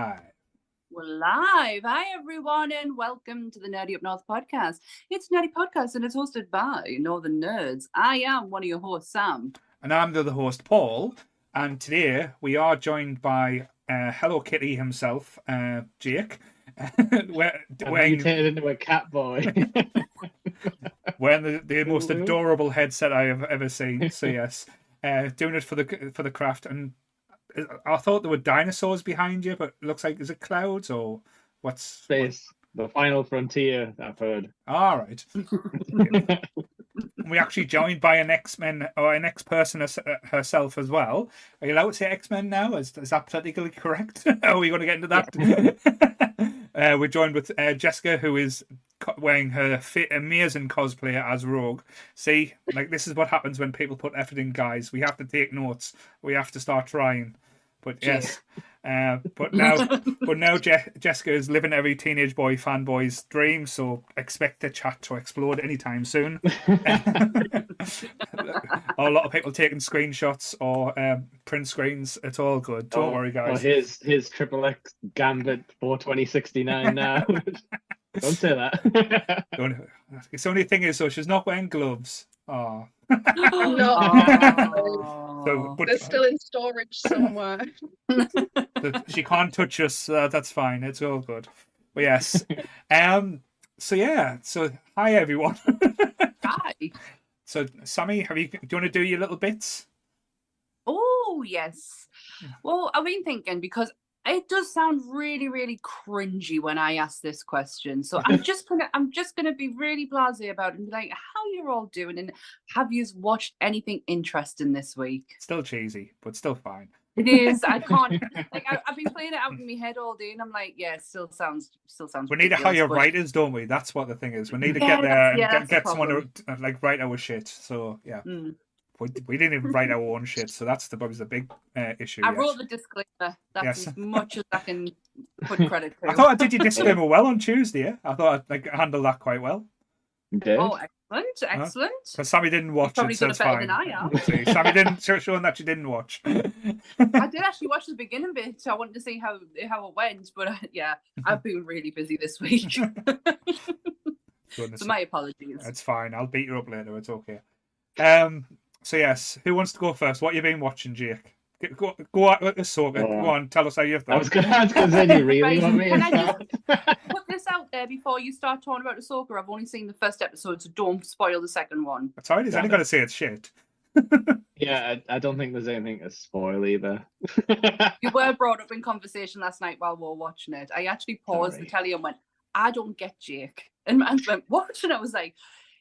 live. We're live. Hi, everyone, and welcome to the Nerdy Up North podcast. It's a nerdy podcast, and it's hosted by Northern Nerds. I am one of your hosts, Sam. And I'm the other host, Paul. And today, we are joined by Hello Kitty himself, Jake. wearing... You turned into a cat boy. Wearing the most adorable headset I have ever seen. So, yes. Doing it for the craft, and I thought there were dinosaurs behind you, but it looks like, is it clouds or what's space? What? The final frontier, I've heard. All right. We actually joined by an X-Men or an X-person herself as well. Are you allowed to say X-Men now? Is that politically correct? Are we going to get into that? We're joined with Jessica, who is wearing her amazing cosplay as Rogue. See, like, this is what happens when people put effort in, guys. We have to take notes. We have to start trying. But yes, but now Jessica is living every teenage boy fanboy's dream. So expect the chat to explode anytime soon. A lot of people taking screenshots or print screens. It's all good. Don't worry, guys. Oh, here's triple X Gambit 42069 now. Don't say that. It's the only thing is, though, she's not wearing gloves. Oh. No. So, but they're still in storage somewhere. She can't touch us. That's fine. It's all good. But yes. So hi, everyone. Hi. So, Sammy, do you want to do your little bits? Oh, yes. Well, I've been thinking, because it does sound really, really cringy when I ask this question. So I'm just gonna be really blasé about it and be like, how you're all doing and have you watched anything interesting this week? Still cheesy, but still fine. It is. I can't like I've been playing it out in my head all day and I'm like, yeah, still sounds we need to hire writers, don't we? That's what the thing is. We need to get there and get someone to like write our shit. So yeah. Mm. We didn't even write our own shit, so that's the big issue. I wrote the disclaimer. That's as much as I can put credit to. I thought I did your disclaimer well on Tuesday. I thought I'd handled that quite well. You did. Oh, excellent. Because Sammy didn't watch it, so it's fine. Probably done better than I am. Sammy didn't, showing that she didn't watch. I did actually watch the beginning bit, so I wanted to see how it went, but yeah, I've been really busy this week. So my apologies. It's fine. I'll beat you up later. It's okay. So yes, who wants to go first? What have you been watching, Jake? Go out with Ahsoka. Go on, tell us how you've done. I was going to say, you really want me? Can I just put this out there before you start talking about Ahsoka? I've only seen the first episode, so don't spoil the second one. That's all right. Is anyone going to say it's shit? Yeah, I don't think there's anything to spoil either. You were brought up in conversation last night while we were watching it. I actually paused the telly and went, I don't get Jake. And I went, what? And I was like...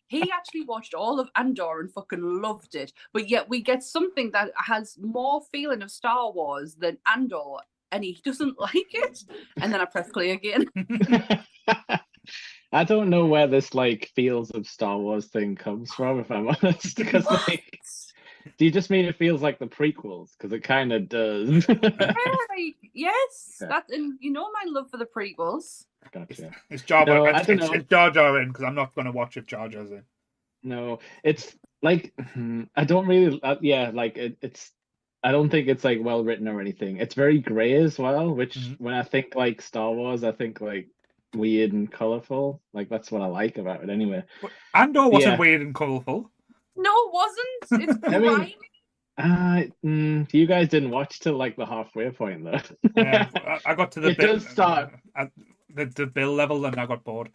He actually watched all of Andor and fucking loved it. But yet we get something that has more feeling of Star Wars than Andor, and he doesn't like it. And then I press play again. I don't know where this, like, feels of Star Wars thing comes from, if I'm honest. Because, like, do you just mean it feels like the prequels? Because it kind of does. Really? Yes. Yeah. That, and you know my love for the prequels. Gotcha. It's Jar Jar in, because I'm not going to watch if Jar Jar's in. No, it's like I don't really. I don't think it's like well written or anything. It's very grey as well, which when I think like Star Wars, I think like weird and colourful. Like that's what I like about it anyway. But Andor wasn't weird and colourful. No, it wasn't. It's grimy. You guys didn't watch till like the halfway point though. Yeah, I got to the. It bit, does start. The bill level, and I got bored.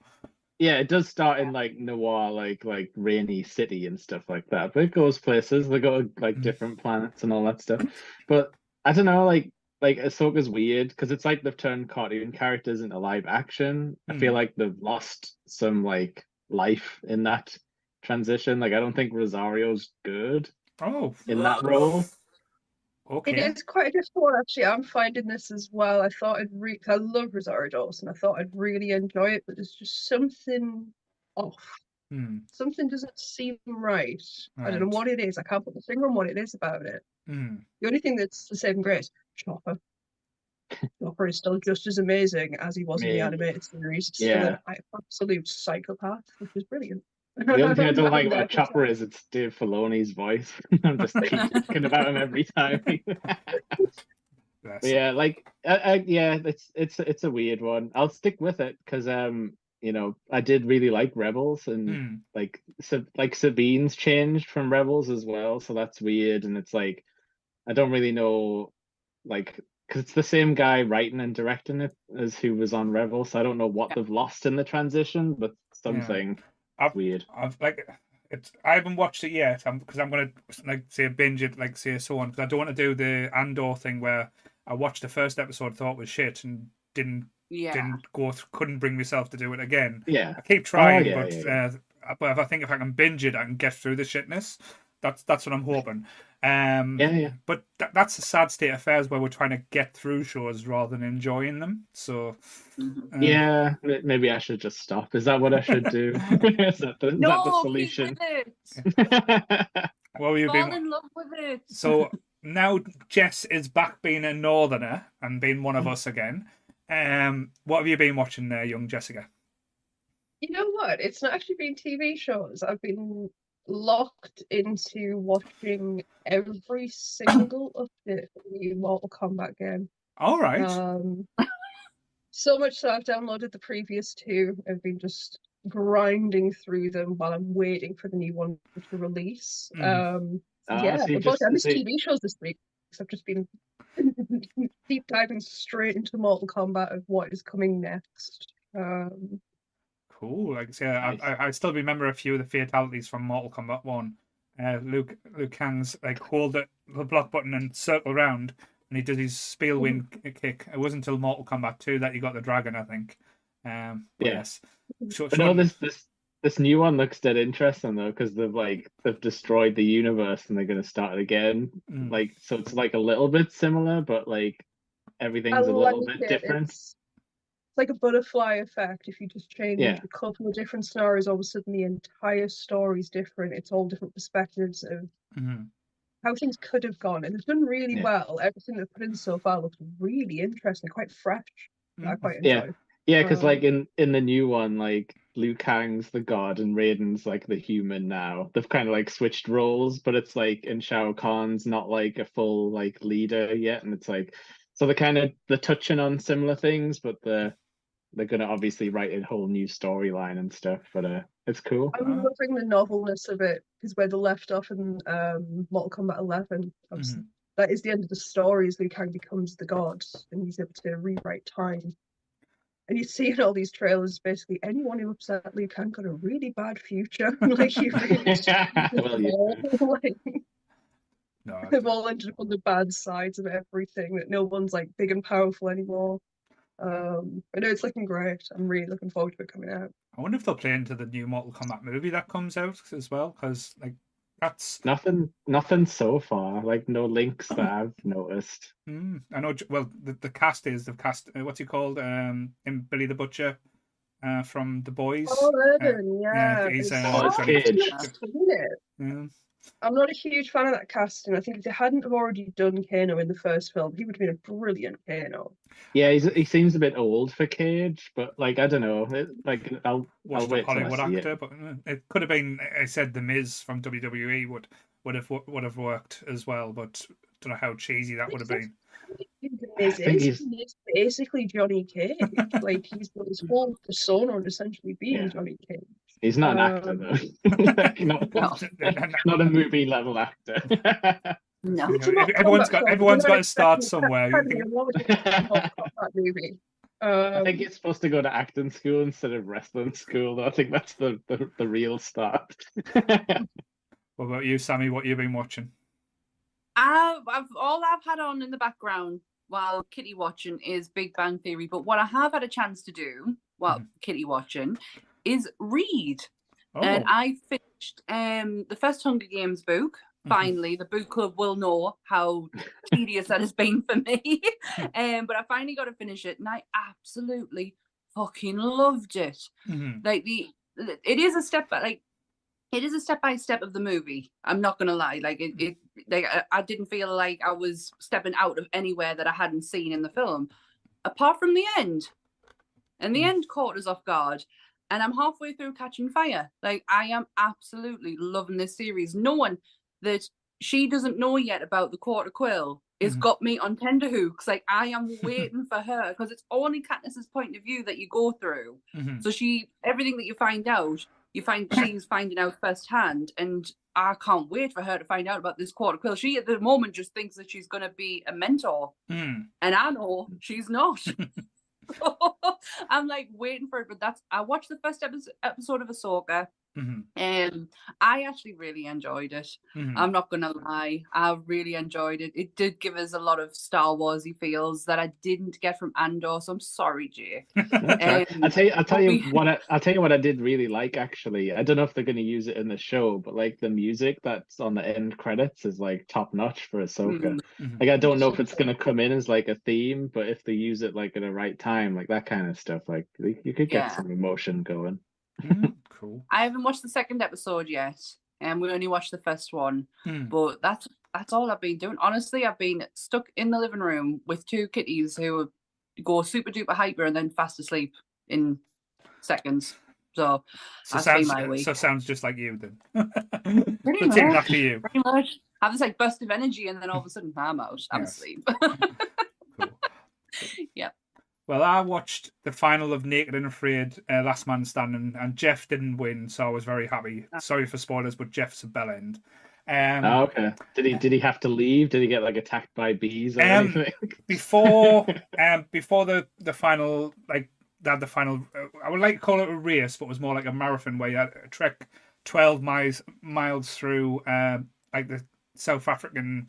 Yeah, it does start in like noir, like rainy city and stuff like that. But it goes places. They go like different planets and all that stuff. But I don't know, like Ahsoka's weird because it's like they've turned cartoon characters into live action. I feel like they've lost some like life in that transition. Like I don't think Rosario's good. In that role. Okay. It is quite a difficult one, actually. I'm finding this as well. I love Rosario Dawson. I thought I'd really enjoy it, but there's just something off. Something doesn't seem right. I don't know what it is. I can't put my finger on what it is about it. The only thing that's the same grace, Chopper. Chopper is still just as amazing as he was in the animated series. Still an absolute psychopath, which is brilliant. The only thing I don't like about Chopper is it's Dave Filoni's voice. I'm just thinking about him every time. Yeah, like yeah, it's a weird one. I'll stick with it because you know, I did really like Rebels, and like Sabine's changed from Rebels as well, so that's weird. And it's like I don't really know, like, because it's the same guy writing and directing it as who was on Rebels, so I don't know what they've lost in the transition, but something weird. I haven't watched it yet because I'm gonna binge it, so on, because I don't want to do the Andor thing where I watched the first episode, thought it was shit, and couldn't bring myself to do it again. Yeah, I keep trying, but if I think if I can binge it, I can get through the shitness. That's what I'm hoping. But that's the sad state of affairs where we're trying to get through shows rather than enjoying them. So yeah, maybe I should just stop. Is that what I should do? Is that the solution? Fall in love with it. So now Jess is back being a northerner and being one of us again. What have you been watching there, young Jessica? You know what? It's not actually been TV shows. I've been locked into watching every single update for the Mortal Kombat game. All right. So much so I've downloaded the previous two. I've been just grinding through them while I'm waiting for the new one to release. I missed TV shows this week because I've just been deep diving straight into Mortal Kombat of what is coming next. Cool. I still remember a few of the fatalities from Mortal Kombat 1. Liu Kang's hold the block button and circle round, and he did his spiel wing kick. It wasn't until Mortal Kombat 2 that he got the dragon, I think. Yes. This new one looks dead interesting though, because they've destroyed the universe and they're going to start it again. So it's a little bit similar, but everything's a little bit different. It's like a butterfly effect. If you just change a couple of different stories, all of a sudden the entire story's different. It's all different perspectives of how things could have gone, and it's done really well. Everything they've put in so far looks really interesting, quite fresh. I quite enjoy. Yeah, because in the new one, Liu Kang's the god and Raiden's the human now. They've kind of switched roles, but it's and Shao Kahn's not a full leader yet, and it's so they're touching on similar things, but they're going to obviously write a whole new storyline and stuff, but it's cool. I'm loving the novelness of it, because where they left off in Mortal Kombat 11, obviously, that is the end of the story, as Liu Kang becomes the god, and he's able to rewrite time. And you see in all these trailers, basically, anyone who upset Liu Kang got a really bad future. They've all ended up on the bad sides of everything, that no one's big and powerful anymore. I know it's looking great. I'm really looking forward to it coming out. I wonder if they'll play into the new Mortal Kombat movie that comes out as well, because that's nothing so far. No links that I've noticed. I know. Well, the cast is what's he called? In Billy the Butcher, from The Boys. Oh, Urban, yeah. He's I'm not a huge fan of that casting. I think if they hadn't have already done Kano in the first film, he would have been a brilliant Kano. Yeah, he seems a bit old for Cage, but I don't know. I'll wait till I see it. But it could have been. I said the Miz from WWE would have worked as well, but I don't know how cheesy that would have been. He's basically Johnny Cage. He's got his whole persona on essentially being Johnny Cage. He's not an actor, though. Not a movie-level actor. No. Everyone's got to start somewhere. I think it's supposed to go to acting school instead of wrestling school, though. I think that's the real start. What about you, Sammy? What you've been watching? I've had on in the background while Kitty watching is Big Bang Theory, but what I have had a chance to do while Kitty watching is read. And I finished the first Hunger Games book. Finally, the book club will know how tedious that has been for me. But I finally got to finish it, and I absolutely fucking loved it. It is a step-by-step of the movie. I'm not going to lie. I didn't feel like I was stepping out of anywhere that I hadn't seen in the film, apart from the end. And the end caught us off guard. And I'm halfway through Catching Fire. I am absolutely loving this series. Knowing that she doesn't know yet about the Quarter Quill has got me on tenterhooks. Because like, I am waiting for her, because it's only Katniss's point of view that you go through. So she, everything that you find out, you find she's finding out firsthand, and I can't wait for her to find out about this Quarter Quill. She at the moment just thinks that she's going to be a mentor, and I know she's not. I'm like waiting for it, but that's, I watched the first episode of Ahsoka. I actually really enjoyed it. I'm not gonna lie, I really enjoyed it. It did give us a lot of Star Warsy feels that I didn't get from Andor, so I'm sorry, Jay. I'll tell you what I did really like, actually. I don't know if they're going to use it in the show, but like the music that's on the end credits is like top notch for Ahsoka. Like, I don't know if it's going to come in as like a theme, but if they use it like at the right time, like that kind of stuff, like you could get some emotion going. Cool. I haven't watched the second episode yet, and we only watched the first one. But that's all I've been doing. Honestly, I've been stuck in the living room with two kitties who go super duper hyper and then fast asleep in seconds. So sounds my week. So sounds just like you then. Pretty much. After you. Pretty much. I have this like burst of energy, and then all of a sudden I'm out. I'm asleep. Cool. Yep. Well, I watched the final of Naked and Afraid, Last Man Standing, and Jeff didn't win, so I was very happy. Sorry for spoilers, but Jeff's a bellend. Okay. Did he have to leave? Did he get like attacked by bees or anything? Before the final, like they had the final, I would like to call it a race, but it was more like a marathon where you had a trek 12 miles through like the South African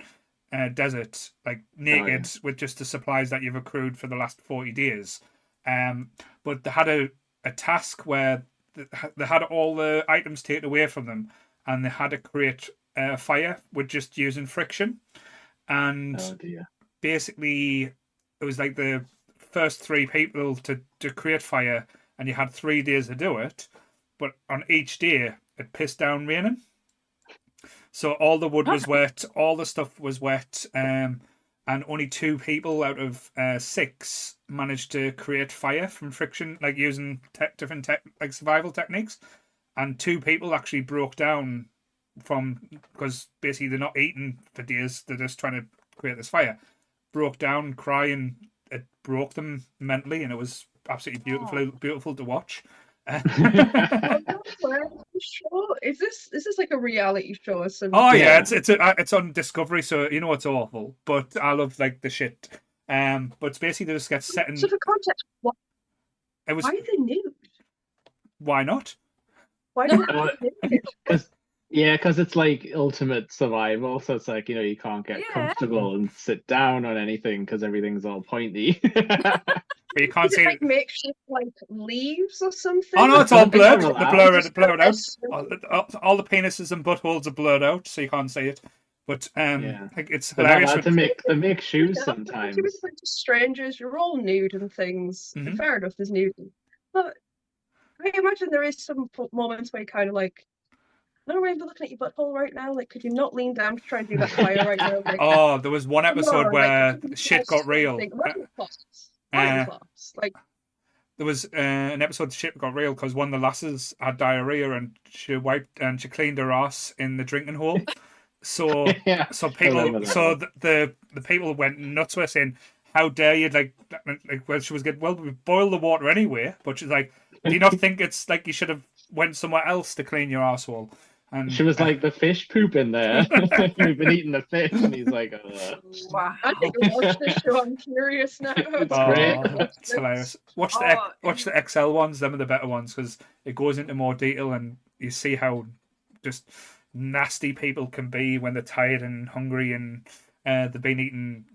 desert, like naked, with just the supplies that you've accrued for the last 40 days. But they had a task where they had all the items taken away from them, and they had to create a fire with just using friction. And basically, it was like the first three people to create fire, and you had 3 days to do it. But on each day, it pissed down raining. So all the wood was wet, all the stuff was wet, and only 2 people out of 6 managed to create fire from friction, like using different survival techniques. And 2 people actually broke down because basically they're not eating for days, they're just trying to create this fire. Broke down, crying, it broke them mentally, and it was absolutely beautiful to watch. Sure. Is this like a reality show or something? Oh yeah, it's on Discovery, so you know it's awful. But I love like the shit. But it's basically they just get set in. So for context, why are they nude? Why not? Why not? Yeah, because it's like ultimate survival. So it's like, you know, you can't get comfortable and sit down on anything because everything's all pointy. But you can't see like makeshift like leaves or something. Oh no, it's all blurred. Blurred out. All the penises and buttholes are blurred out, so you can't see it. But it's hilarious. They make shoes sometimes. You were to strangers, you're all nude and things. Mm-hmm. And fair enough, there's nudity. But I imagine there is some moments where you kind of like, I don't remember looking at your butthole right now. Like, could you not lean down to try and do that fire right now? Like, there was one episode where shit got real. There was an episode shit got real because one of the lasses had diarrhea and she cleaned her ass in the drinking hole. So the people went nuts with saying, "How dare you!" Well, she was good. Well, we boiled the water anyway, but she's like, "Do you not think it's like you should have went somewhere else to clean your asshole?" And she was like, "The fish poop in there. We've been eating the fish," and he's like, "Wow." I think I watched this show. I'm curious now. It's great. It's hilarious. Watch the XL ones. Them are the better ones because it goes into more detail and you see how just nasty people can be when they're tired and hungry and they've been eating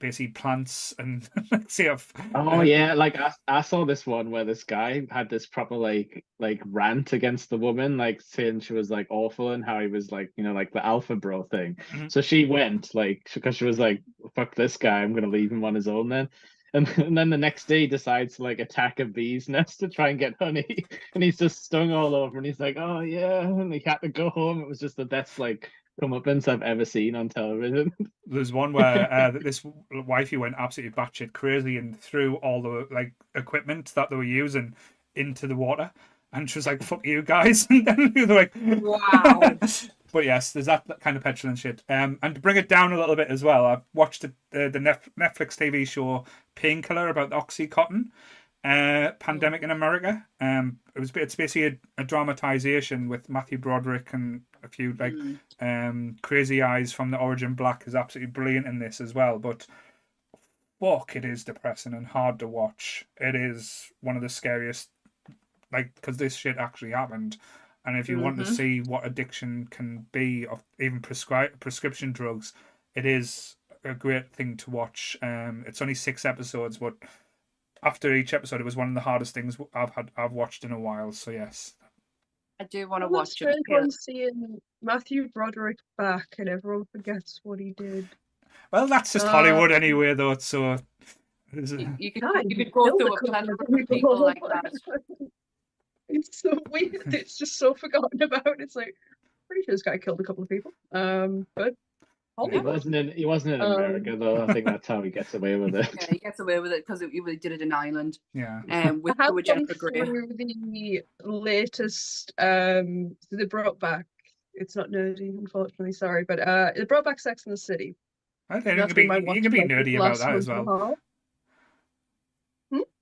basically plants and see if I saw this one where this guy had this proper like rant against the woman, like saying she was like awful and how he was like, you know, like the alpha bro thing. So she went like, because she was like, fuck this guy, I'm gonna leave him on his own then. And then the next day he decides to like attack a bee's nest to try and get honey, and he's just stung all over, and he's like, oh yeah, and he had to go home. It was just the best like comeuppance I've ever seen on television. There's one where this wifey went absolutely batshit crazy and threw all the like equipment that they were using into the water, and she was like, "Fuck you guys!" And then they were like, "Wow!" But yes, there's that kind of petulant shit. And to bring it down a little bit as well, I've watched the Netflix TV show Painkiller about OxyContin pandemic in America. It's basically a dramatization with Matthew Broderick and a few Crazy Eyes from The Origin Black is absolutely brilliant in this as well. But fuck, it is depressing and hard to watch. It is one of the scariest, because this shit actually happened. And if you want to see what addiction can be, of even prescription drugs, it is a great thing to watch. It's only 6 episodes, but after each episode, it was one of the hardest things I've watched in a while. So yes, I do want to watch it. Everyone's seeing Matthew Broderick back, and everyone forgets what he did. Well, that's just Hollywood anyway, though. So you could go through a planet of people like that. It's so weird. It's just so forgotten about. It's like, pretty sure this guy killed a couple of people. But he wasn't in America though. I think that's how he gets away with it. Yeah, he gets away with it because he really did it in Ireland. Yeah. With Jennifer Grey. The latest, they brought back. It's not nerdy, unfortunately. Sorry, but they brought back Sex and the City. I think you can be nerdy about that as well.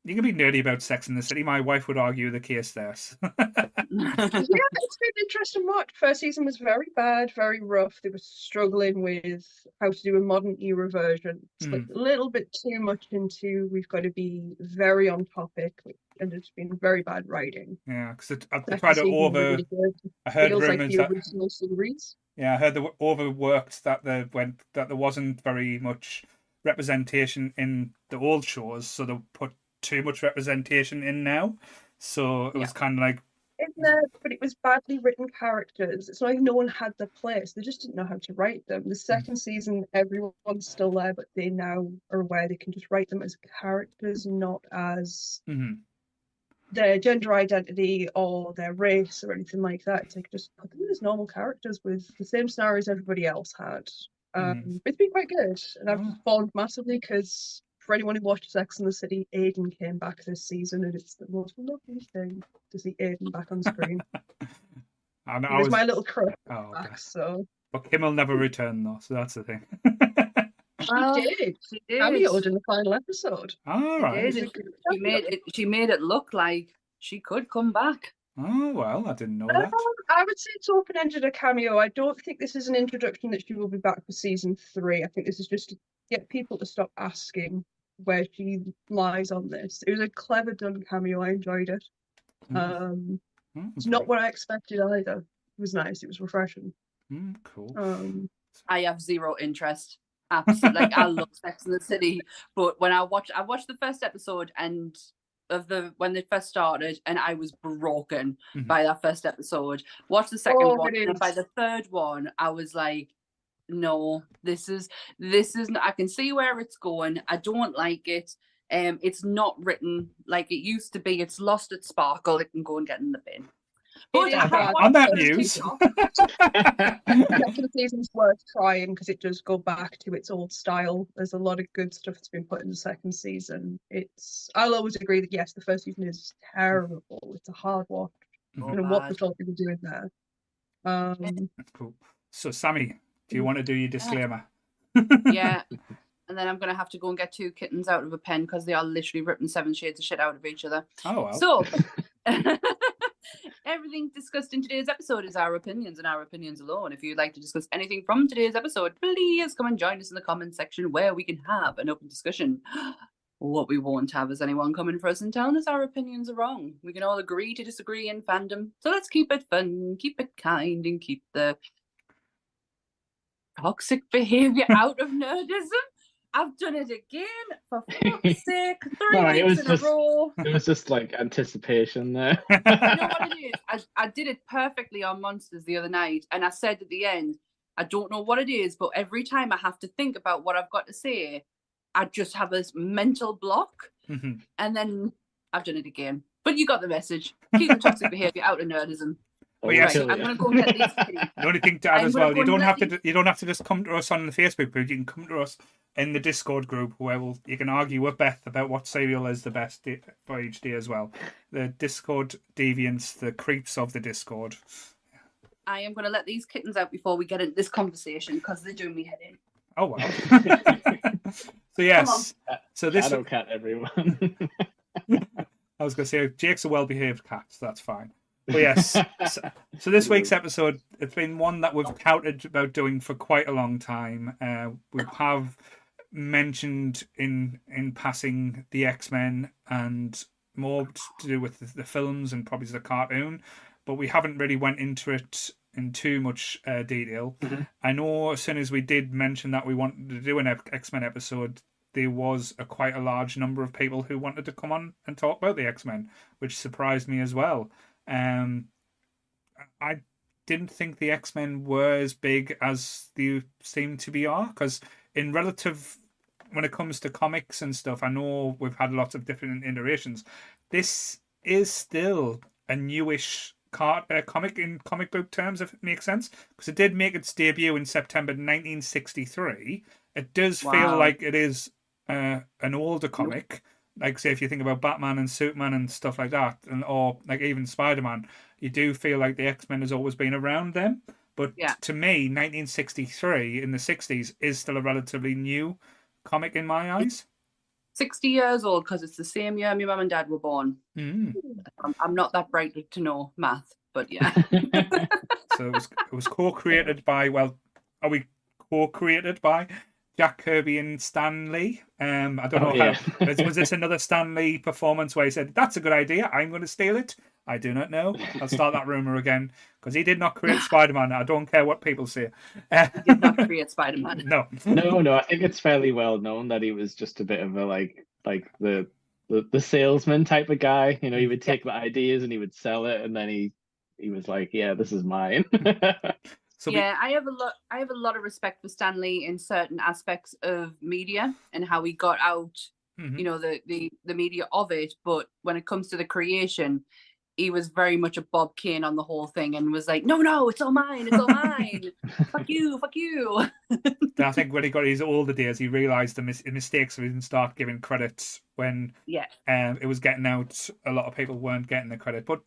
You can be nerdy about Sex in the City. My wife would argue the case there. Yeah, it's been interesting watch. First season was very bad, very rough. They were struggling with how to do a modern era version. It's a little bit too much into we've got to be very on topic, and it's been very bad writing. Yeah, because I tried to over. I heard rumors that the original series. Yeah, I heard the overworked that there wasn't very much representation in the old shows, so they put too much representation in now, so it was kind of like in there, but it was badly written characters. It's not like no one had their place, they just didn't know how to write them. The second season, everyone's still there, but they now are aware they can just write them as characters, not as their gender identity or their race or anything like that. It's like just put them as normal characters with the same scenarios everybody else had. It's been quite good, and I've bonded massively because for anyone who watched Sex and the City, Aiden came back this season, and it's the most lovely thing to see Aiden back on screen. It was my little crush. Oh, back, okay. So. But Kim will never return, though, so that's the thing. She did. Cameoed in the final episode. All right. She made it look like she could come back. Oh, well, I didn't know that. I would say it's open-ended, a cameo. I don't think this is an introduction that she will be back for season 3. I think this is just to get people to stop asking where she lies on this. It was a clever done cameo. I enjoyed it. It's not what I expected either. It was nice. It was refreshing. Cool. I have zero interest. Absolutely. I love Sex and the City, but when I watched the first episode and... when they first started, and I was broken by that first episode. Watched the second one, and by the third one, I was like, "No, this isn't." I can see where it's going. I don't like it. It's not written like it used to be. It's lost its sparkle. It can go and get in the bin. But on that news, second season's worth trying because it does go back to its old style. There's a lot of good stuff that's been put in the second season. I'll always agree that yes, the first season is terrible. It's a hard watch. What the fuck people doing there? Cool. So, Sammy, do you want to do your disclaimer? Yeah. And then I'm going to have to go and get 2 kittens out of a pen because they are literally ripping 7 shades of shit out of each other. Oh, well. So. Everything discussed in today's episode is our opinions and our opinions alone. If you'd like to discuss anything from today's episode, please come and join us in the comments section where we can have an open discussion. What we won't have is anyone coming for us and telling us our opinions are wrong. We can all agree to disagree in fandom. So let's keep it fun, keep it kind, and keep the toxic behaviour out of nerdism. I've done it again, for fuck's sake, 3 weeks in a row. It was just like anticipation there. You know what it is? I did it perfectly on Monsters the other night, and I said at the end, I don't know what it is, but every time I have to think about what I've got to say, I just have this mental block, and then I've done it again. But you got the message. Keep the toxic behaviour out of nerdism. Oh, right. Yes. I'm going to go and get these. The only thing to add as well, you don't have to just come to us on the Facebook page. You can come to us in the Discord group where you can argue with Beth about what cereal is the best for each day as well. The Discord deviants, the creeps of the Discord. I am going to let these kittens out before we get into this conversation because they're doing me head in. Oh, wow. So, yes. So this shadow cat, everyone. I was going to say, Jake's a well-behaved cat, so that's fine. But yes, so this week's episode, it's been one that we've touted about doing for quite a long time. We have mentioned in passing the X-Men and more to do with the films and probably the cartoon, but we haven't really went into it in too much detail. Mm-hmm. I know as soon as we did mention that we wanted to do an X-Men episode, there was quite a large number of people who wanted to come on and talk about the X-Men, which surprised me as well. I didn't think the X-Men were as big as they seem to be are, because in relative, when it comes to comics and stuff, I know we've had lots of different iterations. This is still a newish comic in comic book terms, if it makes sense, because it did make its debut in September 1963. It does feel like it is an older comic. Like, say, if you think about Batman and Superman and stuff like that, and or like even Spider-Man, you do feel like the X-Men has always been around them. But to me, 1963 in the 60s is still a relatively new comic in my eyes. 60 years old, because it's the same year my mum and dad were born. Mm. I'm not that bright to know math, but yeah. So it was co-created by, Jack Kirby and Stan Lee. I don't know how... Was this another Stan Lee performance where he said, that's a good idea, I'm going to steal it? I do not know. I'll start that rumour again. Because he did not create Spider-Man. I don't care what people say. He did not create Spider-Man. No. I think it's fairly well known that he was just a bit of a, like the salesman type of guy. You know, he would take the ideas and he would sell it, and then he was like, yeah, this is mine. So I have a lot of respect for Stan Lee in certain aspects of media and how he got out, you know, the media of it. But when it comes to the creation, he was very much a Bob Kane on the whole thing and was like, no, it's all mine, it's all mine. Fuck you. I think when he got his older days, he realised the mistakes and start giving credits when it was getting out. A lot of people weren't getting the credit. But...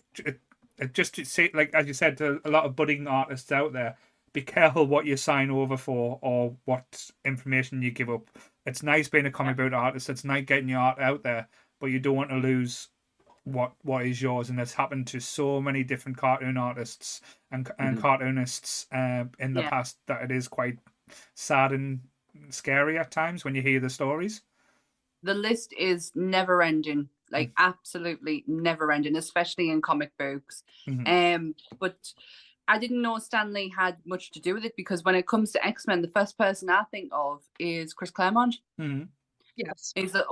Just to say, as you said, to a lot of budding artists out there, be careful what you sign over for or what information you give up. It's nice being a comic book artist. It's nice getting your art out there, but you don't want to lose what is yours. And that's happened to so many different cartoon artists and cartoonists in the past that it is quite sad and scary at times when you hear the stories. The list is never ending. Like absolutely never ending, especially in comic books. But I didn't know Stan Lee had much to do with it because when it comes to X-Men, the first person I think of is Chris Claremont. Mm-hmm. Yes, he's the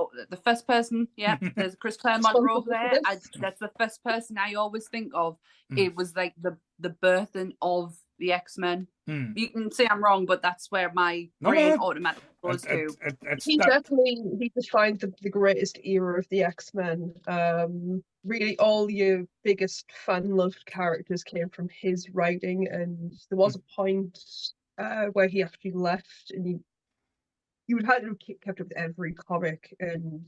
first person. Yeah, there's Chris Claremont over there. That's the first person I always think of. Mm. It was like the birthing of the X-Men. Mm. You can say I'm wrong, but that's where my brain automatically goes to. He defined the greatest era of the X-Men. Really, all your biggest fan-loved characters came from his writing, and there was a point where he actually left, and you would have to have kept up with every comic, and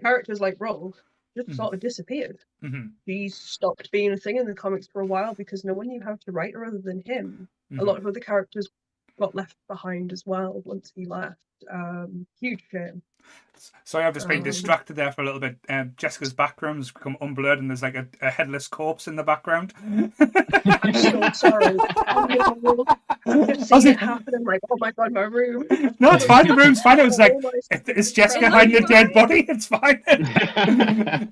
characters like Rolf just sort of disappeared. Mm-hmm. He stopped being a thing in the comics for a while because no one knew how to write other than him. Mm-hmm. A lot of other characters got left behind as well once he left. Huge shame. Sorry, I've just been distracted there for a little bit. Jessica's background's become unblurred and there's like a headless corpse in the background. I'm so sorry. I've seen it happen. I'm like, oh my God, my room. No, it's fine. The room's fine. It was like, it's Jessica hiding a dead body. It's fine.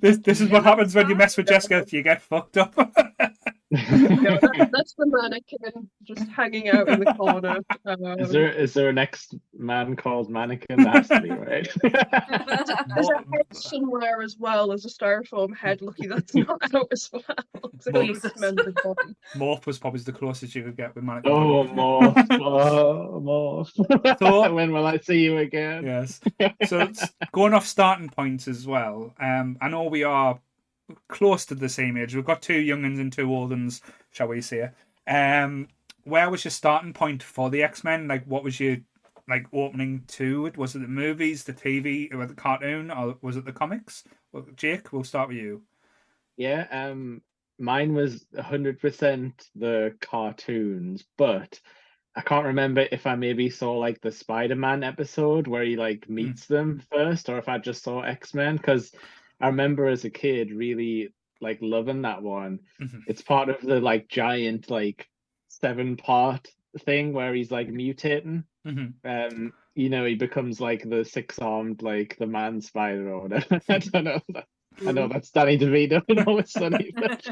This is what happens when you mess with Jessica. You get fucked up. No, that's the mannequin just hanging out in the corner. Is there an ex-man called Mannequin? That has to be right. There's a head somewhere as well. There's a styrofoam head. Lucky that's not out as well. Morph was probably the closest you could get with Mannequin. Oh, Morph! Morph! So, when will I see you again? Yes. So it's going off starting points as well. I know we are close to the same age. We've got two young'uns and two old uns, shall we say. Where was your starting point for the X-Men? Like, what was your opening to it? Was it the movies, the TV, or the cartoon, or was it the comics? Well, Jake, we'll start with you. Yeah, mine was 100% the cartoons, but I can't remember if I maybe saw like the Spider-Man episode where he like meets them first, or if I just saw X-Men, because I remember as a kid really like loving that one. Mm-hmm. It's part of the like giant like 7-part thing where he's like mutating. Mm-hmm. You know, he becomes like the 6-armed, like the man spider or whatever. I don't know. I know that's Danny DeVito and all it's Sunny. But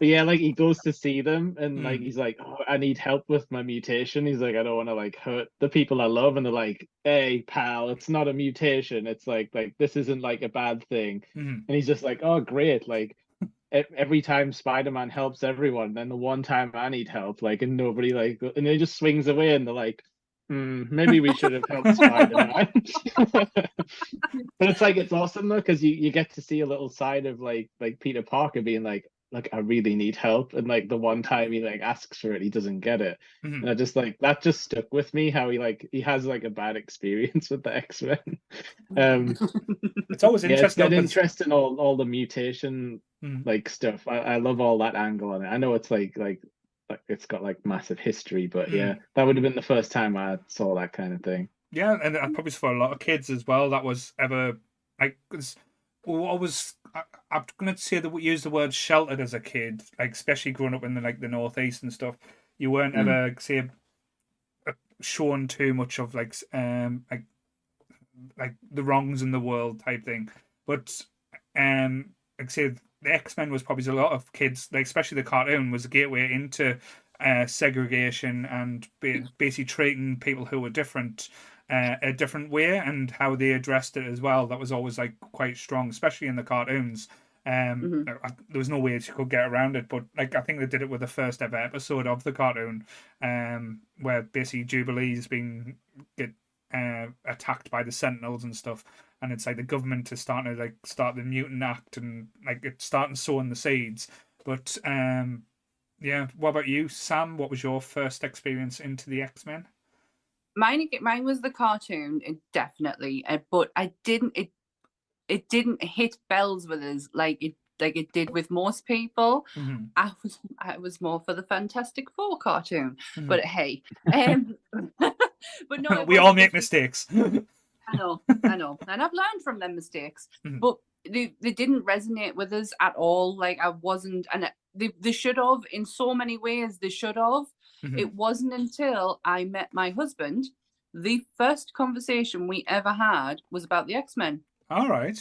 yeah, like he goes to see them and like he's like, oh, I need help with my mutation. He's like, I don't want to like hurt the people I love. And they're like, hey, pal, it's not a mutation. It's like this isn't like a bad thing. Mm. And he's just like, oh, great. Like every time Spider-Man helps everyone, then the one time I need help, like, and nobody like, and he just swings away and they're like, maybe we should have helped Spider-Man. But it's like, it's awesome though, because you get to see a little side of like Peter Parker being like, look, I really need help, and like the one time he like asks for it, he doesn't get it. Mm-hmm. And I just like, that just stuck with me, how he has like a bad experience with the X-Men. It's always interesting. Yeah, it's got interest in all the mutation like stuff. I love all that angle on it. I know it's like it's got like massive history, but yeah, that would have been the first time I saw that kind of thing. Yeah, and probably for a lot of kids as well, that was ever like, I'm going to say that we use the word sheltered as a kid, like especially growing up in the, like the Northeast and stuff. You weren't ever say shown too much of like the wrongs in the world type thing, but like say, the X-Men was probably a lot of kids, like especially the cartoon, was a gateway into segregation and basically treating people who were different a different way, and how they addressed it as well. That was always like quite strong, especially in the cartoons. There was no way you could get around it, but like I think they did it with the first ever episode of the cartoon, where basically Jubilee's being attacked by the Sentinels and stuff. And it's like the government is starting to like start the Mutant Act, and like it's starting sowing the seeds. But yeah, what about you, Sam? What was your first experience into the X-Men? Mine was the cartoon, definitely. But it didn't hit bells with us like it did with most people. Mm-hmm. I was more for the Fantastic Four cartoon. Mm-hmm. But hey, but no, we all make mistakes. I know. And I've learned from them mistakes. Mm-hmm. But they didn't resonate with us at all. Like, I wasn't... And they should have. In so many ways, they should have. Mm-hmm. It wasn't until I met my husband, the first conversation we ever had was about the X-Men. All right.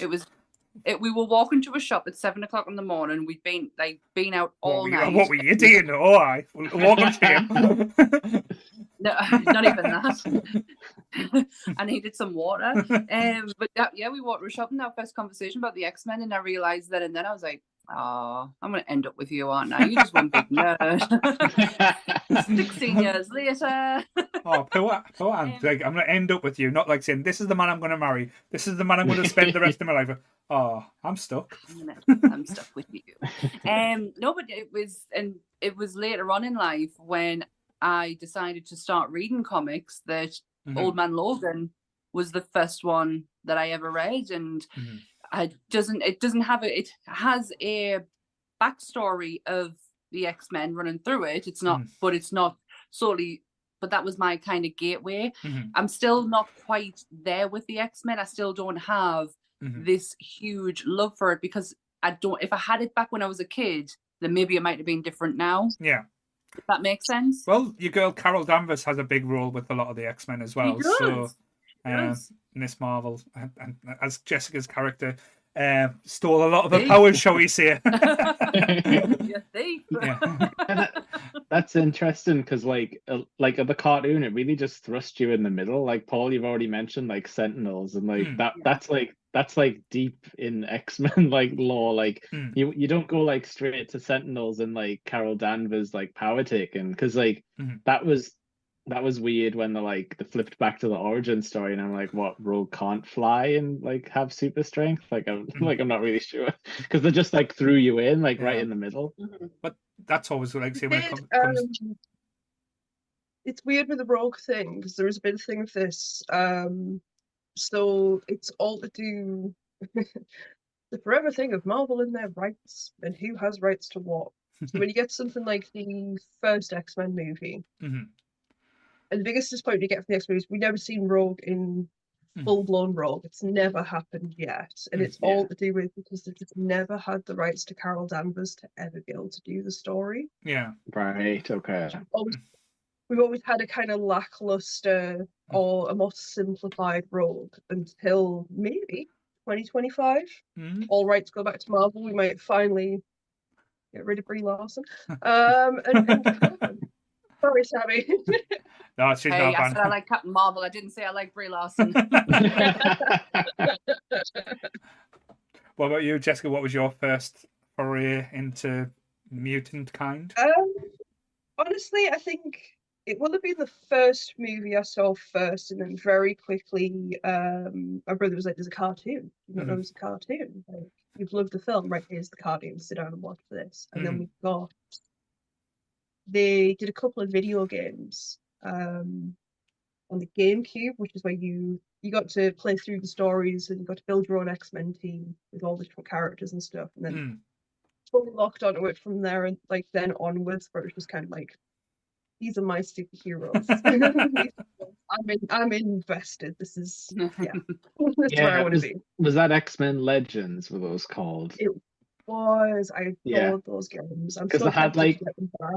We were walking to a shop at 7:00 in the morning. We'd been been out all night. What were you doing? Oh, I walking to him. No, not even that. I needed some water. But yeah, we walked to a shop and our first conversation about the X-Men, and I realised that, and then I was like, oh, I'm going to end up with you, aren't I? You just one big nerd. 16 years later. Oh, poor Anne. Like, I'm going to end up with you. Not like saying, this is the man I'm going to marry. This is the man I'm going to spend the rest of my life with. Oh, I'm stuck. I'm stuck with you. No, but it was later on in life when I decided to start reading comics that Old Man Logan was the first one that I ever read, and it has a backstory of the X-Men running through it. It's not, but it's not solely, but that was my kind of gateway. Mm-hmm. I'm still not quite there with the X-Men. I still don't have this huge love for it, because if I had it back when I was a kid, then maybe it might have been different now. Yeah. If that makes sense. Well, your girl Carol Danvers has a big role with a lot of the X-Men as well. She does. So Miss Marvel, and as Jessica's character, stole a lot of her powers, shall we say? That's interesting, because like the cartoon, it really just thrust you in the middle. Like Paul, you've already mentioned like Sentinels, and like that's like deep in X-Men like lore. Like you don't go like straight to Sentinels and like Carol Danvers like power taken, because like that was weird when they flipped back to the origin story, and I'm like, what, Rogue can't fly and like have super strength? Like I'm not really sure, because they just like threw you in like right in the middle. But that's always what I say when it comes. It's weird with the Rogue thing, because there is a bit of thing with this. So it's all to do the forever thing of Marvel in their rights and who has rights to what. So when you get something like the first X-Men movie, mm-hmm. and the biggest disappointment you get from the X-Men is we've never seen Rogue in full-blown Rogue. It's never happened yet. And it's all to do with because they've just never had the rights to Carol Danvers to ever be able to do the story. Yeah. Right, okay. We've always had a kind of lackluster or a more simplified Rogue until maybe 2025. Mm-hmm. All rights go back to Marvel. We might finally get rid of Brie Larson. Sorry, Sammy. No, she's not I said I like Captain Marvel. I didn't say I like Brie Larson. What about you, Jessica? What was your first foray into mutant kind? Honestly, I think it will have been the first movie I saw first, and then very quickly, my brother was like, there's a cartoon. You don't know there's a cartoon. Like, you've loved the film. Right, here's the cartoon. Sit down and watch this. And then we got... They did a couple of video games on the GameCube, which is where you got to play through the stories and you got to build your own X-Men team with all the different characters and stuff. And then totally locked onto it from there and like then onwards, where it was just kind of like, these are my superheroes. I'm invested. This is that's where I want to be. Was that X-Men Legends? Were those called? It was. I loved those games. I'm so happy to get them back.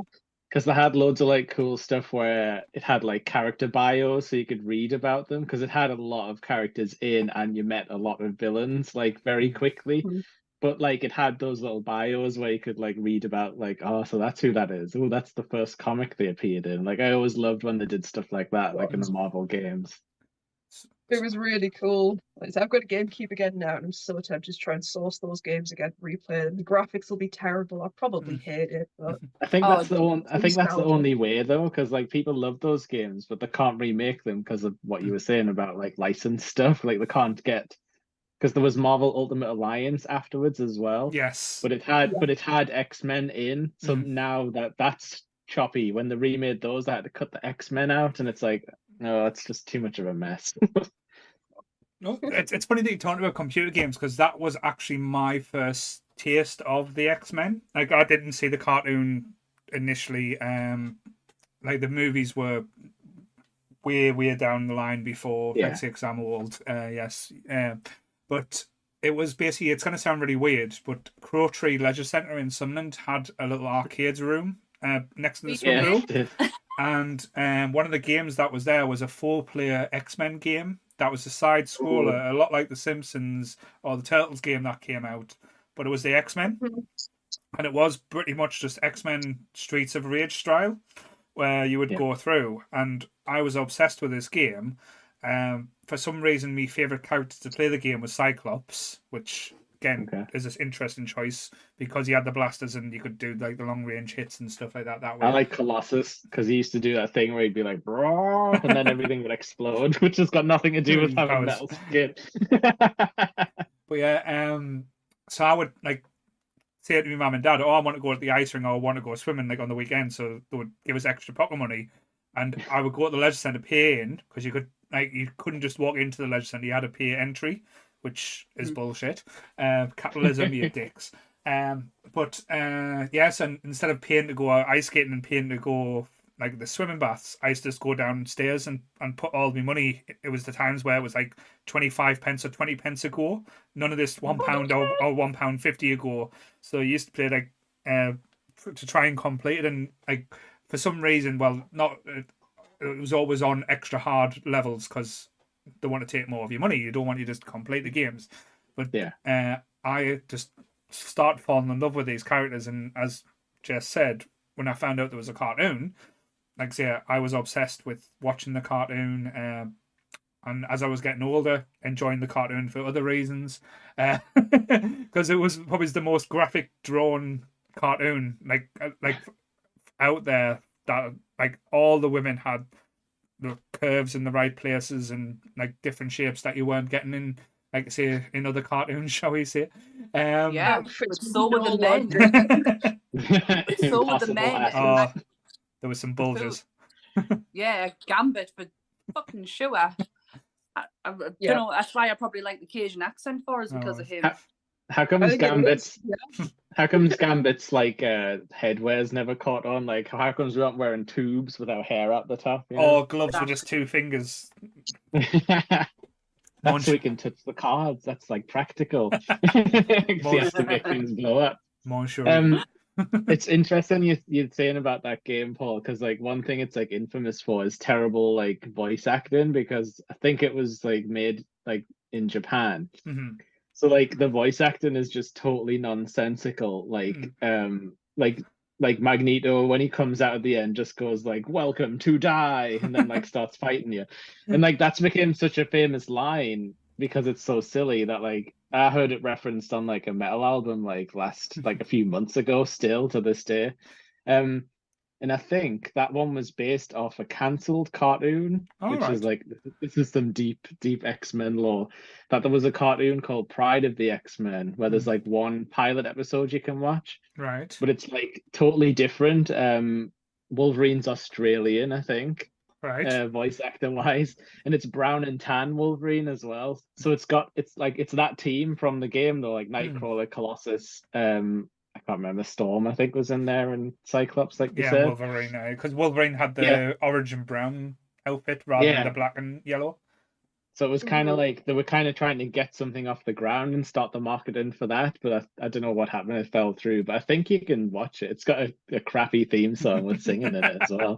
Because they had loads of like cool stuff where it had like character bios, so you could read about them. Because it had a lot of characters in, and you met a lot of villains like very quickly. Mm-hmm. But like it had those little bios where you could like read about like, oh, so that's who that is. Oh, that's the first comic they appeared in. Like I always loved when they did stuff like that, like in the Marvel games. It was really cool. I've got a GameCube again now, and I'm so tempted to try and source those games again, replay them. The graphics will be terrible. I'll probably hate it, but I think that's the one. I think that's the only way though, because like people love those games, but they can't remake them because of what you were saying about like licensed stuff. Like they can't get, because there was Marvel Ultimate Alliance afterwards as well. Yes, but it had X-Men in. So now that's choppy. When they remade those, they had to cut the X-Men out, and it's like, no, that's just too much of a mess. No, it's funny that you're talking about computer games, because that was actually my first taste of the X-Men. Like I didn't see the cartoon initially. Like the movies were way down the line before. Let's say, because I'm old. But it was basically, it's going to sound really weird, but Crowtree Leisure Centre in Sunderland had a little arcade room next to the swimming pool. And one of the games that was there was a 4-player X-Men game that was a side scroller, a lot like the Simpsons or the Turtles game that came out, but it was the X-Men, and it was pretty much just X-Men Streets of Rage style, where you would go through. And I was obsessed with this game. For some reason, my favorite character to play the game was Cyclops, which again is this interesting choice because he had the blasters and you could do like the long range hits and stuff like that. That way, I like Colossus because he used to do that thing where he'd be like, "Bro," and then everything would explode, which has got nothing to do with having metal skin. But yeah, so I would like say to my mum and dad, "Oh, I want to go to the ice rink, or I want to go swimming like on the weekend," so they would give us extra pocket money, and I would go to the leisure centre paying, because you couldn't just walk into the leisure centre; you had to pay entry, which is bullshit. Capitalism, you dicks. And instead of paying to go ice skating and paying to go like the swimming baths, I used to just go downstairs and put all my money. It was the times where it was like 25 pence or 20 pence a go. None of this £1 or £1.50 a go. So I used to play like to try and complete it, and like for some reason, it was always on extra hard levels because they want to take more of your money. You don't want you just complete the games. But I just start falling in love with these characters. And as Jess said, when I found out there was a cartoon, like say, I was obsessed with watching the cartoon. And as I was getting older, enjoying the cartoon for other reasons, because it was probably the most graphic drawn cartoon like out there. That like all the women had the curves in the right places and like different shapes that you weren't getting in, like say, in other cartoons, shall we say? So were the men. So were the men. Oh, there were some bulges. Yeah, Gambit for fucking sure. I don't know. That's why I probably like the Cajun accent for us because of him. How come Gambit's how come Gambit's like headwear's never caught on? Like, how comes we aren't wearing tubes with our hair at the top? You know? Or gloves with just two fingers. Once we can touch the cards, that's like practical. You have to make things blow up. It's interesting you're saying about that game, Paul, because like one thing it's like infamous for is terrible like voice acting, because I think it was like made like in Japan. So like the voice acting is just totally nonsensical. Like like Magneto, when he comes out at the end, just goes like, "Welcome to die," and then like starts fighting you. And like that's became such a famous line because it's so silly that like I heard it referenced on like a metal album like a few months ago, still to this day. And I think that one was based off a cancelled cartoon, is like, this is some deep X-Men lore, that there was a cartoon called Pride of the X-Men, where there's like one pilot episode you can watch. Right. But it's like totally different. Wolverine's Australian, I think. Right. Voice actor wise, and it's brown and tan Wolverine as well. So it's that team from the game though, like Nightcrawler, Colossus, I can't remember. Storm, I think, was in there, and Cyclops, like you said. Yeah, Wolverine. Because Wolverine had the orange and brown outfit rather than the black and yellow. So it was kind of like they were kind of trying to get something off the ground and start the marketing for that. But I don't know what happened. It fell through. But I think you can watch it. It's got a crappy theme song with singing in it as well.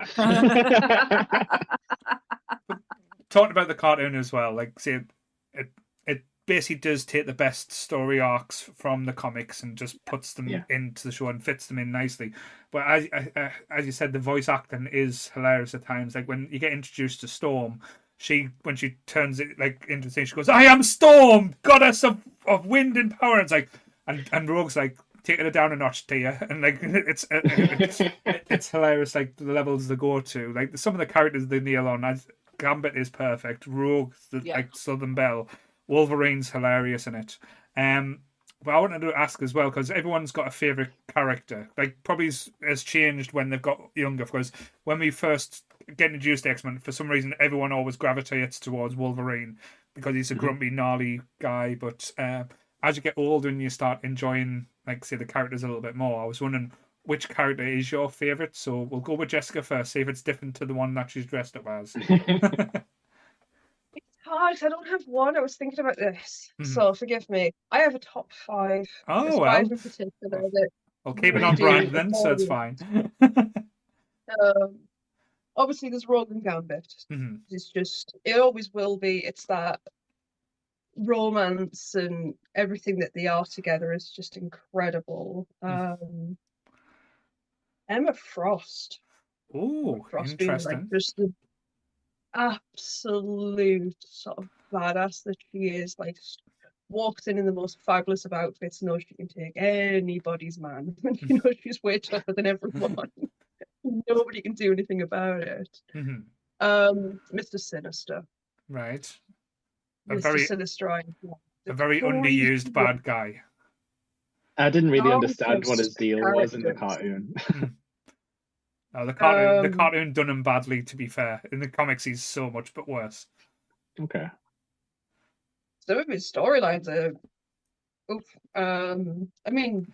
Talking about the cartoon as well, like, see, it basically does take the best story arcs from the comics and just puts them into the show and fits them in nicely. But as you said, the voice acting is hilarious at times. Like when you get introduced to Storm, when she turns it like into the thing, she goes, "I am Storm, goddess of wind and power." And it's like, and Rogue's like, "Taking it down a notch, dear," and like it's hilarious. Like the levels they go to, like some of the characters they nail on. Gambit is perfect. Rogue, like Southern Belle. Wolverine's hilarious in it. But I wanted to ask as well, because everyone's got a favourite character. Like, probably has changed when they've got younger, because when we first get introduced to X-Men, for some reason, everyone always gravitates towards Wolverine, because he's a grumpy, gnarly guy. But as you get older and you start enjoying, like, say, the characters a little bit more, I was wondering which character is your favourite. So we'll go with Jessica first, see if it's different to the one that she's dressed up as. Hard. I don't have one. I was thinking about this, so forgive me. I have a top five. Oh, well. Five in particular that I'll keep it on brand then, so it's fine. Obviously, there's Rogue and Gambit. It's just, it always will be. It's that romance and everything that they are together is just incredible. Emma Frost. Oh, interesting. Being, like, just the absolute sort of badass that she is, like, walks in the most fabulous of outfits, knows she can take anybody's man, and you know she's way tougher than everyone. Nobody can do anything about it. Mr. Sinister, right? A very underused bad guy. I didn't really understand what his deal was in the cartoon. Oh, the cartoon done him badly, to be fair. In the comics, he's so much but worse. Okay. Some of his storylines are... I mean,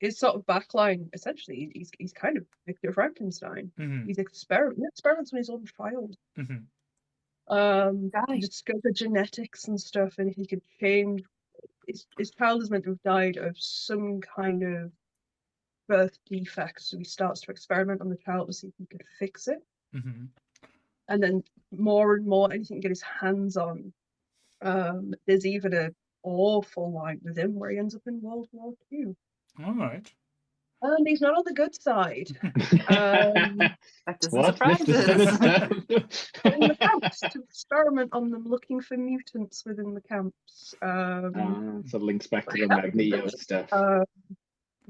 his sort of backline, essentially, he's kind of Victor Frankenstein. He's experiments on his own child. He discovered genetics and stuff, and he could change... His child is meant to have died of some kind of birth defects, so he starts to experiment on the child to see if he could fix it, and then more and more anything he can get his hands on. There's even an awful line with him where he ends up in World War II. All right, and he's not on the good side. That doesn't surprise us. In the camps to experiment on them, looking for mutants within the camps. So links back to the Magneto stuff.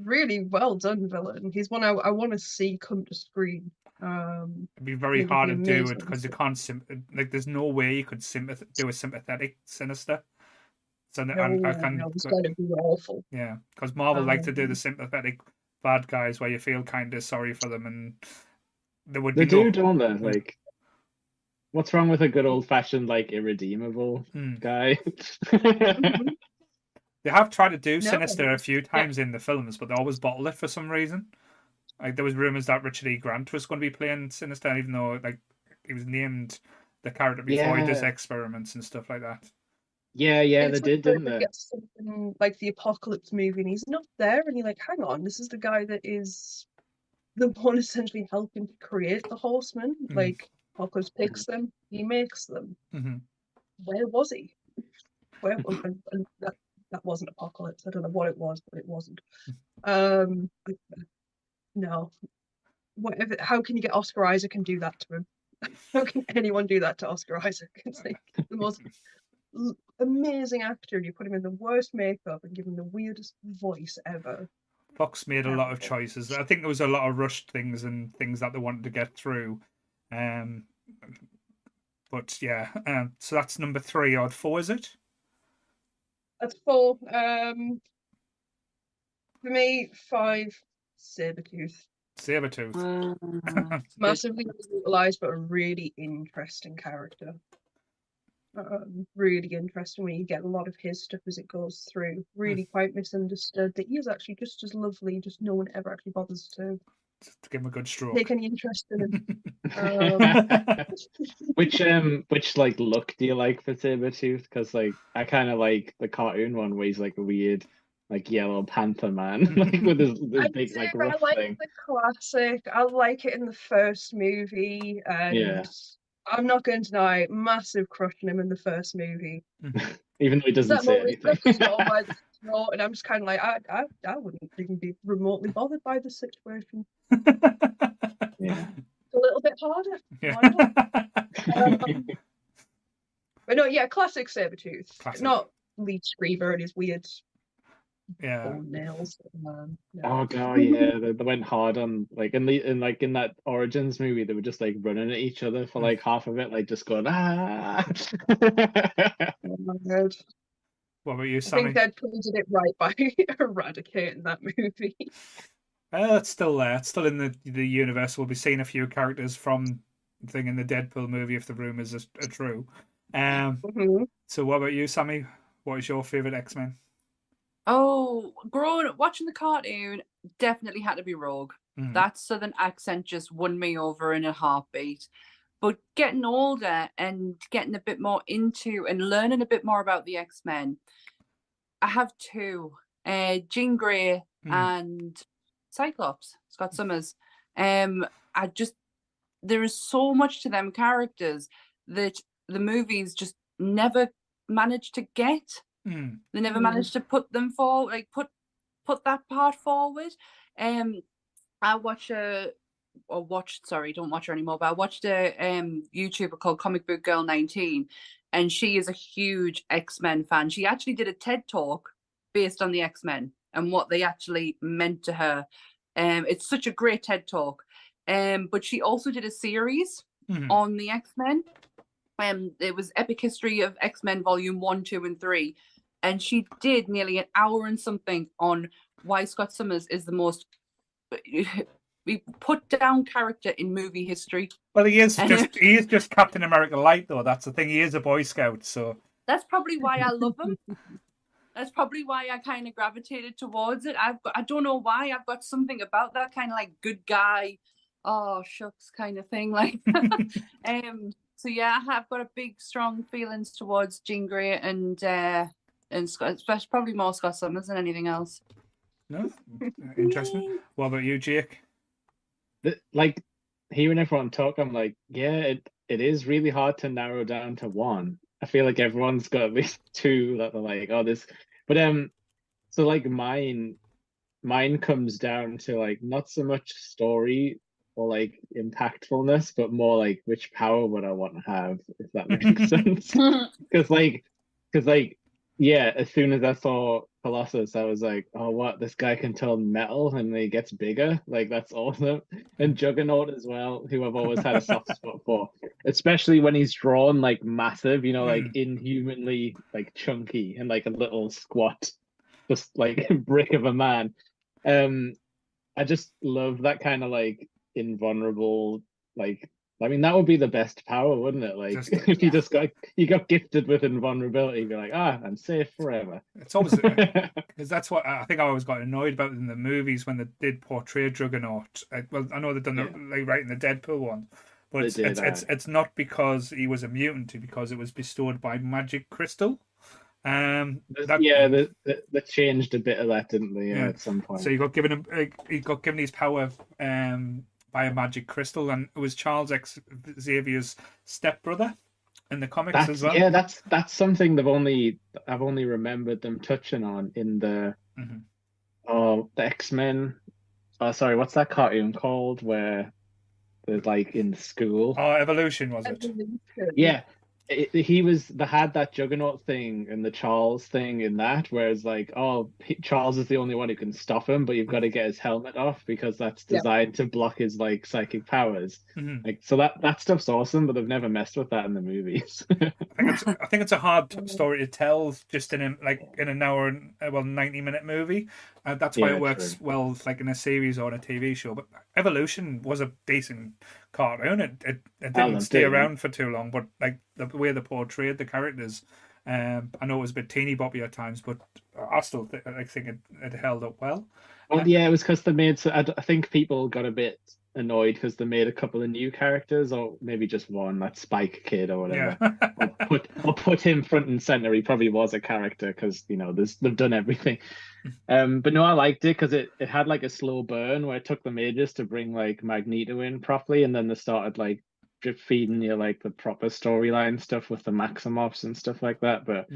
Really well done villain. He's one I want to see come to screen. It'd be very hard to do it, because you can't there's no way you could do a sympathetic Sinister. So it's going to be awful. Yeah, because Marvel like to do the sympathetic bad guys where you feel kind of sorry for them, and don't they? Like, what's wrong with a good old fashioned like irredeemable guy? They have tried to do Sinister a few times in the films, but they always bottle it for some reason. Like, there was rumours that Richard E. Grant was going to be playing Sinister, even though like he was named the character before he does experiments and stuff like that. Yeah, they did, didn't they? Something like the Apocalypse movie, and he's not there, and you're like, hang on, this is the guy that is the one essentially helping to create the Horsemen. Mm-hmm. Like, Apocalypse picks them, he makes them. Mm-hmm. Where was he? Where was that wasn't Apocalypse. I don't know what it was, but it wasn't. No. Whatever. How can you get Oscar Isaac and do that to him? How can anyone do that to Oscar Isaac? It's like the most amazing actor, and you put him in the worst makeup and give him the weirdest voice ever. Fox made a lot of choices. I think there was a lot of rushed things and things that they wanted to get through. So that's number 3 or 4, is it? That's 4. For me, 5, Sabretooth. Sabretooth. Massively underutilized, but a really interesting character. Really interesting when you get a lot of his stuff as it goes through. Really quite misunderstood that he is actually just as lovely, just no one ever actually bothers to give him a good stroke. Take any interest in him. Which like look do you like for Sabretooth? Because like I kind of like the cartoon one where he's like a weird like yellow panther man, like with his big like rough thing. I like the classic. I like it in the first movie, and I'm not going to deny massive crush on him in the first movie. Even though he doesn't say anything. And I'm just kind of like, I wouldn't even be remotely bothered by this situation. It's a little bit harder. But no, classic Sabretooth. Classic. Not Lee Screamer and his weird nails. Oh god, they went hard on like in that Origins movie. They were just like running at each other for like half of it, like just going ah. Oh my god. What about you, Sammy? I think Deadpool did it right by eradicating that movie. It's still there. It's still in the universe. We'll be seeing a few characters from the thing in the Deadpool movie if the rumours are true. So what about you, Sammy? What is your favourite X-Men? Oh, growing up, watching the cartoon, definitely had to be Rogue. Mm-hmm. That southern accent just won me over in a heartbeat. But getting older and getting a bit more into and learning a bit more about the X-Men, I have 2, Jean Grey and Cyclops, Scott Summers. There is so much to them characters that the movies just never managed to get. They never managed to put them forward, like put that part forward. I watched a YouTuber called Comic Book Girl 19, and she is a huge X-Men fan. She actually did a TED Talk based on the X-Men and what they actually meant to her. It's such a great TED Talk. But she also did a series on the X-Men. It was Epic History of X-Men Volume 1, 2, and 3. And she did nearly an hour and something on why Scott Summers is the most... We put down character in movie history. Well, he is just Captain America Light, though. That's the thing. He is a Boy Scout, so that's probably why I love him. That's probably why I kind of gravitated towards it. I don't know why. I've got something about that kind of like good guy, oh shucks, kind of thing. Like, I have got a big, strong feelings towards Jean Grey and Scott, especially probably more Scott Summers than anything else. No, interesting. What about you, Jake? Like hearing everyone talk, I'm like, it is really hard to narrow down to one. I feel like everyone's got at least 2 that they're like, oh, this. But so like mine comes down to like not so much story or like impactfulness, but more like which power would I want to have, if that makes sense. Because as soon as I saw Colossus, I was like, oh, what? This guy can turn metal and he gets bigger. Like, that's awesome. And Juggernaut as well, who I've always had a soft spot for, especially when he's drawn like massive, you know, like inhumanly like chunky and like a little squat, just like a brick of a man. I just love that kind of like invulnerable, like I mean, that would be the best power, wouldn't it? Like, just, if you just got gifted with invulnerability, be like, I'm safe forever. It's always because that's what I think I always got annoyed about in the movies when they did portray Juggernaut. I know they've done like right in the Deadpool one, but it's not because he was a mutant, because it was bestowed by magic crystal. They changed a bit of that, didn't they? At some point. So he got given his power by a magic crystal, and it was Charles Xavier's stepbrother in the comics as well. Yeah, that's something I've only remembered them touching on in the the X-Men. Oh, sorry, what's that cartoon called where they're like in school? Oh, Evolution, was it? Yeah. They had that Juggernaut thing and the Charles thing in that, whereas like, Charles is the only one who can stop him, but you've got to get his helmet off because that's designed to block his like psychic powers. Mm-hmm. Like, so that stuff's awesome, but they've never messed with that in the movies. I think it's a hard story to tell just in an hour and 90-minute movie. That's why it works well, like in a series or on a TV show. But Evolution was a decent cartoon. It didn't stay around for too long, but like the way they portrayed the characters, I know it was a bit teeny boppy at times, but I still think it held up well. Well, it was because they made. So I think people got a bit annoyed because they made a couple of new characters, or maybe just one, that Spike kid or whatever. Yeah. I'll put him front and center. He probably was a character because they've done everything. But no, I liked it because it had like a slow burn where it took them ages to bring like Magneto in properly, and then they started like drip feeding you like the proper storyline stuff with the Maximoffs and stuff like that. But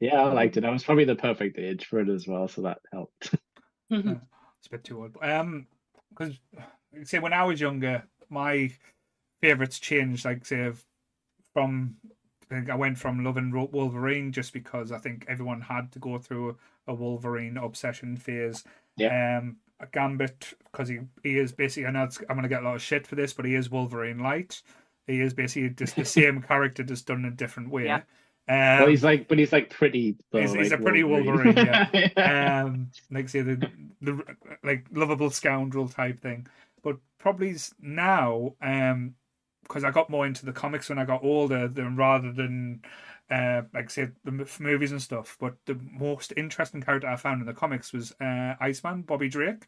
yeah, I liked it. I was probably the perfect age for it as well, so that helped. It's a bit too old. Because say when I was younger, my favorites changed. Like say I went from loving Wolverine just because I think everyone had to go through a Wolverine obsession phase. Yeah. Gambit, because he is basically. I know I'm gonna get a lot of shit for this, but he is Wolverine Light. He is basically just the same character, just done in a different way. Yeah. Well, he's like pretty. Though, he's a pretty Wolverine. Yeah. Like say the like lovable scoundrel type thing. But probably now, because I got more into the comics when I got older, rather than the movies and stuff. But the most interesting character I found in the comics was Iceman, Bobby Drake.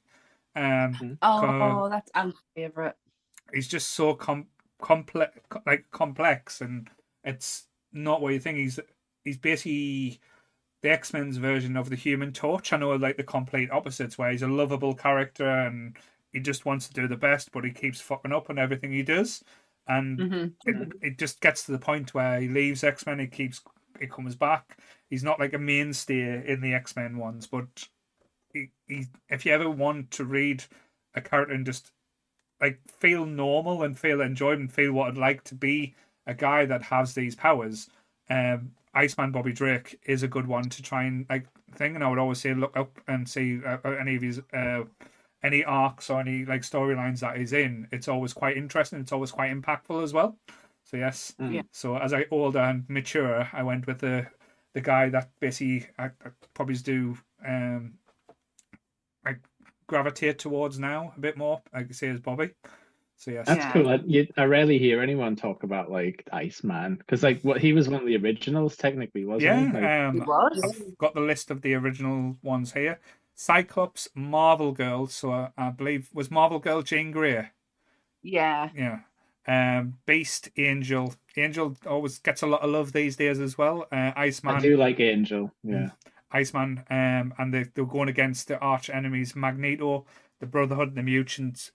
That's my favorite. He's just so complex, and it's not what you think. He's basically the X-Men's version of the Human Torch. I know, like the complete opposites, where he's a lovable character and he just wants to do the best, but he keeps fucking up on everything he does. And it just gets to the point where he leaves X-Men, he comes back. He's not like a mainstay in the X-Men ones, but he if you ever want to read a character and just like feel normal and feel enjoyed and feel what it'd like to be a guy that has these powers, Iceman Bobby Drake is a good one to try and like thing. And I would always say look up and see any of his... any arcs or any like storylines that he's in, it's always quite interesting. It's always quite impactful as well. So yes. Yeah. So as I older and mature, I went with the guy that basically I probably do I gravitate towards now a bit more. I could say is Bobby. So yes, that's cool. I rarely hear anyone talk about like Iceman because like he was one of the originals technically, wasn't he? Yeah, he was. I've got the list of the original ones here. Cyclops, Marvel Girl, so I believe was Marvel Girl Jean Grey. Yeah. Beast, Angel. Angel always gets a lot of love these days as well. Iceman. I do like Angel. Yeah. Iceman, and they're going against the arch enemies Magneto, the Brotherhood, the mutants,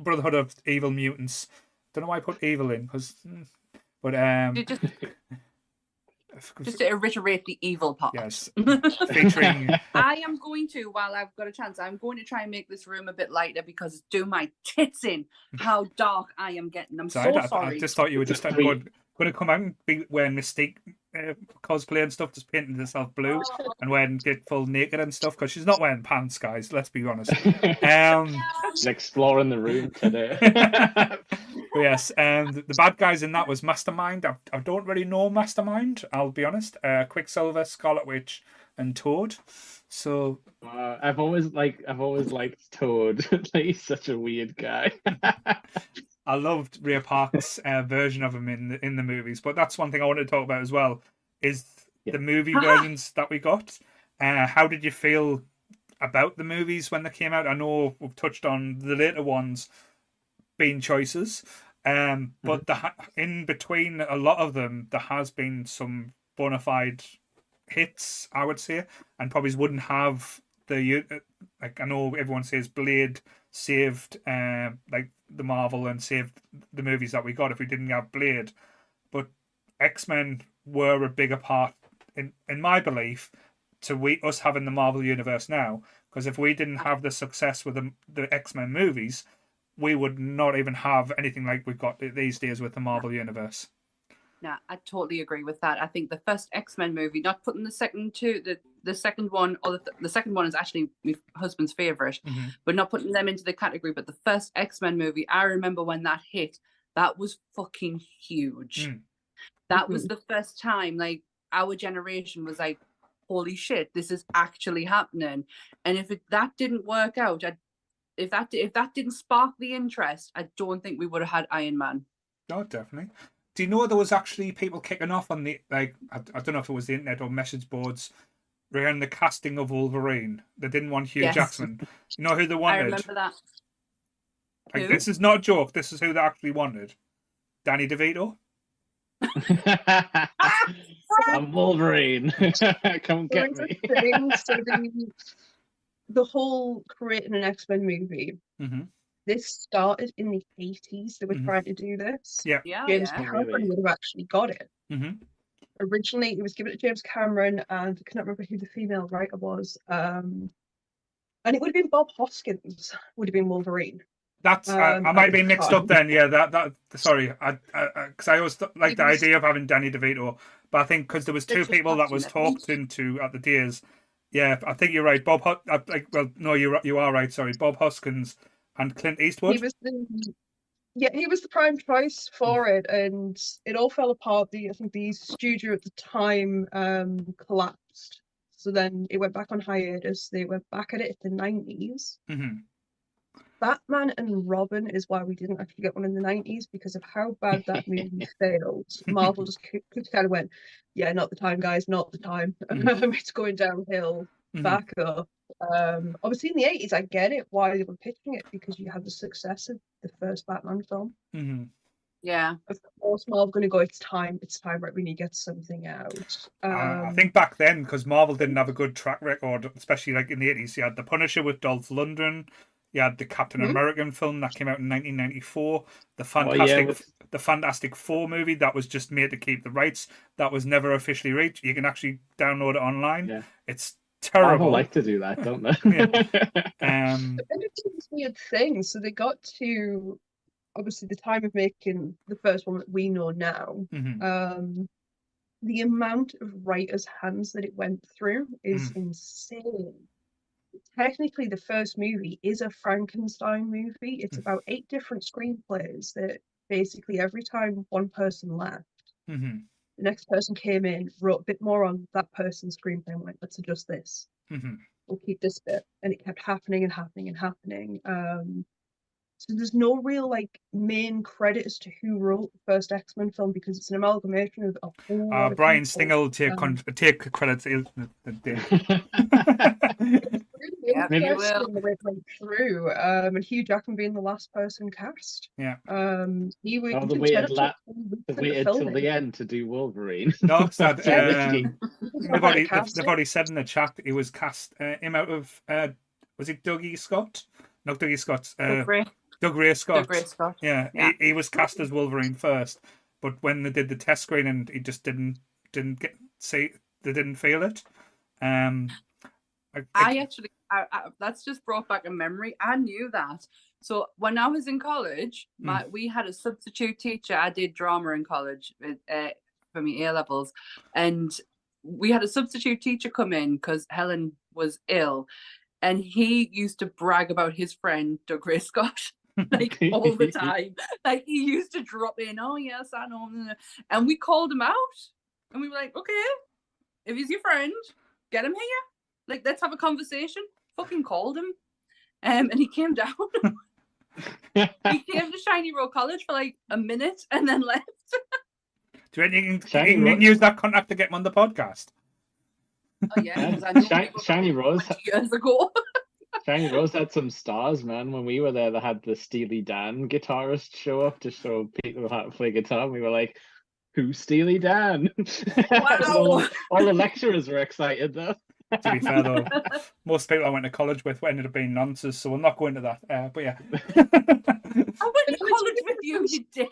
Brotherhood of Evil Mutants. Don't know why I put evil in, but. Just to reiterate the evil part. Yes. Featuring... I am going to, while I've got a chance, I'm going to try and make this room a bit lighter because do my tits in how dark I am getting. I'm sorry. I just thought you were just going to come out and be wearing Mystique cosplay and stuff, just painting herself blue and wearing get full naked and stuff because she's not wearing pants, guys. Let's be honest. She's exploring the room today. Yes, the bad guys in that was Mastermind. I don't really know Mastermind, I'll be honest. Quicksilver, Scarlet Witch, and Toad. So I've always liked Toad. He's such a weird guy. I loved Ray Park's version of him in the movies, but that's one thing I wanted to talk about as well is the movie versions that we got. How did you feel about the movies when they came out? I know we've touched on the later ones being choices, but in between a lot of them, there has been some bona fide hits, I would say, and probably wouldn't have the like. I know everyone says Blade saved like the Marvel and saved the movies that we got if we didn't have Blade, but X-Men were a bigger part in my belief to us having the Marvel universe now, because if we didn't have the success with the X-Men movies, we would not even have anything like we've got these days with the Marvel universe. No, I totally agree with that. I think the first X-Men movie, not putting the second two, the second one, or the second one is actually my husband's favourite, but not putting them into the category. But the first X-Men movie, I remember when that hit, that was fucking huge. That was the first time, like, our generation was like, holy shit, this is actually happening. And that didn't work out, if that didn't spark the interest, I don't think we would have had Iron Man. Oh, definitely. Do you know there was actually people kicking off on the, like, I don't know if it was the internet or message boards, around the casting of Wolverine. They didn't want Hugh Jackman. You know who they wanted? I remember that. Like, this is not a joke. This is who they actually wanted. Danny DeVito. I'm Wolverine. Come get me. The whole creating an X-Men movie. This started in the 80s. They were trying to do this. James Cameron would have actually got it. Originally, it was given to James Cameron, and I cannot remember who the female writer was. And it would have been Bob Hoskins would have been Wolverine. That's I might be mixed up then. Yeah, that. Sorry, because I always like the idea of having Danny DeVito, but I think because there was two people that was talked into at the days. Yeah, I think you're right. You are right. Sorry, Bob Hoskins and Clint Eastwood. He was the prime choice for it, and it all fell apart. I think the studio at the time collapsed, so then it went back on hiatus. They went back at it in the 90s. Batman and Robin is why we didn't actually get one in the 90s, because of how bad that movie failed. Marvel just kind of went, not the time, guys, not the time. It's going downhill, back up. Obviously, in the 80s, I get it why they were pitching it, because you had the success of the first Batman film. Yeah. Of course, Marvel going to go, it's time, right? We need to get something out. I think back then, because Marvel didn't have a good track record, especially like in the 80s, you had The Punisher with Dolph Lundgren. You had the Captain American film that came out in 1994. The Fantastic Four movie that was just made to keep the rights. That was never officially reached. You can actually download it online. Yeah. It's terrible. People like to do that, don't they? Yeah. And it was a weird thing. So they got to, obviously, the time of making the first one that we know now. The amount of writers' hands that it went through is insane. Technically, the first movie is a Frankenstein movie. It's about 8 different screenplays that basically every time one person left, the next person came in, wrote a bit more on that person's screenplay and went, let's adjust this. We'll keep this bit. And it kept happening and happening and happening. So there's no real main credit as to who wrote the first X-Men film, because it's an amalgamation of a whole lot of Brian Singer will take credit. The way it went through, and Hugh Jackman being the last person cast. Yeah. They waited till the end to do Wolverine. No, sad. They've already said in the chat he was cast him out of was it Dougie Scott? Not Dougie Scott. Doug Ray Scott. Yeah. He was cast as Wolverine first, but when they did the test screen and he just they didn't feel it. I that's just brought back a memory. I knew that. So when I was in college, we had a substitute teacher. I did drama in college for my A levels, and we had a substitute teacher come in because Helen was ill, and he used to brag about his friend Doug Ray Scott all the time. He used to drop in, oh yes, I know, and we called him out, and we were like, okay, if he's your friend, get him here. Let's have a conversation. Fucking called him, and he came down. He came to Shiny Row College for like a minute and then left. Do you can use that contact to get him on the podcast? Oh yeah, because I know Shiny Rose years ago. Shiny Rose had some stars, man. When we were there, they had the Steely Dan guitarist show up to show people how to play guitar. And we were like, "Who's Steely Dan?" Wow. all the lecturers were excited, though. To be fair, though, most people I went to college with ended up being nonsense, so we'll not go into that. But yeah, I went to college with you. You did.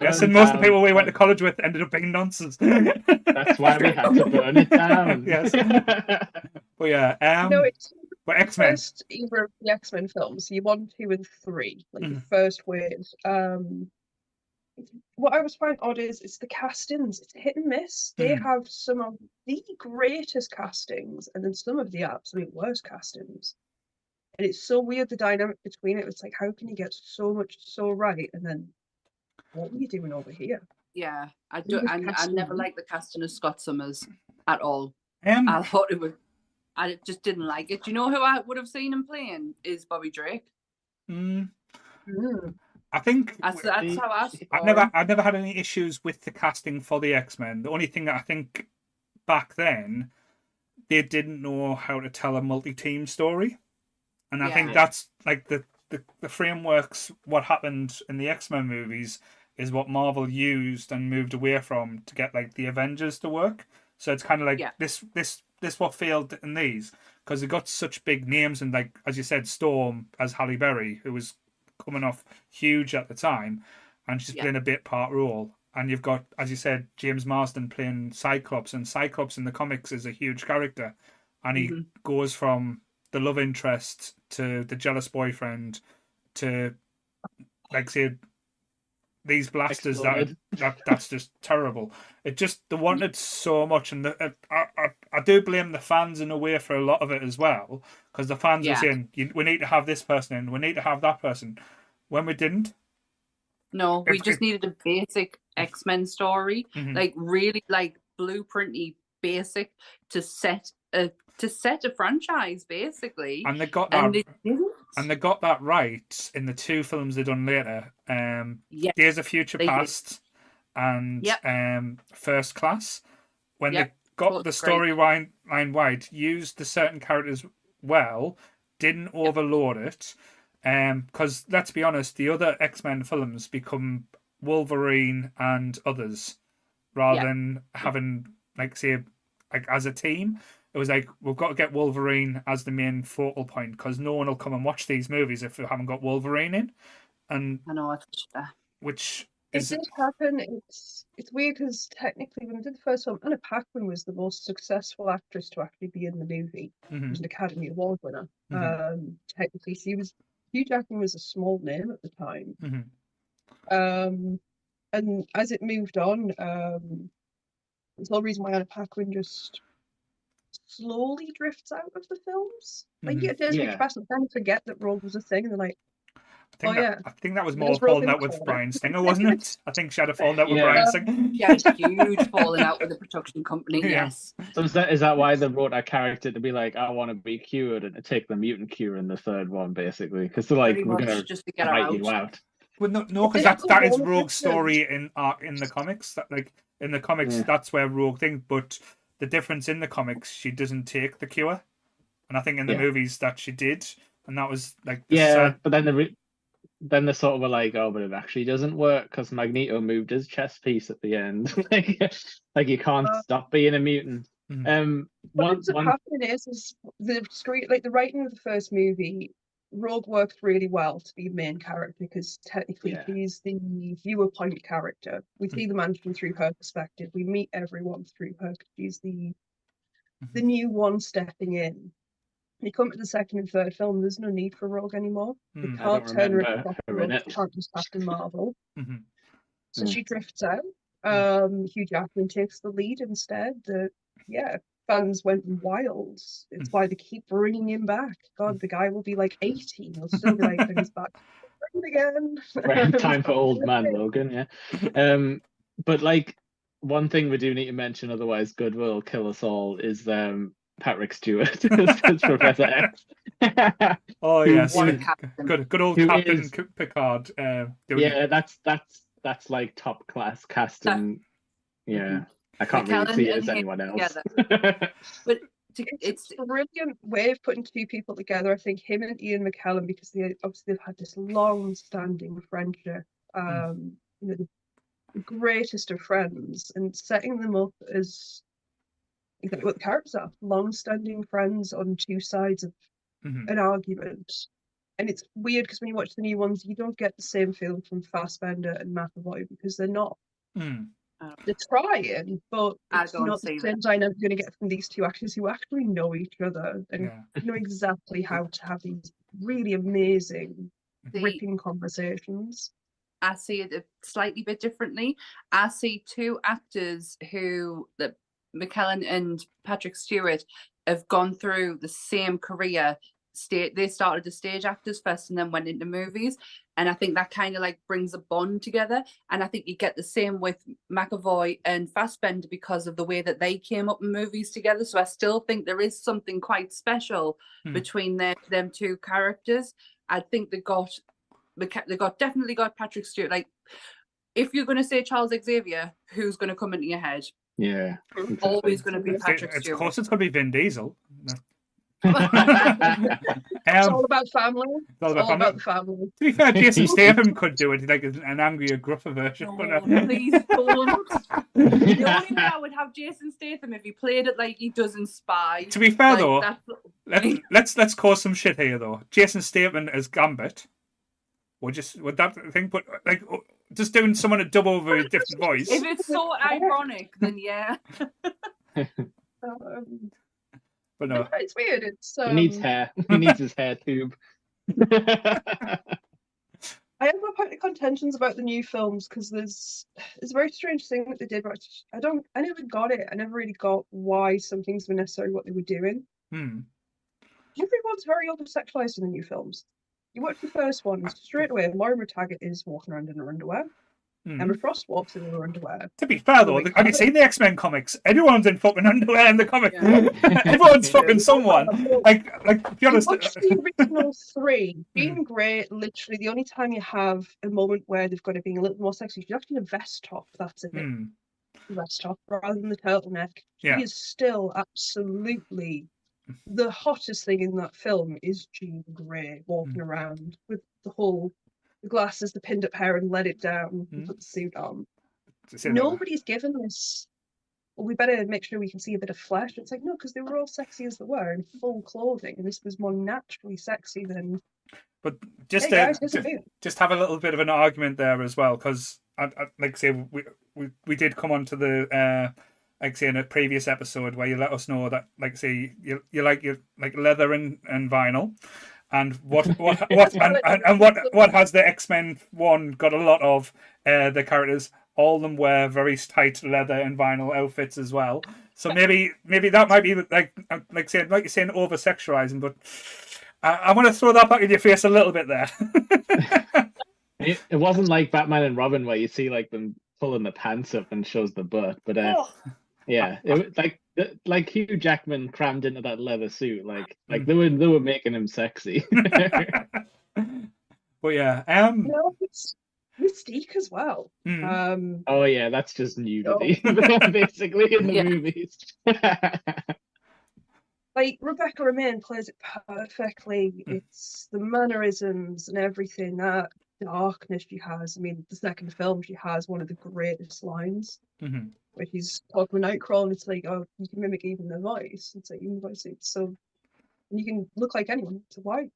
Yes, and most of the people we went to college with ended up being nonsense. That's why we had to burn it down. Yes. But yeah, no, it's but X-Men. First either of the X-Men films, the 1, 2, and 3, like the first wave. What I was finding odd is it's the castings. It's hit and miss. They have some of the greatest castings, and then some of the absolute worst castings. And it's so weird the dynamic between it. It's like, how can you get so much so right, and then what were you doing over here? Yeah, I never liked the casting of Scott Summers at all. I thought it was. I just didn't like it. Do you know who I would have seen him playing is Bobby Drake. I think that's how I've never had any issues with the casting for the X-Men. The only thing that I think back then they didn't know how to tell a multi-team story, and I think that's like the frameworks. What happened in the X-Men movies is what Marvel used and moved away from to get like the Avengers to work. So it's kind of like this what failed in these, because they got such big names, and like as you said, Storm as Halle Berry, who was coming off huge at the time, and she's playing a bit part role. And you've got, as you said, James Marsden playing Cyclops, and Cyclops in the comics is a huge character, and he goes from the love interest to the jealous boyfriend to, like, say, these blasters that's just terrible. It just, they wanted so much, and I do blame the fans in a way for a lot of it as well, because the fans were saying, we need to have this person in, we need to have that person, when we didn't. No, we just needed a basic X-Men story, like really like blueprinty basic to set a franchise, basically. And they got that, and they got that right in the two films they done later. Days of Future Past and First Class. When they got the storyline wide, used the certain characters well, didn't overload it. Because let's be honest, the other X-Men films become Wolverine and others, rather than having, like, say, like as a team. It was like, we've got to get Wolverine as the main focal point, because no one will come and watch these movies if we haven't got Wolverine in. And I know, which is... It did happen. It's weird, because technically when we did the first film, Anna Paquin was the most successful actress to actually be in the movie. She was an Academy Award winner. Technically, Hugh Jackman was a small name at the time. And as it moved on, it's the reason why Anna Paquin just... slowly drifts out of the films. Like there's a fast then forget that Rogue was a thing, and they're like, I think that was more falling out with Bryan Singer, wasn't it? I think she had a falling out with Bryan Singer. Yeah, it's a huge falling out with the production company. Yes. So is that why they wrote a character to be like, I want to be cured, and to take the mutant cure in the third one, basically, because they're like, we're gonna just to get out. You out. Well, no, because that is Rogue's story in the comics. That, like in the comics, that's where Rogue thing, but. The difference in the comics, she doesn't take the cure, and I think in the movies that she did, and that was like but then they sort of were like, oh, but it actually doesn't work because Magneto moved his chess piece at the end. like you can't stop being a mutant. What happening is the story, like the writing of the first movie, Rogue worked really well to be the main character, because technically he's the viewer point character. We see the mansion through her perspective. We meet everyone through her. She's the new one stepping in. They come to the second and third film, there's no need for Rogue anymore. They can't turn her in. Can't just Captain Marvel. So she drifts out. Hugh Jackman takes the lead instead. Fans went wild. It's why they keep bringing him back. God, the guy will be like 80. He'll still be like, he's back again. Right, time for old man Logan, but like one thing we do need to mention, otherwise Goodwill will kill us all, is Patrick Stewart as Professor X. Oh yes, good old Captain Picard. That's like top class casting. Yeah, I can't really see it as anyone else. But it's a brilliant way of putting two people together. I think him and Ian McKellen, because they've had this long-standing friendship. You know, the greatest of friends, and setting them up as exactly what the characters are, long-standing friends on two sides of an argument. And it's weird because when you watch the new ones, you don't get the same feeling from Fassbender and McAvoy because they're not. They're trying, but it's not the same dynamic you're going to get from these two actors who actually know each other and know exactly how to have these really amazing, gripping conversations. I see it slightly bit differently. I see two actors who, McKellen and Patrick Stewart, have gone through the same career. They started as stage actors first and then went into movies. And I think that kind of like brings a bond together. And I think you get the same with McAvoy and Fassbender because of the way that they came up in movies together. So I still think there is something quite special between them two characters. I think they definitely got Patrick Stewart. Like, if you're going to say Charles Xavier, who's going to come into your head? Yeah, exactly. Always going to be Patrick Stewart. Of course, it's going to be Vin Diesel. No. It's all about family. It's all about the family. To be fair, Jason Statham could do it, like an angrier, gruffer version. Please don't. The only way I would have Jason Statham if he played it like he does in Spy. To be fair, though, let's cause some shit here, though. Jason Statham as Gambit. Would that thing, but like just doing someone a dub over a different voice. If it's so ironic, then yeah. But no, it's weird. He needs hair. He needs his hair tube. I have my point of contentions about the new films because there's a very strange thing that they did. But I never got it. I never really got why some things were necessarily what they were doing. Everyone's very over-sexualized in the new films. You watch the first one, straight away, Moira Murtaugh is walking around in her underwear. Emma Frost walks in her underwear. To be fair, though, have you seen the X-Men comics? Everyone's in fucking underwear in the comic. Yeah. Everyone's fucking someone. Like, to be honest. You watch the original three. Being Grey, literally, the only time you have a moment where they've got it being a little more sexy, she's actually in a vest top. That's it. A vest top rather than the turtleneck. She is still absolutely... The hottest thing in that film is Jean Grey walking around with the whole glasses, the pinned up hair, and let it down, and put the suit on. Nobody's given this, well, we better make sure we can see a bit of flesh. It's like, no, because they were all sexy as they were in full clothing, and this was more naturally sexy than. But just have a little bit of an argument there as well, because like I say, we did come on to the. Like say in a previous episode where you let us know that, like say, you like your like leather and vinyl, and what and what has the X-Men 1 got a lot of the characters? All of them wear very tight leather and vinyl outfits as well. So maybe that might be like you're saying over sexualizing, but I want to throw that back in your face a little bit there. It wasn't like Batman and Robin where you see like them pulling the pants up and shows the butt, but. Yeah, it, like Hugh Jackman crammed into that leather suit, like they were making him sexy. But yeah, no, it's Mystique as well. Oh yeah, that's just nudity basically in the movies. Like Rebecca Romijn plays it perfectly. It's the mannerisms and everything, that darkness she has. I mean, the second film she has one of the greatest lines. Where he's talking with Nightcrawler, and it's like, oh, you can mimic even the voice. It's like, even the voice, so, and you can look like anyone. So why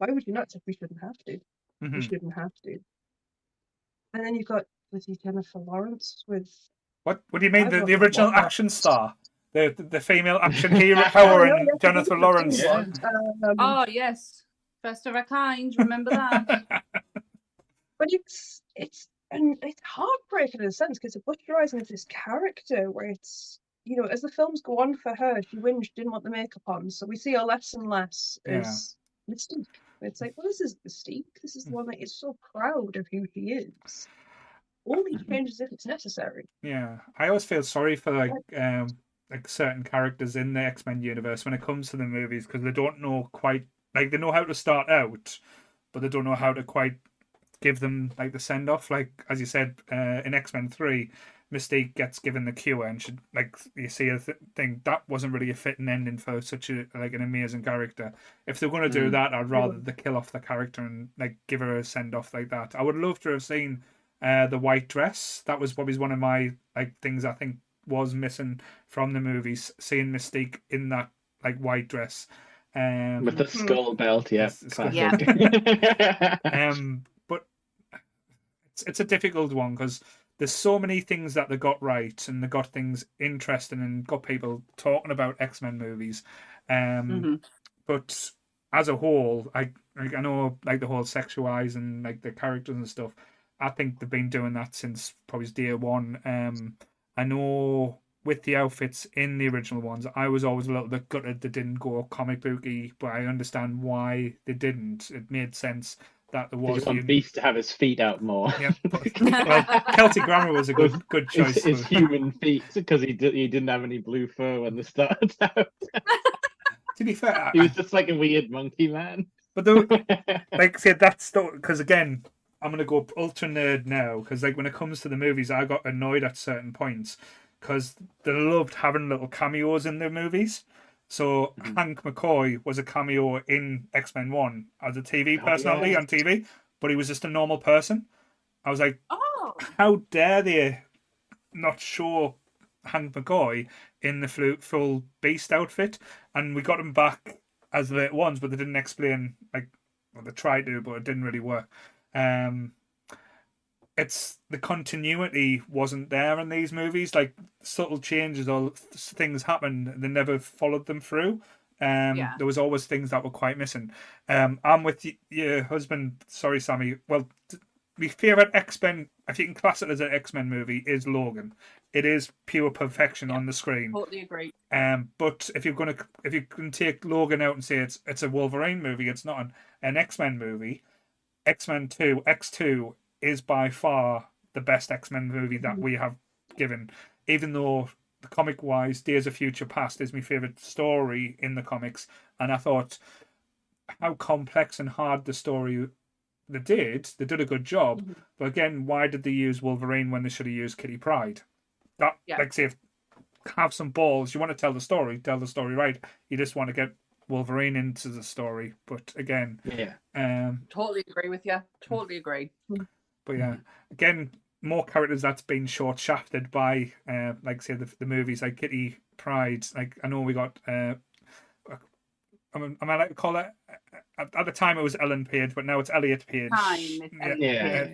would you not? It's like, we shouldn't have to. We shouldn't have to. And then you've got Jennifer Lawrence with. What do you mean? The original action star, the female action hero, and Jennifer Lawrence. Yeah. Oh yes, first of a kind. Remember that. But it's. And it's heartbreaking in a sense because it butcherizing into this character where it's, you know, as the films go on for her, she whinged, she didn't want the makeup on. So we see her less and less as Mystique. It's like, well, this is Mystique. This is the one that is so proud of who she is. Only changes if it's necessary. Yeah. I always feel sorry for like like certain characters in the X-Men universe when it comes to the movies, because they don't know quite, like, they know how to start out, but they don't know how to quite give them like the send off. Like as you said, in X-Men 3, Mystique gets given the cure, and should, like, you see a thing that wasn't really a fitting ending for such a, like, an amazing character. If they're going to do that, I'd rather they kill off the character and, like, give her a send off like that. I would love to have seen the white dress. That was probably one of my, like, things I think was missing from the movies, seeing Mystique in that, like, white dress with the skull belt. Yeah. But it's a difficult one, because there's so many things that they got right, and they got things interesting, and got people talking about X-Men movies. But as a whole, I know, like, the whole sexualizing, like, the characters and stuff, I think they've been doing that since probably day one. I know with the outfits in the original ones, I was always a little bit gutted they didn't go comic booky, but I understand why they didn't. It made sense. That there was Beast to have his feet out more. Yeah, but, well, Celtic Grammar was a good choice. His human feet, because he didn't have any blue fur when they started out. To be fair, he was just like a weird monkey man. But like I said, that's because again, I'm gonna go ultra nerd now, because, like, when it comes to the movies, I got annoyed at certain points because they loved having little cameos in their movies. So Hank McCoy was a cameo in X-Men 1 as a TV personality on TV, but he was just a normal person. I was like, how dare they not show Hank McCoy in the full Beast outfit? And we got him back as the late ones, but they didn't explain, like, well, they tried to, but it didn't really work. It's the continuity wasn't there in these movies. Like, subtle changes or things happened, they never followed them through. There was always things that were quite missing. I'm with your husband, sorry, Sammy. Well, my favorite X-Men, if you can class it as an X-Men movie, is Logan. It is pure perfection on the screen. Totally agree. But if you can take Logan out and say it's a Wolverine movie, it's not an X-Men movie. X-Men 2, X2. Is by far the best X-Men movie that we have given. Even though, the comic-wise, Days of Future Past is my favourite story in the comics, and I thought how complex and hard the story they did. They did a good job, but again, why did they use Wolverine when they should have used Kitty Pryde? That, like, say, if have some balls. You want to tell the story right. You just want to get Wolverine into the story, but again, totally agree with you. Totally agree. But yeah, again, more characters that's been short-shafted by, like, say, the movies, like Kitty Pryde. Like, I know we got, am I allowed to call it? At the time, it was Ellen Page, but now it's Elliot Page. Page.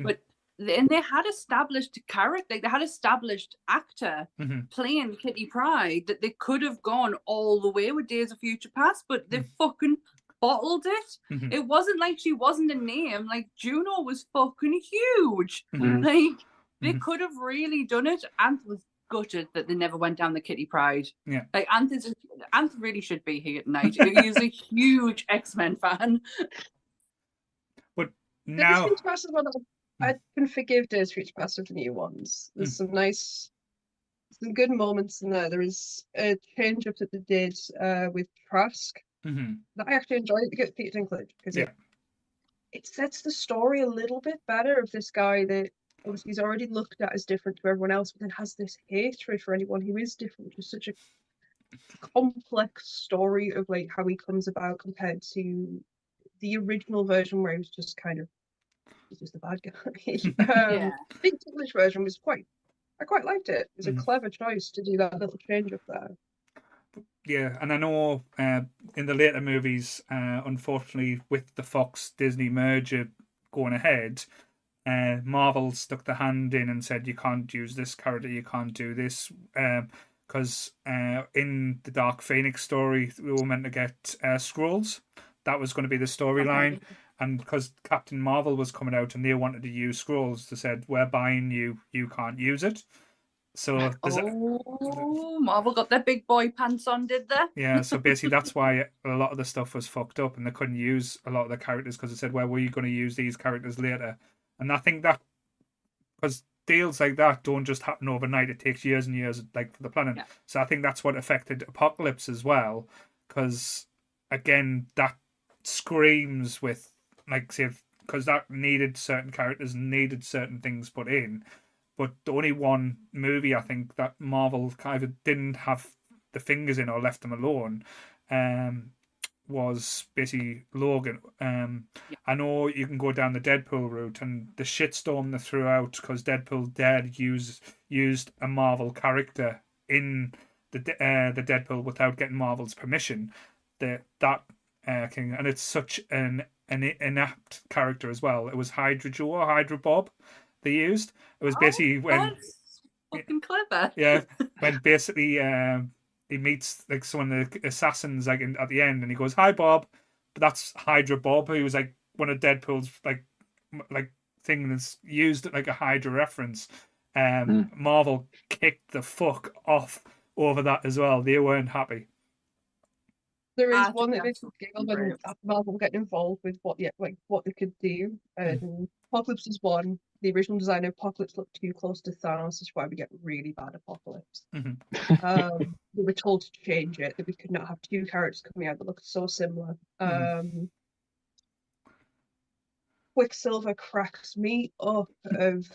But and they had established character, like, they had established actor playing Kitty Pryde that they could have gone all the way with Days of Future Past, but they fucking bottled it. It wasn't like she wasn't a name. Like, Juno was fucking huge. Like, they could have really done it. Anth was gutted that they never went down the Kitty Pryde. Yeah, like, Anth really should be here tonight. He's a huge X-Men fan. But now I can forgive Days of Future Past with the new ones. There's some good moments in there. There is a change up that they did with Trask. That I actually enjoyed, to get Peter Dinklage, because it sets the story a little bit better of this guy that obviously he's already looked at as different to everyone else, but then has this hatred for anyone who is different, which is such a complex story of, like, how he comes about compared to the original version where he was just kind of just a bad guy. The English version was I quite liked it. It was a clever choice to do that little change up there. Yeah, and I know in the later movies, unfortunately, with the Fox-Disney merger going ahead, Marvel stuck their hand in and said, you can't use this character, you can't do this. Because in the Dark Phoenix story, we were meant to get Skrulls. That was going to be the storyline. And because Captain Marvel was coming out and they wanted to use Skrulls, they said, we're buying you, you can't use it. So Marvel got their big boy pants on, did they? Yeah, so basically that's why a lot of the stuff was fucked up and they couldn't use a lot of the characters because they said, well, were you going to use these characters later? And I think that because deals like that don't just happen overnight. It takes years and years, like, for the planet. Yeah. So I think that's what affected Apocalypse as well, because again, that screams with, like, say, because that needed certain characters, needed certain things put in. But the only one movie I think that Marvel kind of didn't have the fingers in or left them alone was basically Logan. I know you can go down the Deadpool route and the shitstorm they threw out because Deadpool dared used a Marvel character in the Deadpool without getting Marvel's permission. And it's such an inapt character as well. It was Hydra Joe or Hydra Bob they used. It was basically that's fucking clever. Yeah, when basically he meets like someone of the assassins like at the end, and he goes, "Hi, Bob," but that's Hydra Bob, who was like one of Deadpool's like thing that's used like a Hydra reference. Marvel kicked the fuck off over that as well. They weren't happy. There is one that is scale when Marvel getting involved with what they could do. Apocalypse is one. The original design of Apocalypse looked too close to Thanos, which is why we get really bad Apocalypse. We were told to change it, that we could not have two characters coming out that looked so similar. Quicksilver cracks me up of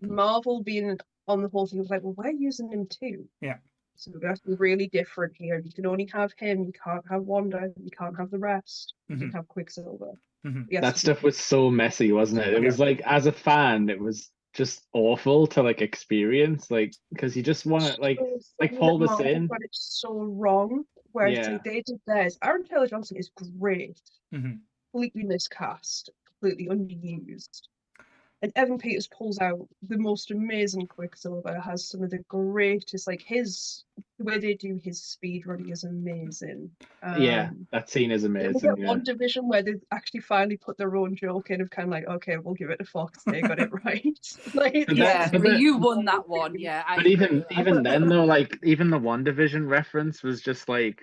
Marvel being on the whole thing of like, well, we're using him too. Yeah. So we're going to have to be really different here. You can only have him. You can't have Wanda. You can't have the rest. You can have Quicksilver. That stuff was so messy, wasn't it? It was like, as a fan, it was just awful to like experience, like, because you just want to like Paul was saying, but it's so wrong. Whereas they did theirs. Aaron Taylor Johnson is great, completely miscast, completely underused. And Evan Peters pulls out the most amazing Quicksilver, has some of the greatest, like the way they do his speed running is amazing. That scene is amazing. We get one division where they actually finally put their own joke in of kind of like, okay, we'll give it to Fox, they got it right. You won that one, But even then though, like, even the one division reference was just like,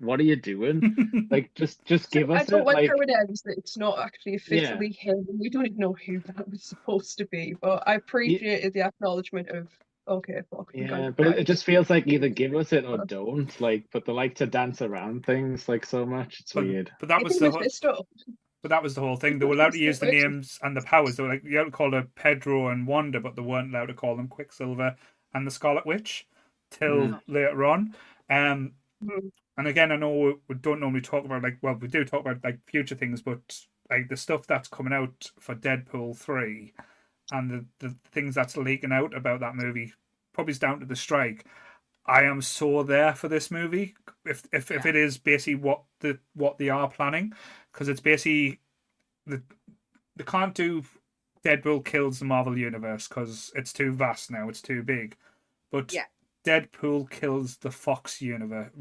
what are you doing? Like, just give us. I don't like how it ends that it's not actually officially him. We don't even know who that was supposed to be. But I appreciated the acknowledgement of okay, fuck. Yeah, but it just feels like either give us it or don't. Like, but they like to dance around things like so much. It's weird. But that was the whole thing. They were allowed to use the names and the powers. They were like, you called her Pedro and Wanda, but they weren't allowed to call them Quicksilver and the Scarlet Witch till later on. And again, I know we don't normally talk about we do talk about like future things, but like the stuff that's coming out for Deadpool 3 and the things that's leaking out about that movie probably is down to the strike. I am so there for this movie if it is basically what they are planning, because it's basically they can't do Deadpool kills the Marvel universe because it's too vast now, it's too big, but Deadpool kills the Fox universe.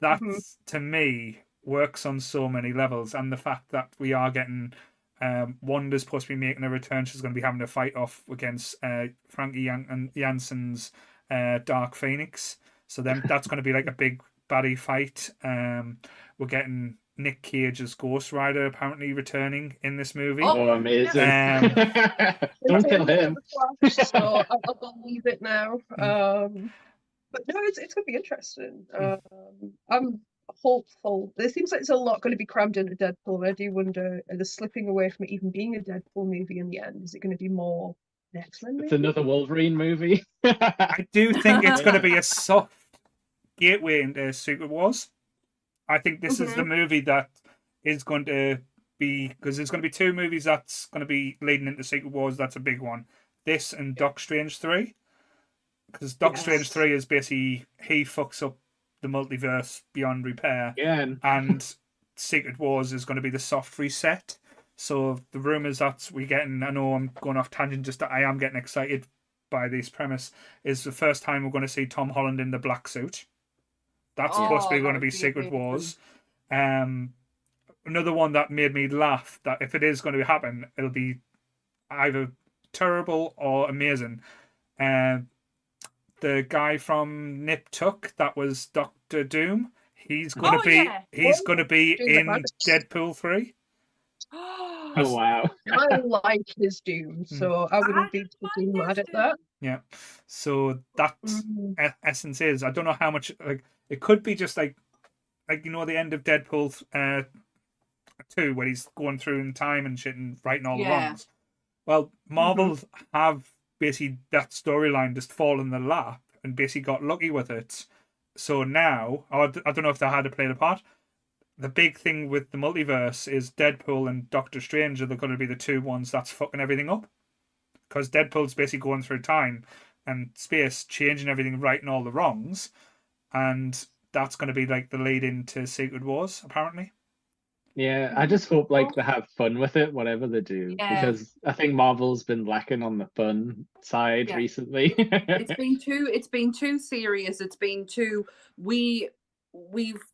That, to me, works on so many levels. And the fact that we are getting Wanda's supposed to be making a return. She's going to be having a fight off against Frankie Janssen's Dark Phoenix. So then that's going to be like a big baddie fight. We're getting Nick Cage's Ghost Rider apparently returning in this movie. Oh, amazing. Don't kill him. So I'll go leave it now. But no, it's going to be interesting. I'm hopeful. There seems like there's a lot going to be crammed into Deadpool. I do wonder, are they slipping away from it even being a Deadpool movie in the end? Is it going to be more X-Men movie? It's another Wolverine movie. I do think it's going to be a soft gateway into Secret Wars. I think this is the movie that is going to be, because there's going to be two movies that's going to be leading into Secret Wars. That's a big one. This and Doc Strange 3. Because Doc Strange 3 is basically, he fucks up the multiverse beyond repair. Yeah. And Secret Wars is going to be the soft reset. So the rumours that we're getting, I know I'm going off tangent, just that I am getting excited by this premise, is the first time we're going to see Tom Holland in the black suit. That's possibly going to be Secret Wars. Another one that made me laugh, that if it is going to happen, it'll be either terrible or amazing. The guy from Nip Tuck, that was Doctor Doom, he's going to be in Deadpool 3. Oh wow. I like his Doom, so I wouldn't be too mad at that. Yeah. So that's essence is, I don't know how much, like it could be just like you know the end of Deadpool 2 where he's going through in time and shit and writing all the wrongs. Well, Marvel have basically that storyline just fall in the lap and basically got lucky with it. So now, I don't know if they had to play the part. The big thing with the multiverse is Deadpool and Doctor Strange are going to be the two ones that's fucking everything up. Because Deadpool's basically going through time and space, changing everything, righting all the wrongs. And that's going to be like the lead into Secret Wars, apparently. Yeah, I just hope like they have fun with it, whatever they do, because I think Marvel's been lacking on the fun side recently. It's been too serious. It's been too we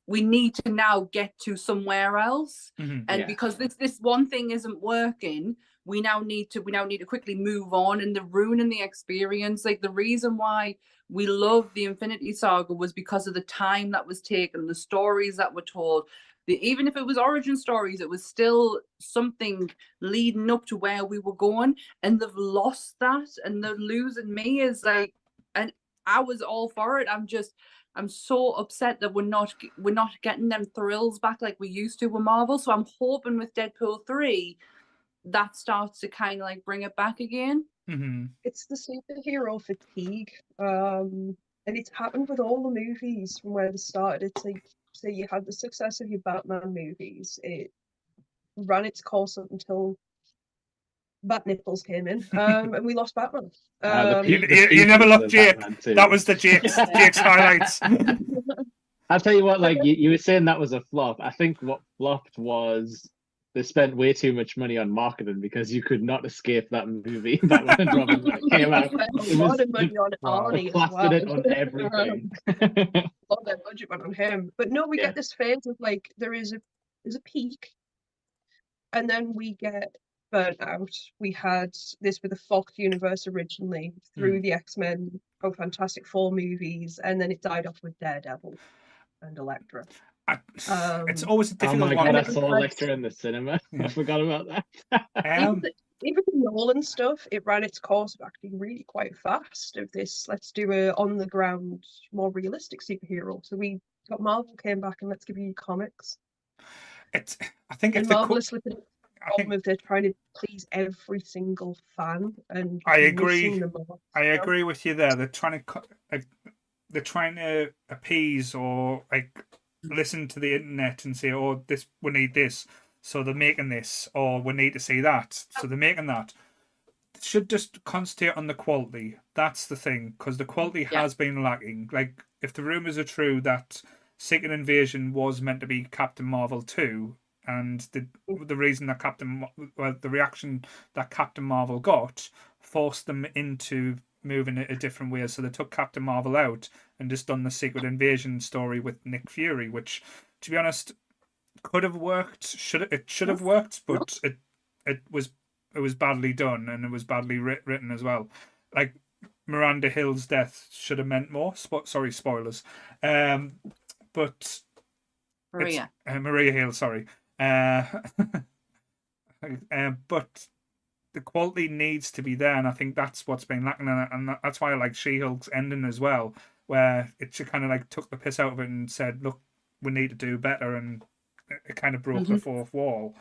need to now get to somewhere else, and because this one thing isn't working, we now need to quickly move on, and the ruining the experience. Like the reason why we loved the Infinity Saga was because of the time that was taken, the stories that were told. Even if it was origin stories, it was still something leading up to where we were going, and they've lost that, and they're losing me is like, and I was all for it. I'm so upset that we're not getting them thrills back like we used to with Marvel. So I'm hoping with Deadpool 3 that starts to kind of like bring it back again. Mm-hmm. It's the superhero fatigue, and it's happened with all the movies from where they started. It's like, so you had the success of your Batman movies. It ran its course up until Bat Nipples came in, and we lost Batman. You never lost Jake. That was the Jake's highlights. I'll tell you what, like you were saying that was a flop. I think what flopped was they spent way too much money on marketing, because you could not escape that movie. That when Robin came out, a lot of money on Arnie as well. Plastered it on everything. All their budget went on him. But no, we get this phase of like there's a peak, and then we get burnt out. We had this with the Fox universe originally through the X-Men and Fantastic Four movies, and then it died off with Daredevil and Elektra. It's always a difficult one. Oh my god, I saw Elektra in the cinema. I forgot about that. Even Nolan stuff, it ran its course actually really quite fast of this, let's do a on-the-ground, more realistic superhero. So we got Marvel came back and let's give you comics. Marvel is slipping of they're trying to please every single fan. And I agree. I agree with you there. They're trying to appease or like listen to the internet and say, oh, this we need this. So they're making this, or we need to see that. So they're making that. Should just concentrate on the quality. That's the thing, because the quality has been lacking. Like, if the rumours are true that Secret Invasion was meant to be Captain Marvel 2, and the reason that the reaction that Captain Marvel got forced them into moving it a different way. So they took Captain Marvel out and just done the Secret Invasion story with Nick Fury, which, to be honest, could have worked. Should have worked, but it was badly done, and it was badly written as well. Like Miranda Hill's death should have meant more. Sorry, spoilers. But Maria Hill. Sorry. But the quality needs to be there, and I think that's what's been lacking, and that's why I like She-Hulk's ending as well, where it kind of like took the piss out of it and said, "Look, we need to do better," and it kind of broke the fourth wall.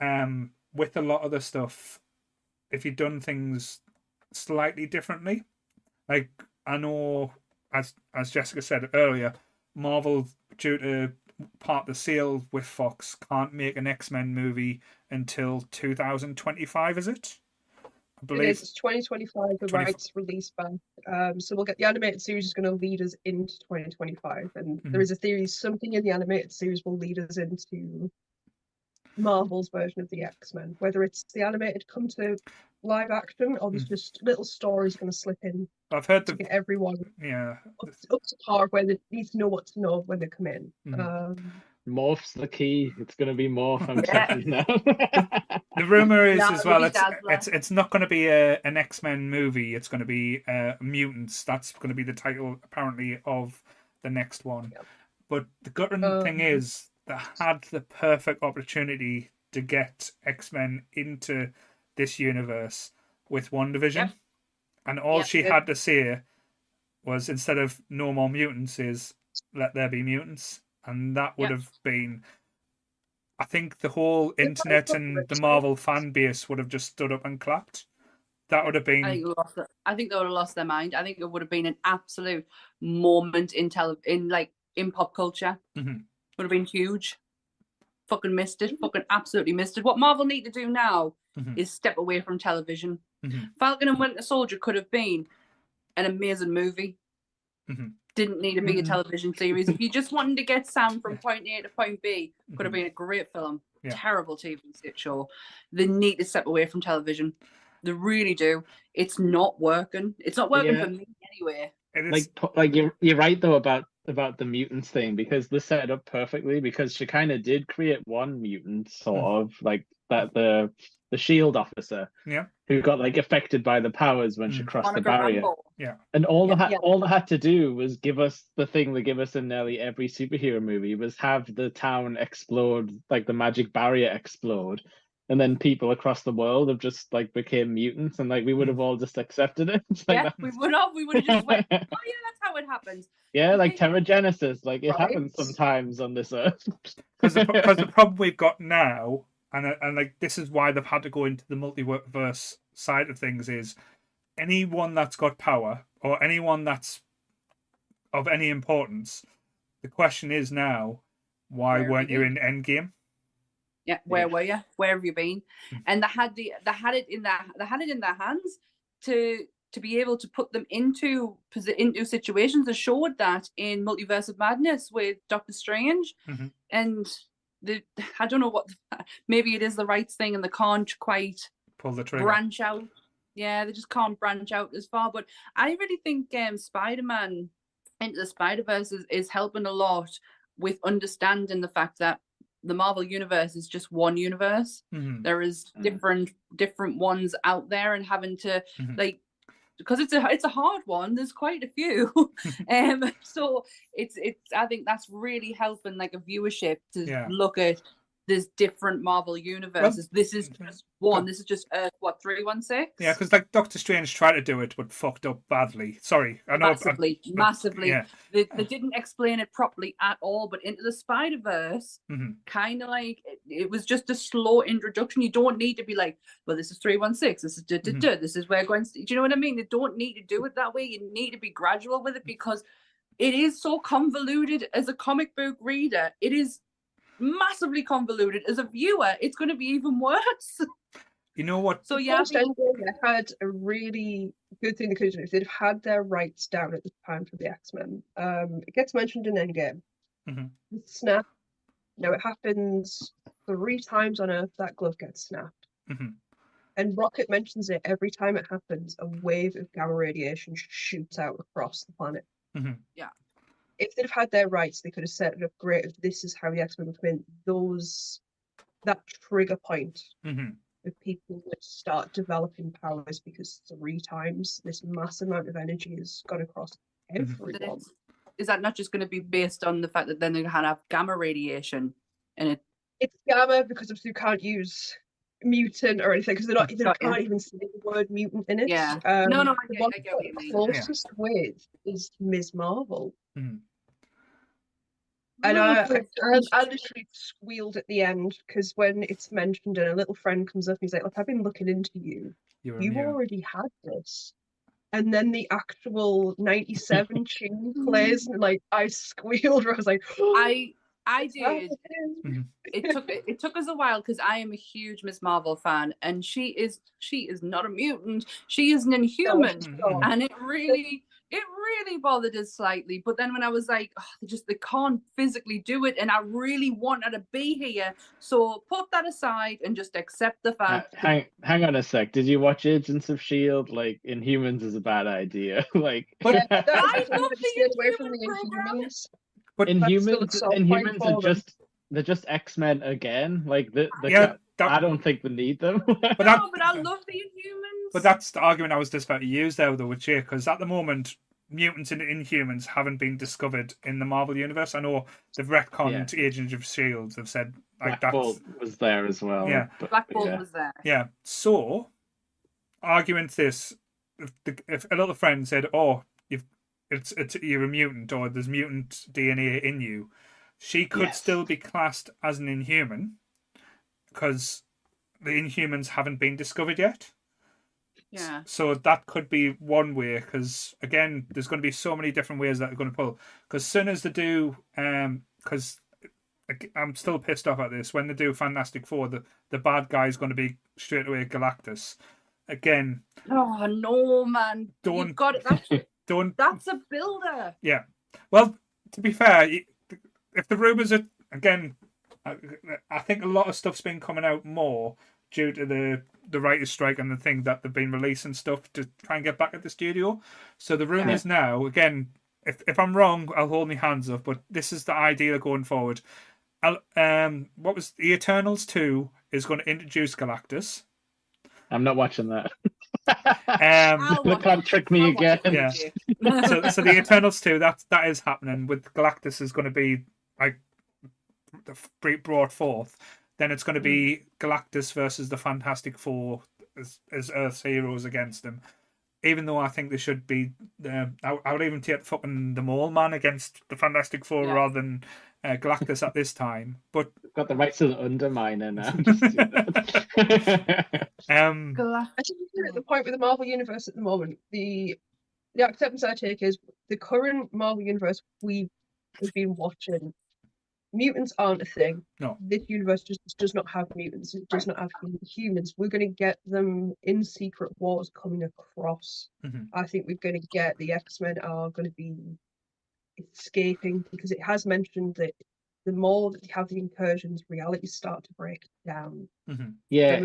With a lot of the stuff, if you'd done things slightly differently, like I know, as Jessica said earlier, Marvel, due to part of the seal with Fox, can't make an X-Men movie until 2025, is it? I believe it's 2025, the rights release ban. So we'll get the animated series is going to lead us into 2025, and there is a theory something in the animated series will lead us into Marvel's version of the X-Men. Whether it's the animated come to live action, or there's just little stories going to slip in. I've heard that everyone, up to par where they need to know what to know when they come in. Morph's the key. It's going to be Morph. I'm checking now. The rumor is as well. It's not going to be an X-Men movie. It's going to be Mutants. That's going to be the title apparently of the next one. Yep. But the gutting thing is, they had the perfect opportunity to get X-Men into this universe with WandaVision. Yep. And all she had to say was, instead of no more mutants, is let there be mutants. And that would have been... I think the whole internet and the Marvel fan base would have just stood up and clapped. That would have been... I think they would have lost their mind. I think it would have been an absolute moment in pop culture. Mm-hmm. Would have been huge. Fucking missed it. Fucking absolutely missed it. What Marvel need to do now is step away from television. Mm-hmm. Falcon and Winter Soldier could have been an amazing movie. Mm-hmm. Didn't need to be a television series. If you just wanted to get Sam from point A to point B, could have been a great film. Yeah. Terrible TV show. They need to step away from television. They really do. It's not working. It's not working for me anyway. Like you're right though about the mutants thing, because this set up perfectly, because she kind of did create one mutant sort of like that, the SHIELD officer who got like affected by the powers when she crossed the barrier. And all they had to do was give us the thing they give us in nearly every superhero movie, was have the town explode, like the magic barrier explode, and then people across the world have just like became mutants, and like we would have all just accepted it. we would have just went, oh yeah, that's how it happens. Yeah, like Terra Genesis, like it happens sometimes on this earth. Because the problem we've got now, and like this is why they've had to go into the multiverse side of things, is anyone that's got power or anyone that's of any importance, the question is now, why weren't you in Endgame? Yeah, where were you? Where have you been? And they had it in their hands to be able to put them into situations. They showed that in Multiverse of Madness with Doctor Strange, and I don't know what. Maybe it is the rights thing, and they can't quite pull the trigger. Branch out. Yeah, they just can't branch out as far. But I really think Spider-Man Into the Spider-Verse is helping a lot with understanding the fact that the Marvel universe is just one universe. There is different ones out there, and having to like, because it's a hard one. There's quite a few, so it's. I think that's really helping like a viewership to look at this different Marvel universes. Well, this is just one. This is just Earth 316. Yeah, because like Doctor Strange tried to do it, but fucked up badly. Sorry, I know massively. Yeah. They didn't explain it properly at all. But Into the Spider-Verse, kind of like it was just a slow introduction. You don't need to be like, well, this is 316. This is this is where Gwen. Do you know what I mean? They don't need to do it that way. You need to be gradual with it, because it is so convoluted as a comic book reader. It is massively convoluted. As a viewer, it's going to be even worse. You know what? So yeah, they had a really good thing in conclusion. If they'd have had their rights down at the time for the X-Men, it gets mentioned in Endgame. Snap. Now it happens 3 times on Earth that glove gets snapped, and Rocket mentions it every time it happens. A wave of gamma radiation shoots out across the planet. Yeah. If they'd have had their rights, they could have set it up great. If this is how the X-Men would come in, that trigger point, if people would start developing powers, because 3 times this mass amount of energy has gone across everyone. Is that not just going to be based on the fact that then they're going to have gamma radiation? And it's gamma because obviously you can't use mutant or anything, because they can't even say the word mutant in it. Yeah. I get what you mean. The closest with is Ms. Marvel. And I literally squealed at the end, because when it's mentioned and a little friend comes up and he's like, look, I've been looking into you. You already had this. And then the actual 97 tune plays, and like I squealed, where I was like, I did. It took us a while, because I am a huge Ms. Marvel fan, and she is not a mutant. She is an inhuman, and it really bothered us slightly. But then when I was like, they can't physically do it, and I really wanted to be here, so put that aside and just accept the fact. Hang on a sec. Did you watch Agents of S.H.I.E.L.D.? Like, Inhumans is a bad idea. I love the away from the Inhumans. But Inhumans are just X-Men again. Like I don't think they need them. but I love the Inhumans. But that's the argument I was just about to use there with the Witcher, because at the moment mutants and Inhumans haven't been discovered in the Marvel universe. I know they've retconned Agents of S.H.I.E.L.D. They've said Like Black Bolt was there as well. Yeah, Black Bolt was there. Yeah. So, argument this: if another friend said, "Oh, you're a mutant, or there's mutant DNA in you," she could still be classed as an Inhuman because the Inhumans haven't been discovered yet. Yeah. So that could be one way, because again, there's going to be so many different ways that they're going to pull. Because soon as they do, because I'm still pissed off at this. When they do Fantastic Four, the bad guy is going to be straight away Galactus. Again. Oh, no, man. You've got it. That's a builder. Yeah. Well, to be fair, if the rumours are... Again, I think a lot of stuff's been coming out more due to the writer's strike and the thing that they've been releasing stuff to try and get back at the studio. So the rumours now, again, if I'm wrong, I'll hold my hands up, but this is the idea going forward. What was the Eternals 2 is going to introduce Galactus. I'm not watching that. The club tricked me again. Yeah. So the Eternals 2, that is happening. With Galactus is going to be like brought forth. Then it's going to be Galactus versus the Fantastic Four as Earth's heroes against them. Even though I think they should be... I would even take fucking the Mole Man against the Fantastic Four rather than Galactus at this time. But I've got the rights to the Underminer now. I think we're at the point with the Marvel Universe at the moment. The acceptance I take is the current Marvel Universe we've been watching. Mutants aren't a thing. No. This universe just does not have mutants. It does not have humans. We're going to get them in Secret Wars coming across. Mm-hmm. I think we're going to get the X-Men are going to be escaping, because it has mentioned that the more that you have the incursions, realities start to break down. Mm-hmm. Yeah,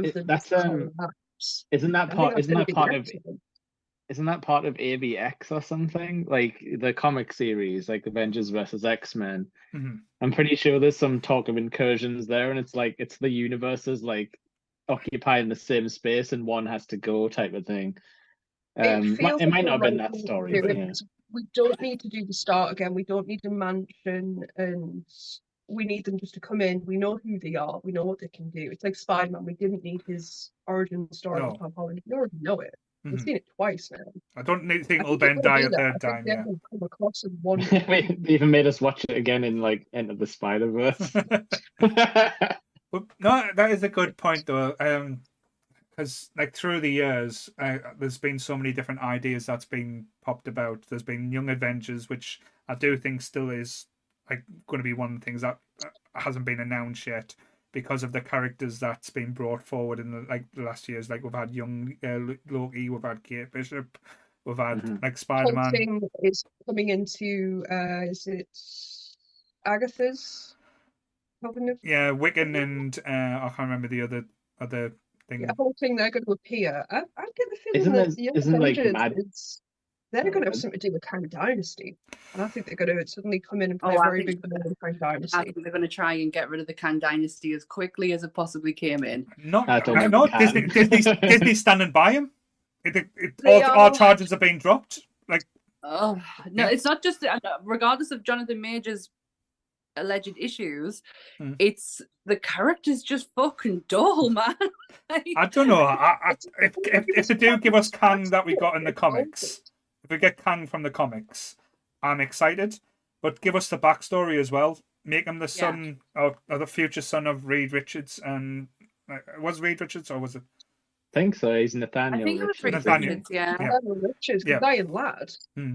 isn't that part of AVX or something? Like the comic series, like Avengers versus X-Men. Mm-hmm. I'm pretty sure there's some talk of incursions there, and it's like it's the universes like occupying the same space and one has to go type of thing. It might not have been that story, but yeah. We don't need to do the start again. We don't need a mansion, and we need them just to come in. We know who they are. We know what they can do. It's like Spider-Man. We didn't need his origin story with Tom Holland. We already know it. We've seen it twice now. I don't think it'll then die a third time. Yeah. Come across in one. They even made us watch it again in like End of the Spider-Verse. But no, that is a good point though. Because like through the years, there's been so many different ideas that's been popped about. There's been Young Avengers, which I do think still is like going to be one of the things that hasn't been announced yet, because of the characters that's been brought forward in the last years. Like we've had young Loki, we've had Kate Bishop, we've had like Spider-Man. Thing is coming into is it Agatha's? Yeah, Wiccan and I can't remember the other thing. Yeah, the whole thing they're going to appear. I get the feeling they're going to have something to do with Kang Dynasty. And I think they're going to suddenly come in and play very big role in Kang Dynasty. I think they're going to try and get rid of the Kang Dynasty as quickly as it possibly came in. Not Disney standing by him. All charges are being dropped. Like, it's not just... Regardless of Jonathan Major's alleged issues, it's the character's just fucking dull, man. Like, I don't know. If they do give us Kang that we got in the comics... If we get Kang from the comics, I'm excited. But give us the backstory as well. Make him the son or the future son of Reed Richards. And was Reed Richards or was it? I think so. He's Nathaniel. I think it was Reed Richards. Yeah, Nathaniel Richards, dying lad. Hmm.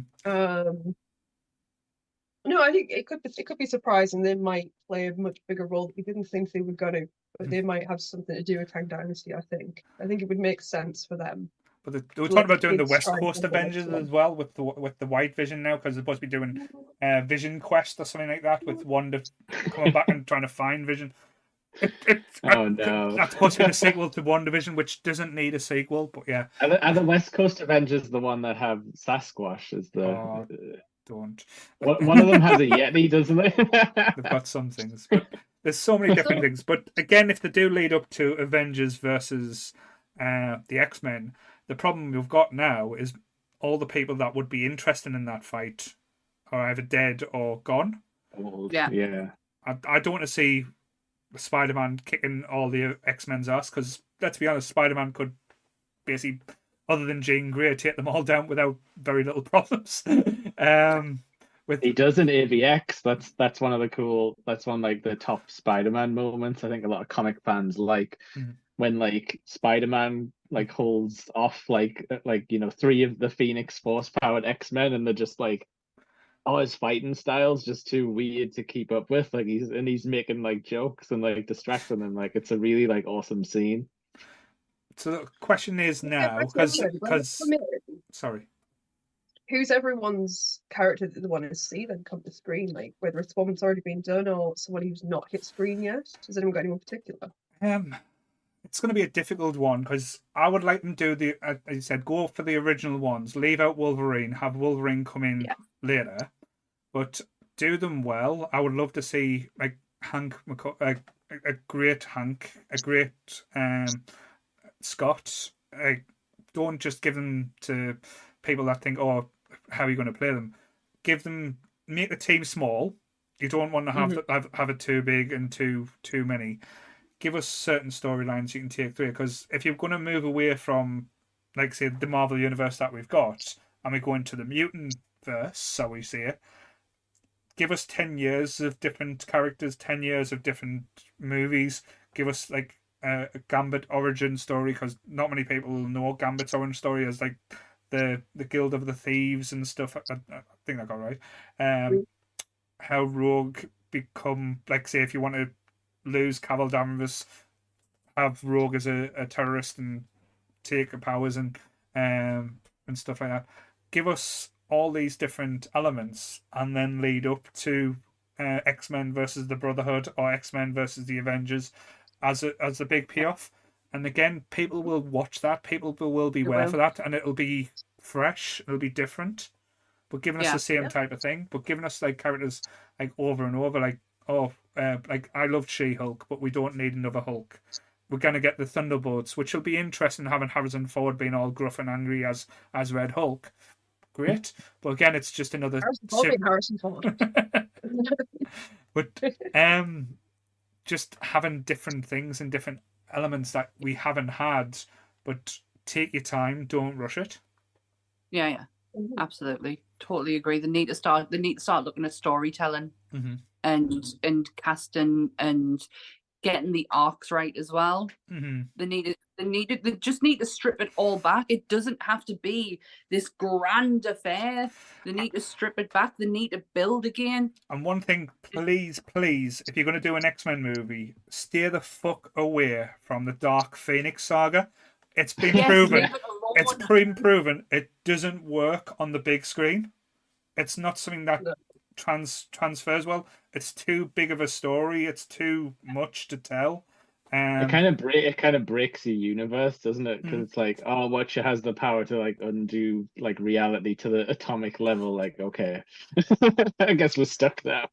No, I think it could be surprising. They might play a much bigger role that we didn't think they were going to. But they might have something to do with Kang Dynasty. I think it would make sense for them. But they were talking about doing the West Coast Avengers as well with the White Vision now, because they're supposed to be doing Vision Quest or something like that, with Wanda coming back and trying to find Vision. That's supposed to be the sequel to WandaVision, which doesn't need a sequel, but yeah. Are the West Coast Avengers the one that have Sasquatch? Don't. One of them has a Yeti, doesn't they? They've got some things. But there's so many different things. But again, if they do lead up to Avengers versus the X-Men, the problem we've got now is all the people that would be interested in that fight are either dead or gone. I don't want to see Spider-Man kicking all the X-Men's ass, because let's be honest, Spider-Man could basically, other than Jean Grey, take them all down without very little problems. He does in AVX. That's one of the cool. That's one like the top Spider-Man moments. I think a lot of comic fans like when like Spider-Man like holds off like you know three of the Phoenix Force powered X-Men, and they're just like, oh, his fighting style's just too weird to keep up with. Like he's making like jokes and like distracting them. Like it's a really like awesome scene. So the question is now, because sorry. Who's everyone's character that they want to see then come to screen? Like whether it's one that's already been done or someone who's not hit screen yet? Has anyone got anyone particular? It's going to be a difficult one because I would like them to do the, as you said, go for the original ones, leave out Wolverine, have Wolverine come in later, but do them well. I would love to see like Hank McCoy, a great Hank, a great Scott. Don't just give them to people that think, oh, how are you going to play them? Give them, make the team small. You don't want to have it too big and too many. Give us certain storylines you can take through, because if you're going to move away from, like say, the Marvel universe that we've got, and we go into the mutant verse, so we say, give us 10 years of different characters, 10 years of different movies. Give us like a Gambit origin story, because not many people know Gambit's origin story as like the Guild of the Thieves and stuff. I think I got right. How Rogue become, like say, if you want to lose Cavill Danvers, have Rogue as a terrorist and take her powers and stuff like that. Give us all these different elements and then lead up to X-Men versus the Brotherhood or X-Men versus the Avengers as a big payoff. And again, people will watch that. People will be aware for that, and it'll be fresh. It'll be different. But giving us the same type of thing, but giving us like characters like over and over, like like I loved She-Hulk, but we don't need another Hulk. We're gonna get the Thunderbolts, which will be interesting, having Harrison Ford being all gruff and angry as Red Hulk. Great, but again, it's just another Harrison Ford. But just having different things and different elements that we haven't had, but take your time, don't rush it. Yeah, absolutely, totally agree. They need to start looking at storytelling. And casting and getting the arcs right as well. They just need to strip it all back. It doesn't have to be this grand affair. They need to strip it back. They need to build again. And one thing, please, if you're going to do an X-Men movie, steer the fuck away from the Dark Phoenix saga. It's been proven. It's been proven. It doesn't work on the big screen. It's not something that transfers well. It's too big of a story. It's too much to tell. It kind of breaks the universe, doesn't it? Because it's like, oh, Watcher has the power to like undo like reality to the atomic level. Like, okay, I guess we're stuck now.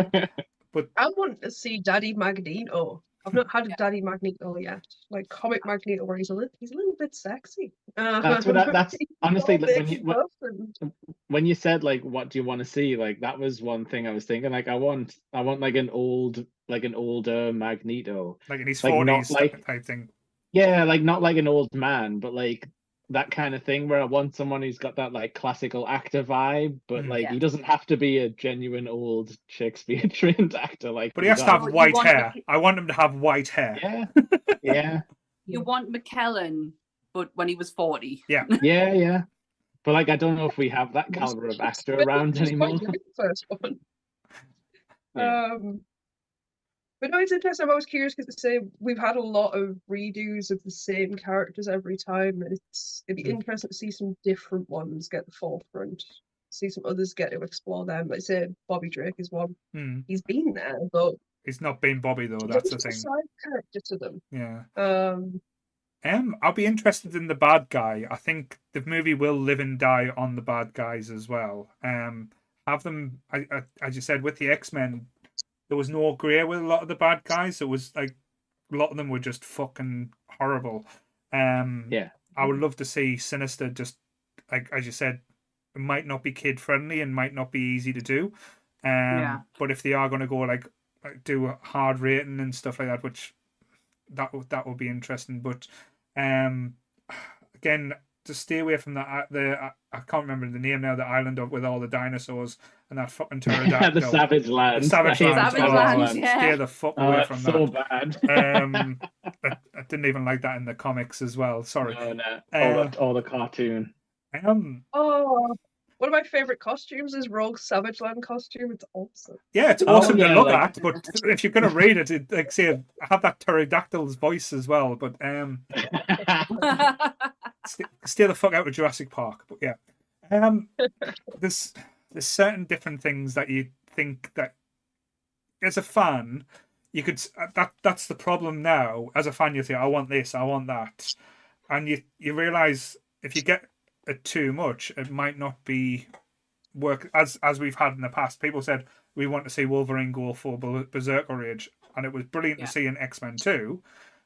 But I want to see Daddy Magneto. I've not had a Daddy Magneto yet. Like comic Magneto, where he's a little bit sexy. That's honestly like, when you said like, what do you want to see? Like that was one thing I was thinking. Like I want like an older Magneto, like in his 40s, type thing. Yeah, like not like an old man, but like that kind of thing where I want someone who's got that like classical actor vibe, but like he doesn't have to be a genuine old Shakespeare trained actor. Like, but he has to have white hair. I want him to have white hair. Yeah, yeah. You want McKellen, but when he was 40. Yeah. But like, I don't know if we have that caliber of actor around anymore. First one. Yeah. But no, it's interesting. I'm always curious because they say we've had a lot of redos of the same characters every time, and it'd be interesting to see some different ones get the forefront, see some others get to explore them. Like I say, Bobby Drake is one. He's been there, but he's not been Bobby though. That's the thing. He's a side character to them. Yeah. I'll be interested in the bad guy. I think the movie will live and die on the bad guys as well. Have them, I as you said, with the X-Men. There was no grey with a lot of the bad guys. It was like a lot of them were just fucking horrible. I would love to see Sinister just, like as you said, it might not be kid friendly and might not be easy to do. But if they are going to go like do a hard rating and stuff like that, which that will be interesting. But again, to stay away from that, I can't remember the name now, the island with all the dinosaurs and that fucking pterodactyl. The Savage Land. Savage Land. Yeah. Stay the fuck away from that. So bad. I didn't even like that in the comics as well. Sorry. No. All the cartoon. One of my favorite costumes is Rogue's Savage Land costume. It's awesome. Yeah, it's awesome to look at, but if you're gonna read it, like say, have that pterodactyl's voice as well. But stay the fuck out of Jurassic Park. But yeah, there's certain different things that you think that as a fan you could. That's the problem now. As a fan, you think, I want this, I want that, and you realize if you get it too much, it might not be work as we've had in the past. People said we want to see Wolverine go for Berserker Rage, and it was brilliant to see in X-Men 2,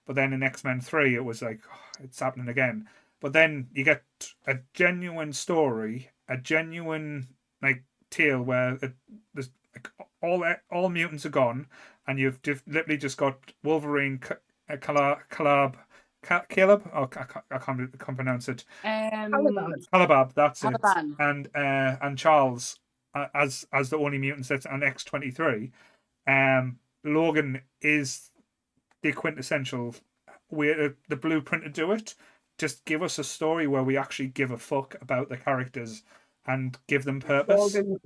but then in X-Men 3 it was like, oh, it's happening again. But then you get a genuine story, a genuine like tale where there's like, all mutants are gone, and you've literally just got Wolverine, Caleb, I can't pronounce it. Calabab, that's Caliban. It. And Charles as the only mutants that's on X-23. Logan is the quintessential, the blueprint to do it. Just give us a story where we actually give a fuck about the characters and give them purpose. Logan,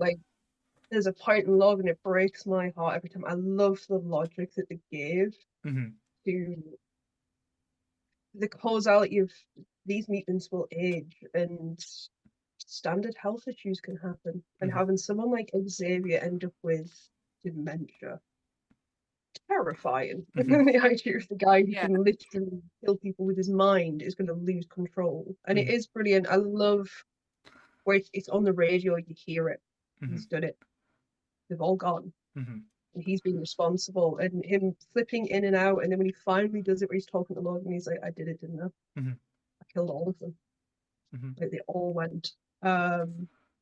there's a point in Logan, it breaks my heart every time. I love the logic that they gave to the causality of these mutants will age and standard health issues can happen, and having someone like Xavier end up with dementia, terrifying. And the idea of the guy who can literally kill people with his mind is going to lose control, and it is brilliant. I love where it's on the radio, you hear it. He's done it, they've all gone, and he's been responsible, and him flipping in and out, and then when he finally does it, where he's talking to Logan, he's like, I did it, didn't I? I killed all of them. They all went.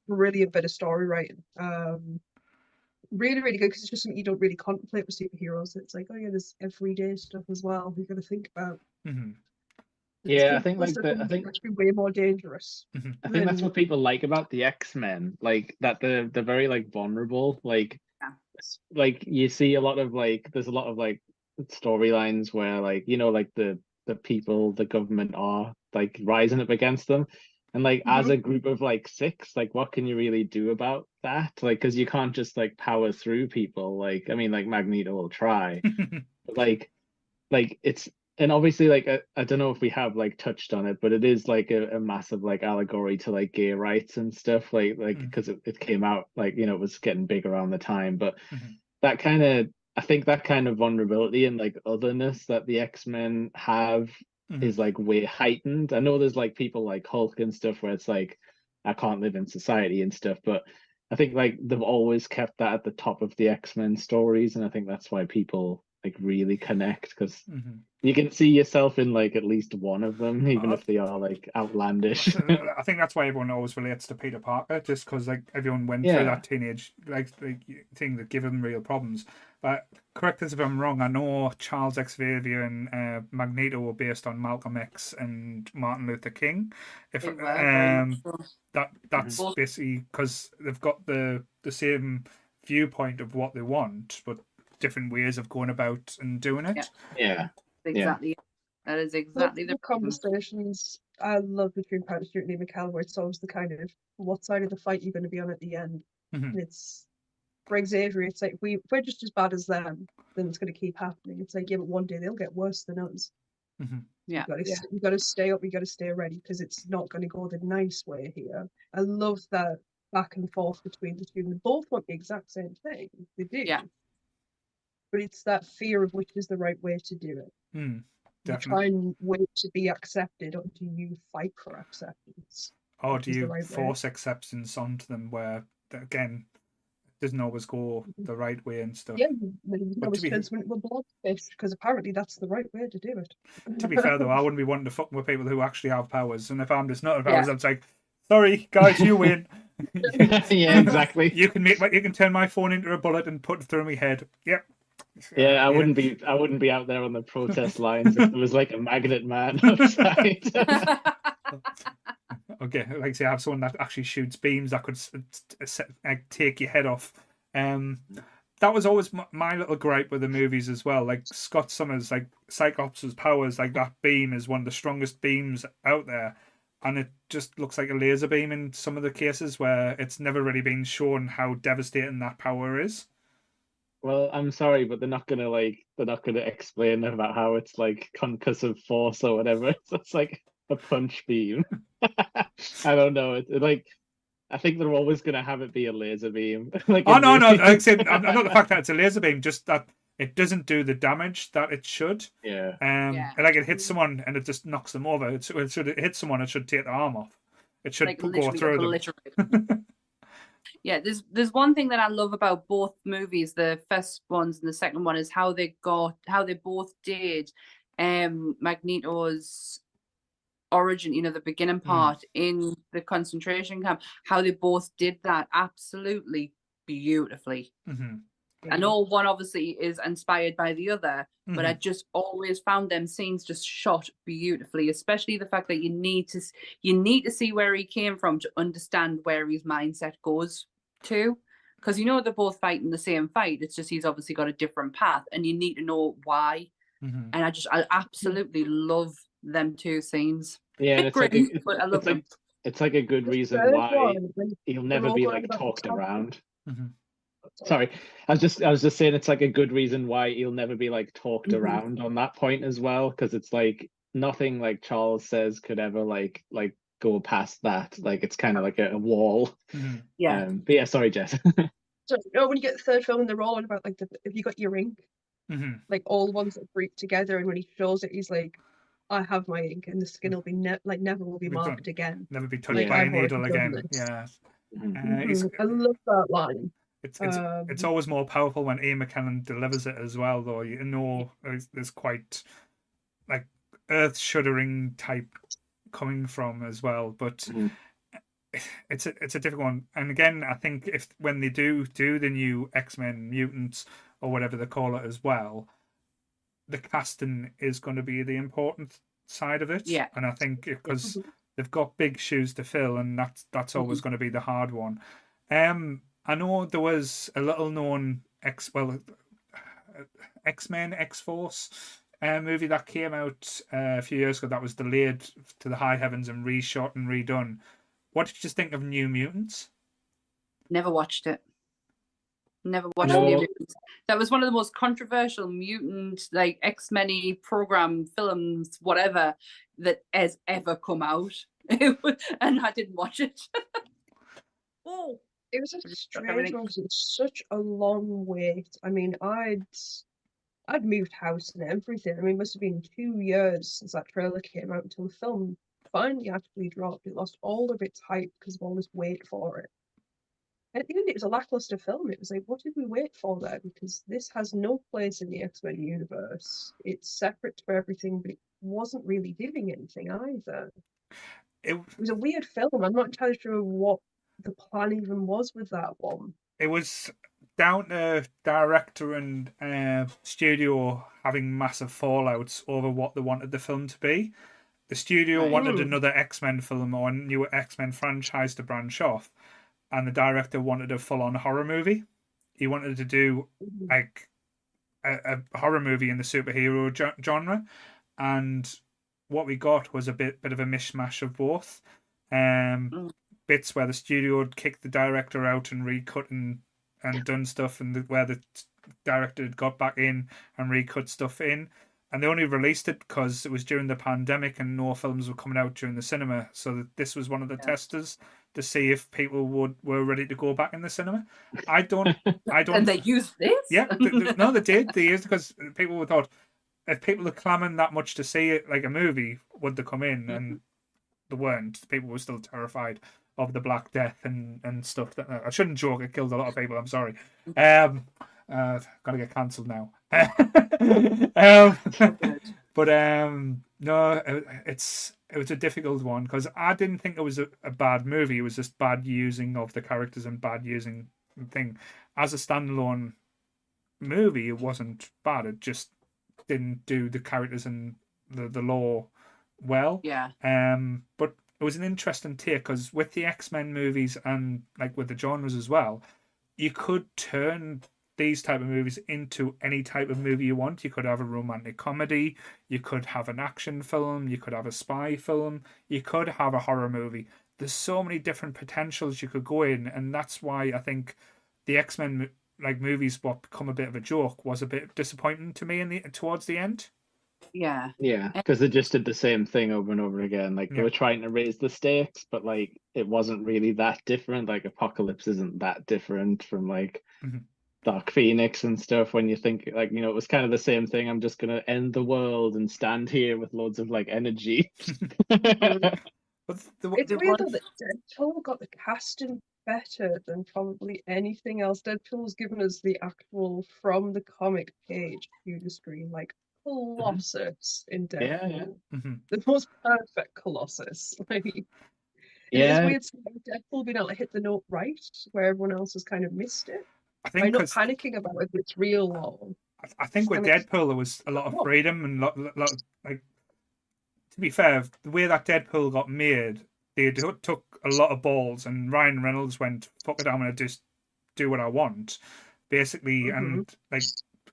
Brilliant bit of story writing. Really, really good, because it's just something you don't really contemplate with superheroes. It's like, oh yeah, there's everyday stuff as well you've got to think about. Yeah, I think actually way more dangerous. I think that's what people like about the X-Men, like that they're very vulnerable, you see a lot of there's a lot of storylines where the people, the government are rising up against them, and as a group of six, what can you really do about that? Because you can't just power through people. Magneto will try, but, it's, and obviously I don't know if we have touched on it, but it is a massive allegory to gay rights and stuff, because it came out it was getting big around the time, but that kind of, I think that kind of vulnerability and otherness that the X-Men have is way heightened. I know there's people like Hulk and stuff where it's I can't live in society and stuff, but I think they've always kept that at the top of the X-Men stories, and I think that's why people really connect, because you can see yourself in at least one of them, even if they are outlandish. I think that's why everyone always relates to Peter Parker, just because everyone went through that teenage thing that gave them real problems. But correct us if I'm wrong, I know Charles Xavier and Magneto were based on Malcolm X and Martin Luther King. If that's basically because they've got the same viewpoint of what they want, but different ways of going about and doing it. That is exactly the conversations I love between Patrick Stewart and Ian McKellen, where it's always the kind of what side of the fight you're going to be on at the end. And it's for Xavier, it's we're just as bad as them, then it's going to keep happening. It's but one day they'll get worse than us. You got to stay up, you got to stay ready, because it's not going to go the nice way here. I love that back and forth between the two. They both want the exact same thing. They do. But it's that fear of which is the right way to do it. You try and wait to be accepted, or do you fight for acceptance? Or do you force acceptance onto them, where, again, it doesn't always go the right way and stuff? Yeah, we're bloodfished, because apparently that's the right way to do it. To be fair, though, I wouldn't be wanting to fuck with people who actually have powers. And if I'm just not have powers, I'm like, sorry, guys, you win. You can turn my phone into a bullet and put it through my head. Yep. Yeah, I wouldn't be out there on the protest lines if there was like a magnet man outside. Okay, like I say, I have someone that actually shoots beams that could take your head off. That was always my little gripe with the movies as well. Like Scott Summers, like Cyclops' powers, like that beam is one of the strongest beams out there, and it just looks like a laser beam in some of the cases where it's never really been shown how devastating that power is. Well, I'm sorry, but they're not gonna explain about how it's like concussive force or whatever. So it's like a punch beam. I don't know. I think they're always gonna have it be a laser beam. No! Not the fact that it's a laser beam, just that it doesn't do the damage that it should. Yeah. Like it hits someone and it just knocks them over. It should hit someone. It should take the arm off. It should go through them. Yeah, there's one thing that I love about both movies, the first ones and the second one, is how they both did Magneto's origin, the beginning part in the concentration camp, how they both did that absolutely beautifully. Mm-hmm. I know one obviously is inspired by the other, but I just always found them scenes just shot beautifully, especially the fact that you need to see where he came from to understand where his mindset goes to. Because they're both fighting the same fight. It's just he's obviously got a different path, and you need to know why. Mm-hmm. And I absolutely love them two scenes. Yeah, and it's like a good reason why he'll never be like talked around. Mm-hmm. Sorry, I was just saying it's like a good reason why he'll never be like talked around on that point as well, because it's like nothing like Charles says could ever like go past that. Like it's kind of like a wall. Mm-hmm. Yeah. But yeah, sorry, Jess. So when you get the third film and they're all on about like if you got your ring, like all the ones that grouped together, and when he shows it, he's like, I have my ink, and the skin will be never will be marked again. Never be touched by a needle again. This. Yeah. I love that line. It's always more powerful when Ian McKellen delivers it as well, though. There's quite like earth shuddering type coming from as well. But it's a difficult one. And again, I think when they do the new X-Men mutants or whatever they call it as well, the casting is going to be the important side of it. Yeah. And I think because they've got big shoes to fill, and that's always going to be the hard one. I know there was a little known X-Men X-Force movie that came out a few years ago that was delayed to the high heavens and reshot and redone. What did you think of New Mutants? Never watched it. New Mutants. That was one of the most controversial mutant, like X-Men-y program films, whatever, that has ever come out. And I didn't watch it. Oh. It was a strange one because it's such a long wait. I mean, I'd moved house and everything. I mean, it must have been 2 years since that trailer came out until the film finally actually dropped. It lost all of its hype because of all this wait for it. And at the end, it was a lackluster film. It was like, what did we wait for there? Because this has no place in the X-Men universe. It's separate for everything, but it wasn't really doing anything either. It was a weird film. I'm not entirely sure what the plan even was with that one. It was down to director and studio having massive fallouts over what they wanted the film to be. The studio wanted another X-Men film or a new X-Men franchise to branch off, and the director wanted a full-on horror movie. He wanted to do like a horror movie in the superhero genre, and what we got was a bit of a mishmash of both. Bits where the studio had kicked the director out and recut and done stuff, and where the director had got back in and recut stuff in. And they only released it because it was during the pandemic and no films were coming out during the cinema. So this was one of the testers to see if people were ready to go back in the cinema. I don't. And they used this? Yeah. They did. They used it because people thought, if people are clamoring that much to see it, like a movie, would they come in? And they weren't. People were still terrified of the Black Death and stuff. That I shouldn't joke, it killed a lot of people, I'm sorry. Gotta get cancelled now. No, it was a difficult one because I didn't think it was a bad movie. It was just bad using of the characters and bad using thing. As a standalone movie, it wasn't bad. It just didn't do the characters and the lore well. Yeah. But it was an interesting take, because with the X-Men movies and like with the genres as well, you could turn these type of movies into any type of movie you want. You could have a romantic comedy, you could have an action film, you could have a spy film, you could have a horror movie. There's so many different potentials you could go in, and that's why I think the X-Men like movies, what become a bit of a joke, was a bit disappointing to me in the towards the end. Yeah, yeah, because they just did the same thing over and over again. Like, they were trying to raise the stakes, but like it wasn't really that different. Like, Apocalypse isn't that different from like Dark Phoenix and stuff. When you think, like, you know, it was kind of the same thing. I'm just gonna end the world and stand here with loads of like energy. But it's weird that Deadpool got the casting better than probably anything else. Deadpool's given us the actual from the comic page to the screen, like Colossus in Deadpool. Yeah, yeah. The most perfect Colossus. Like, yeah. It's weird Deadpool being able to hit the note right where everyone else has kind of missed it. I think by not panicking about it, it's real long. I think with Deadpool, there was a lot of freedom and a lot of, like, to be fair, the way that Deadpool got made, they took a lot of balls, and Ryan Reynolds went, fuck it, I'm going to just do what I want, basically. And like,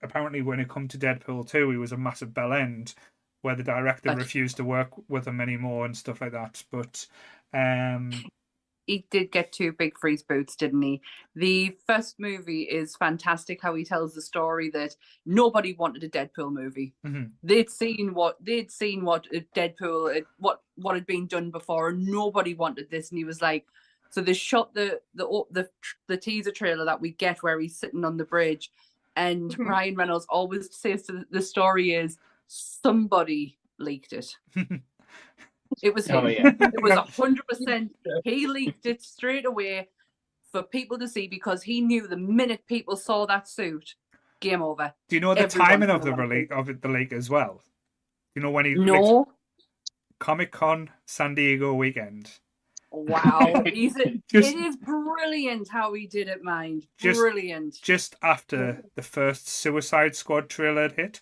apparently when it comes to Deadpool 2, he was a massive bell end where the director refused to work with him anymore and stuff like that. But he did get two big freeze boots, didn't he? The first movie is fantastic, how he tells the story that nobody wanted a Deadpool movie. They'd seen what Deadpool, what had been done before, and nobody wanted this. And he was like, so they shot the teaser trailer that we get where he's sitting on the bridge, and Ryan Reynolds always says the story is somebody leaked it. It was him. It was 100%. He leaked it straight away for people to see, because he knew the minute people saw that suit, game over. Do you know the timing of the leak as well? You know when he leaked? Comic-Con San Diego weekend. Wow. It is brilliant how he did it, mind. Brilliant. Just after the first Suicide Squad trailer had hit.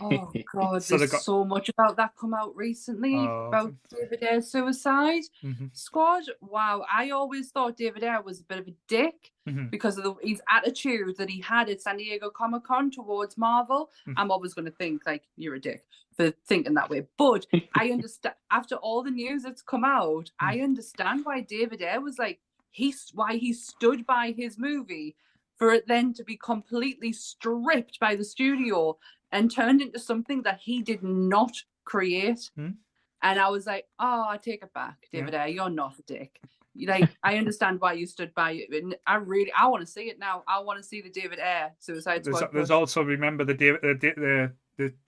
Oh God! So there's so much about that come out recently about David Ayer's Suicide Squad. Wow! I always thought David Ayer was a bit of a dick because of his attitude that he had at San Diego Comic Con towards Marvel. I'm always going to think like, you're a dick for thinking that way. But I understand after all the news that's come out, I understand why David Ayer was like why he stood by his movie, for it then to be completely stripped by the studio and turned into something that he did not create. And I was like, oh, I take it back, David Ayer, you're not a dick. Like, I understand why you stood by it. And I want to see it now. I want to see the David Ayer Suicide Squad. There's also, remember, the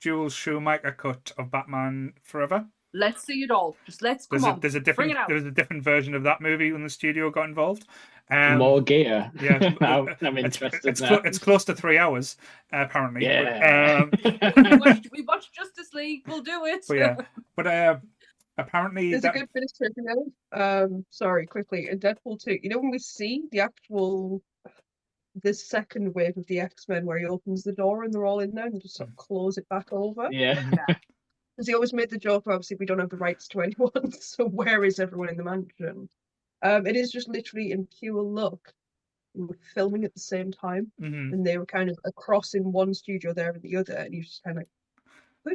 Joel Schumacher cut of Batman Forever. Let's see it all. Just bring it out. There was a different version of that movie when the studio got involved. More gear. Yeah, I'm interested. It's close to 3 hours, apparently. Yeah. But, we watched Justice League. We'll do it. But yeah, apparently there's a good finish trick now. Sorry, quickly. In Deadpool 2, you know when we see the actual second wave of the X-Men, where he opens the door and they're all in there, and they just sort of close it back over. Yeah. Because he always made the joke, obviously, we don't have the rights to anyone, so where is everyone in the mansion? It is just literally in pure luck. We were filming at the same time, and they were kind of across in one studio there and the other, and he was just kind of like,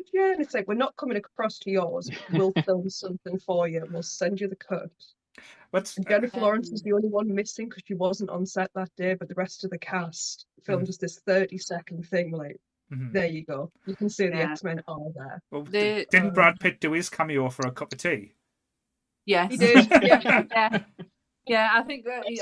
could you? And it's like, we're not coming across to yours, we'll film something for you, we'll send you the cut. Jennifer Lawrence is the only one missing because she wasn't on set that day, but the rest of the cast filmed just this 30-second thing, like, there you go. You can see the X-Men are there. Well, didn't Brad Pitt do his cameo for a cup of tea? Yes, he did. Yeah. I think that's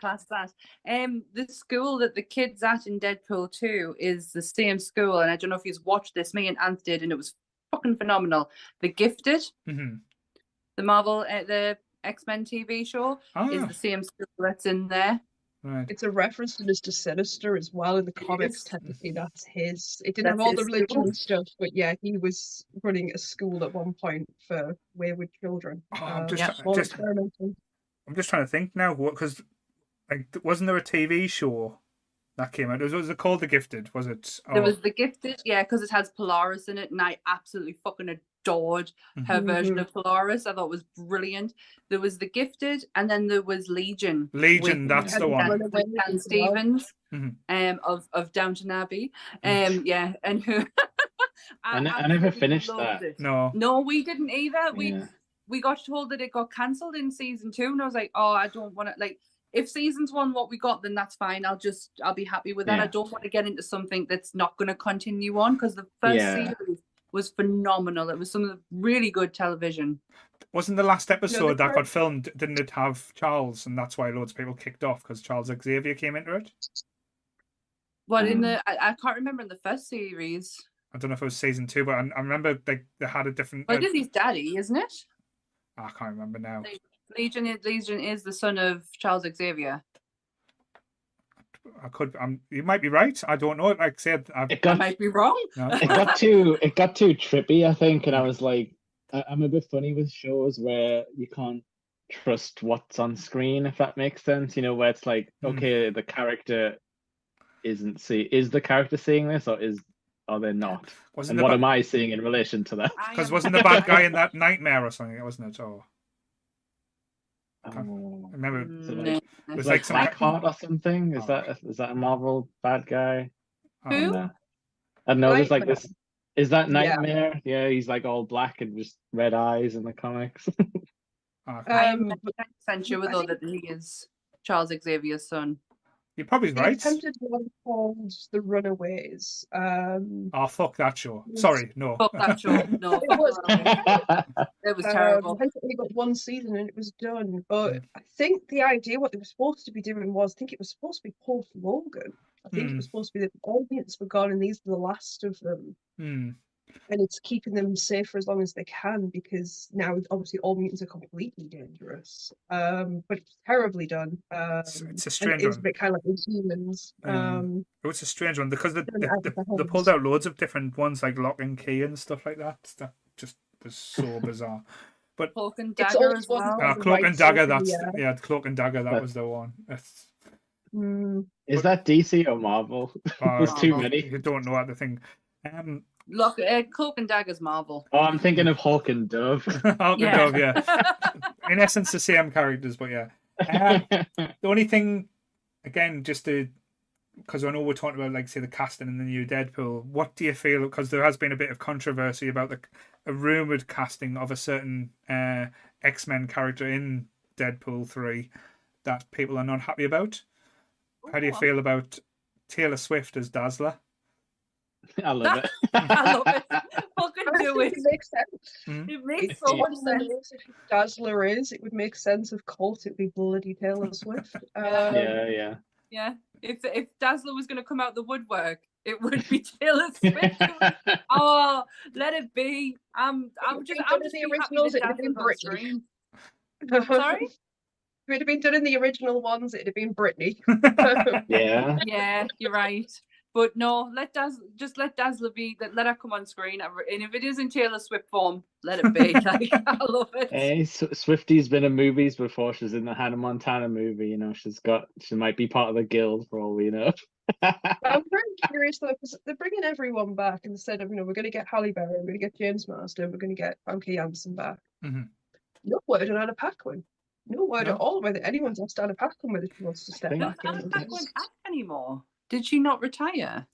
past that. The school that the kids at in Deadpool 2 is the same school, and I don't know if you've watched this. Me and Ant did, and it was fucking phenomenal. The Gifted, the Marvel, the X-Men TV show, is the same school that's in there. Right. It's a reference to Mr. Sinister as well in the comics. Technically, that's his. It didn't have all the religion stuff, but yeah, he was running a school at one point for wayward children. Oh, I'm just trying to think now, because wasn't there a TV show that came out. Was it called The Gifted? Was it? Oh. It was The Gifted, yeah, because it has Polaris in it, and I absolutely fucking adored her version of Polaris. I thought it was brilliant. There was The Gifted, and then there was Legion. Legion, that's the one. Dan Stevens of Downton Abbey. Yeah, and who? I never finished that. No, we didn't either. We got told that it got cancelled in season 2, and I was like, oh, I don't want to, like, if season's 1 what we got, then that's fine. I'll be happy with that. I don't want to get into something that's not going to continue on, because the first season was phenomenal. It was some of the really good television. Wasn't the last episode that got filmed, didn't it have Charles? And that's why loads of people kicked off, because Charles Xavier came into it. Well, in the I can't remember in the first series. I don't know if it was season 2, but I remember they had a different... Well, it is his daddy, isn't it? I can't remember now. Legion is the son of Charles Xavier. You might be right. I don't know. Like I said, I might be wrong. No. It got too trippy, I think, and I was like, I'm a bit funny with shows where you can't trust what's on screen, if that makes sense. You know, where it's like, okay, the character is the character seeing this, or are they not? What am I seeing in relation to that? Because wasn't the bad guy in that Nightmare or something? It wasn't at all. I remember it was like Black Heart or something. Is that a Marvel bad guy? Who? I don't know. There's like this. Is that Nightmare? Yeah, he's like all black and just red eyes in the comics. I'm not sure though that he is Charles Xavier's son. You're probably right. They attempted one called The Runaways. Oh, fuck that show. Sorry, no. Fuck that show. No. It was terrible. I think they got one season and it was done. But I think the idea, what they were supposed to be doing was, I think it was supposed to be Paul Logan. I think it was supposed to be the audience were gone and these were the last of them. And it's keeping them safe for as long as they can, because now obviously all mutants are completely dangerous. But it's terribly done. It's a strange one. It's a bit kind of like Inhumans. It's a strange one because they pulled out loads of different ones like Lock and Key and stuff like that. That just was so bizarre. But Cloak and Dagger as well. Cloak and Dagger. Cloak and Dagger. That was the one. Is that DC or Marvel? There's too many. You don't know the thing. Look, Cloak and Dagger's Marvel. Oh, I'm thinking of Hawk and Dove. Hawk and Dove, yeah. In essence, the same characters, but yeah. The only thing, again, because I know we're talking about, like, say, the casting in the new Deadpool. What do you feel? Because there has been a bit of controversy about a rumored casting of a certain X-Men character in Deadpool 3 that people are not happy about. How do you feel about Taylor Swift as Dazzler? I love it. I love it. Fucking do it. It makes sense. It makes so much sense. If Dazzler is, it would make sense. Of course, it'd be bloody Taylor Swift. Yeah. If Dazzler was going to come out the woodwork, it would be Taylor Swift. Oh, let it be. I'm just the originals. It would have been Britney. Sorry. If it had been done in the original ones, it'd have been Britney. Yeah. Yeah, you're right. But no, let Dazzler be. Let her come on screen, and if it is in Taylor Swift form, let it be. Like, I love it. Hey, Swifty's been in movies before. She's in the Hannah Montana movie. You know, she might be part of the guild for all we know. I'm very curious though, because they're bringing everyone back instead of we're going to get Halle Berry, we're going to get James Marsden, we're going to get Famke Janssen back. No word on Anna Paquin. No word at all whether anyone's asked Anna Paquin whether she wants to step back. Anna Paquin act anymore. Did she not retire?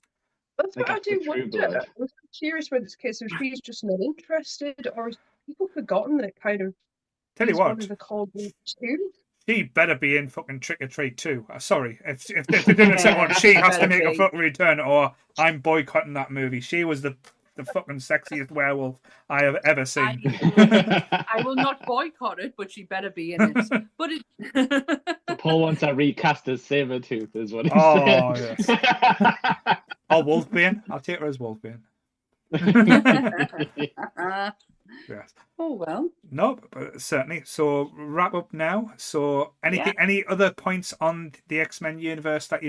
That's what I do wonder. I was curious with this case if she's just not interested, or people forgotten that it kind of. Tell you what, she better be in fucking Trick or Treat 2. Sorry, if they didn't say one, she has to make a fucking return, or I'm boycotting that movie. She was the fucking sexiest werewolf I have ever seen. I will not boycott it, but she better be in it. But Paul wants to recast as Sabretooth, is what he said. Oh, yes. Or Wolfbane. I'll take her as Wolfbane. Yes. Oh, well. No, but certainly. So, wrap up now. So, any other points on the X-Men universe that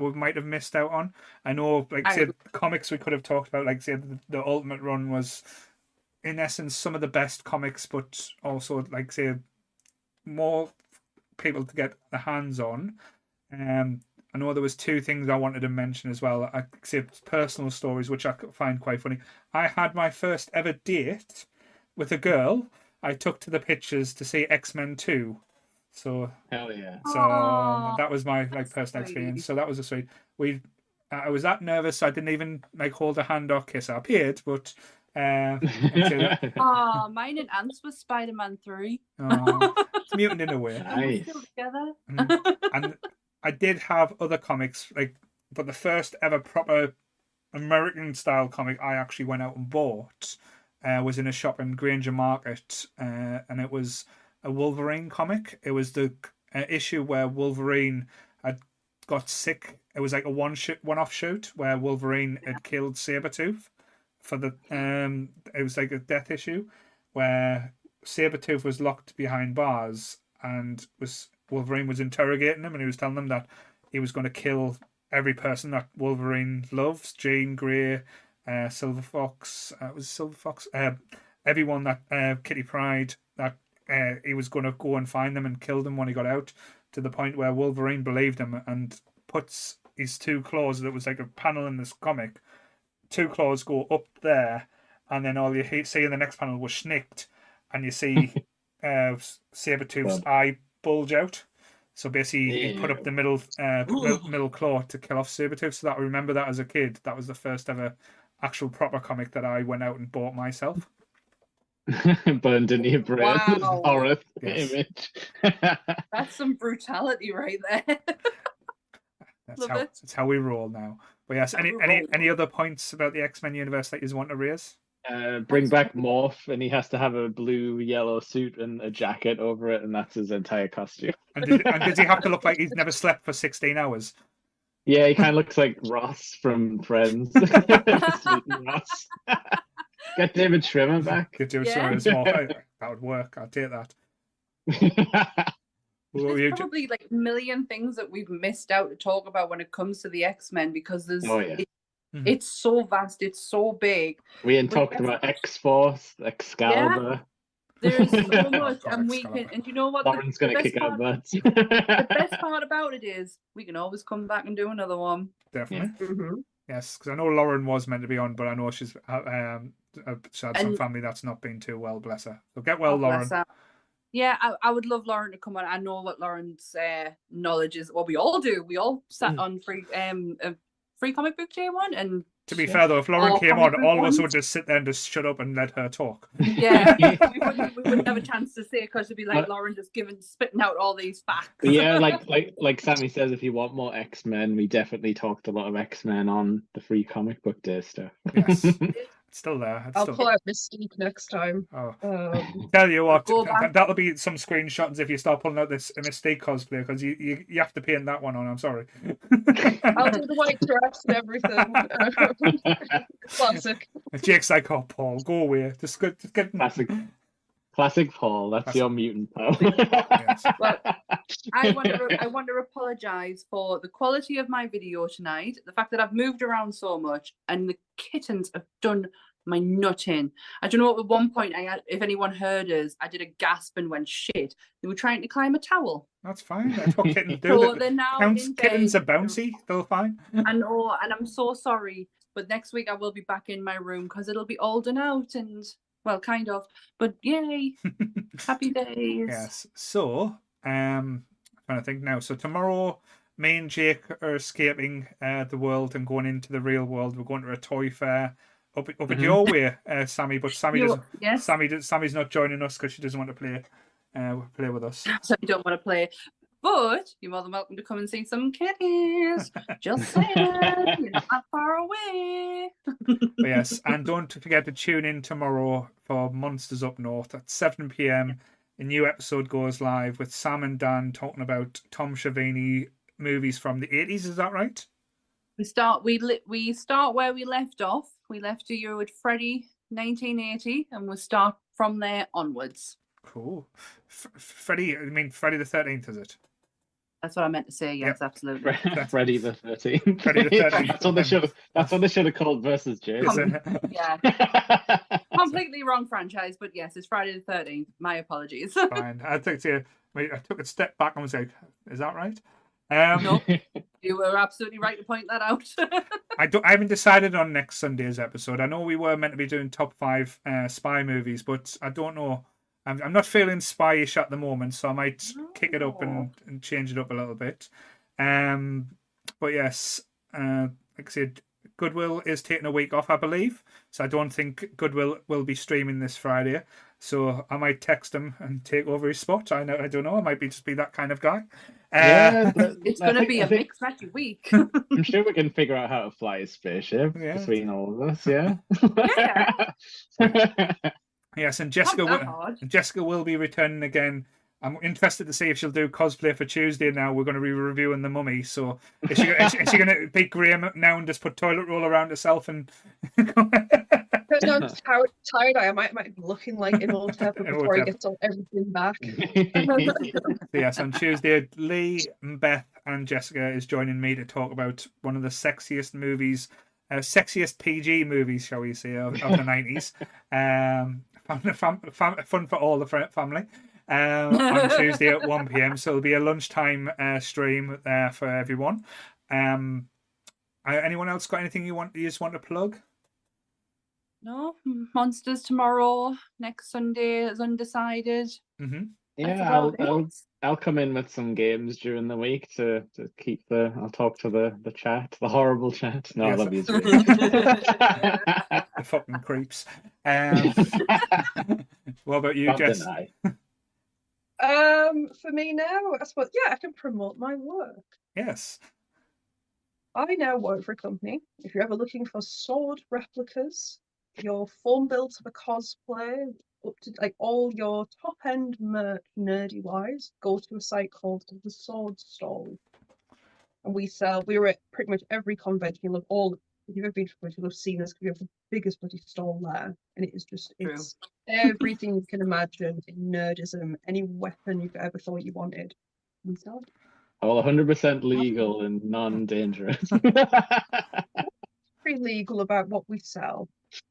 we might have missed out on? I know, comics we could have talked about, like, say, the Ultimate Run was, in essence, some of the best comics, but also, like, say, more people to get their hands on. I know there was two things I wanted to mention as well, except personal stories, which I find quite funny. I had my first ever date with a girl I took to the pictures to see X-Men 2. So hell yeah! So that was my personal experience. So that was a sweet. I was that nervous, so I didn't even hold a hand or kiss. I appeared, but. Mine and Ant's was Spider-Man 3. It's mutant in a way. Nice. Still together. And I did have other comics, but the first ever proper American-style comic I actually went out and bought was in a shop in Granger Market, and it was a Wolverine comic. It was the issue where Wolverine had got sick. It was like a one-off shoot where Wolverine had killed Sabretooth. For the it was like a death issue where Sabretooth was locked behind bars and Wolverine was interrogating him, and he was telling them that he was going to kill every person that Wolverine loves: Jean Grey, Silver Fox, everyone that Kitty Pryde. That he was going to go and find them and kill them when he got out. To the point where Wolverine believed him and puts his two claws. That was like a panel in this comic. Two claws go up there, and then all you see in the next panel was Schnicked, and you see Sabretooth's eye bulge out. So basically, he put up the middle claw to kill off Sabretooth. So I remember that as a kid. That was the first ever actual proper comic that I went out and bought myself. But in the horror image. That's some brutality right there. That's how we roll now. But yes, any other points about the X-Men universe that you want to raise? Bring back Morph, and he has to have a blue-yellow suit and a jacket over it, and that's his entire costume. And does he have to look like he's never slept for 16 hours? Yeah, he kind of looks like Ross from Friends. Ross. Get David Schwimmer back. Get David Schwimmer as Morph. That would work. I'll take that. There's probably a million things that we've missed out to talk about when it comes to the X-Men, because there's it's so vast, it's so big. We ain't talked about X-Force, Excalibur. Yeah, there is so much, and we can. And you know what? Lauren's going to kick out butts. The best part about it is we can always come back and do another one. Definitely. Yeah. Mm-hmm. Yes, because I know Lauren was meant to be on, but I know she's had some family that's not been too well. Bless her. So get well, Lauren. Yeah, I would love Lauren to come on. I know what Lauren's knowledge is. Well, we all do. We all sat on free comic book day one. And to be fair though, if Lauren came on, all of us would just sit there and just shut up and let her talk. Yeah, we wouldn't have a chance to say it, because it'd be like Lauren just spitting out all these facts. Yeah, like Sammy says, if you want more X-Men, we definitely talked a lot of X-Men on the free comic book day stuff. Yes. It's still there. I'll pull out my sneak next time. Oh. Tell you what, that'll be some screenshots if you start pulling out this Mystique cosplay, because you have to paint that one on. I'm sorry. I'll do the white dress and everything. Classic. Jake's like, oh, Paul, go away. Just get classic Paul. That's your mutant Paul. Yes. Well, I want to apologise for the quality of my video tonight, the fact that I've moved around so much, and the kittens have done my nut in. I don't know at one point, if anyone heard us, I did a gasp and went shit. They were trying to climb a towel. That's fine. That's what kittens do. So they're now kittens are bouncy. They're fine. I know, and I'm so sorry. But next week I will be back in my room, because it'll be old and out and... well, kind of, but yay, happy days. Yes. So, I'm trying to think now. So tomorrow, me and Jake are escaping the world and going into the real world. We're going to a toy fair up in your way, Sammy. But Sammy doesn't. Yes. Sammy's not joining us because she doesn't want to play with us. So you don't want to play. But you're more than welcome to come and see some kitties. Just saying, you're not that far away. Yes, and don't forget to tune in tomorrow for Monsters Up North at 7 p.m. A new episode goes live with Sam and Dan talking about Tom Schiavone movies from the 80s. Is that right? We start where we left off. We left you at Freddy 1980, and we'll start from there onwards. Cool. Freddy. I mean, Freddy the 13th, is it? That's what I meant to say. Yes, absolutely. Freddy the 13th. Freddy the 13th. That's what they should have called Versus Jason. Yeah. Completely wrong franchise, but yes, it's Friday the 13th. My apologies. Fine. I took a step back and was like, "Is that right?" No. You were absolutely right to point that out. I haven't decided on next Sunday's episode. I know we were meant to be doing top 5 spy movies, but I don't know. I'm not feeling spy-ish at the moment, so I might kick it up and change it up a little bit. But yes, like I said, Goodwill is taking a week off, I believe. So I don't think Goodwill will be streaming this Friday. So I might text him and take over his spot. I don't know. I might just be that kind of guy. Yeah, it's going to be a big, cracky week. I'm sure we can figure out how to fly a spaceship between all of us. Yeah. Yes, and Jessica will be returning again. I'm interested to see if she'll do cosplay for Tuesday now. We're going to be reviewing The Mummy. So is she going to be Graham now and just put toilet roll around herself? And I don't know how tired I am. I might be looking like an old pepper before he gets everything back. Yes, on Tuesday, Lee, Beth and Jessica is joining me to talk about one of the sexiest movies, sexiest PG movies, shall we say, of the 90s. Fun for all the family. On Tuesday at 1 p.m, so it'll be a lunchtime stream for everyone. Anyone else got anything you just want to plug? No, Monsters tomorrow, next Sunday is Undecided. Mm-hmm. Yeah, I'll come in with some games during the week to keep the. I'll talk to the chat, the horrible chat. No, yes. I love you. The fucking creeps. What about you, Jess? For me now, I suppose, I can promote my work. Yes. I now work for a company. If you're ever looking for sword replicas, your form builds for cosplay, up to like all your top end merch nerdy wise, go to a site called The Sword Stall. And we were at pretty much every convention. If you've ever been to a convention, you'll have seen us because we have the biggest bloody stall there. And it is just, it's everything you can imagine in nerdism, any weapon you ever thought you wanted. We sell it. All 100% legal and non-dangerous. Pretty legal about what we sell.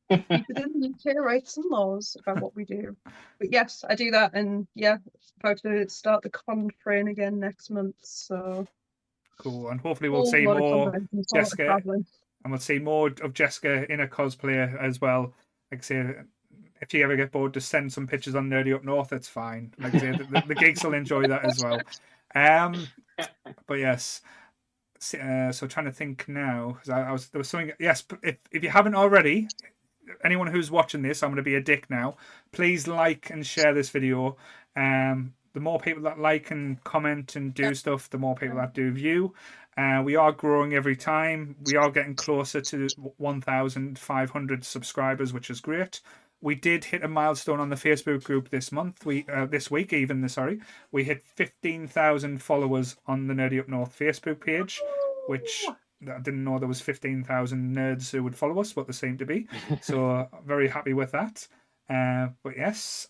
Within the UK rights and laws about what we do. But yes, I do that. And about to start the con train again next month. So cool. And hopefully we'll see more. Jessica. And we'll see more of Jessica in a cosplayer as well. Like I say, if you ever get bored, just send some pictures on Nerdy Up North. It's fine. Like I say, the geeks will enjoy that as well. But yes, so trying to think now because there was something. Yes, if you haven't already, anyone who's watching this, I'm going to be a dick now. Please like and share this video. The more people that like and comment and do stuff, the more people that do view. We are growing every time. We are getting closer to 1,500 subscribers, which is great. We did hit a milestone on the Facebook group this month. We hit 15,000 followers on the Nerdy Up North Facebook page, which I didn't know there was 15,000 nerds who would follow us, but there seemed to be. So very happy with that. But yes,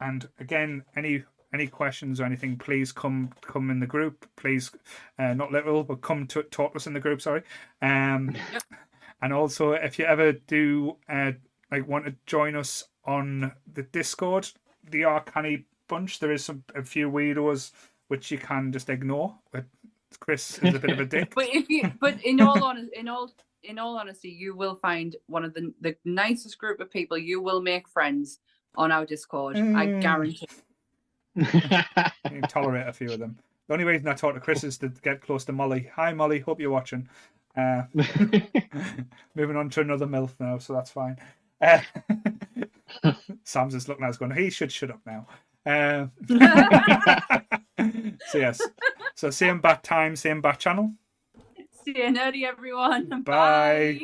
and again, any questions or anything, please come in the group. Please, not literal, but come to talk to us in the group. Sorry. And also, if you ever do want to join us on the Discord, the Arcanny Bunch, there is a few weirdos which you can just ignore. Chris is a bit of a dick. But in all honesty, you will find one of the nicest group of people. You will make friends on our Discord. I guarantee. You tolerate a few of them. The only reason I talk to Chris is to get close to Molly. Hi Molly, hope you're watching. Moving on to another MILF now, so that's fine. Sam's just looking at us going, he should shut up now. So yes, so same bat time, same bat channel. See you nerdy everyone. Bye.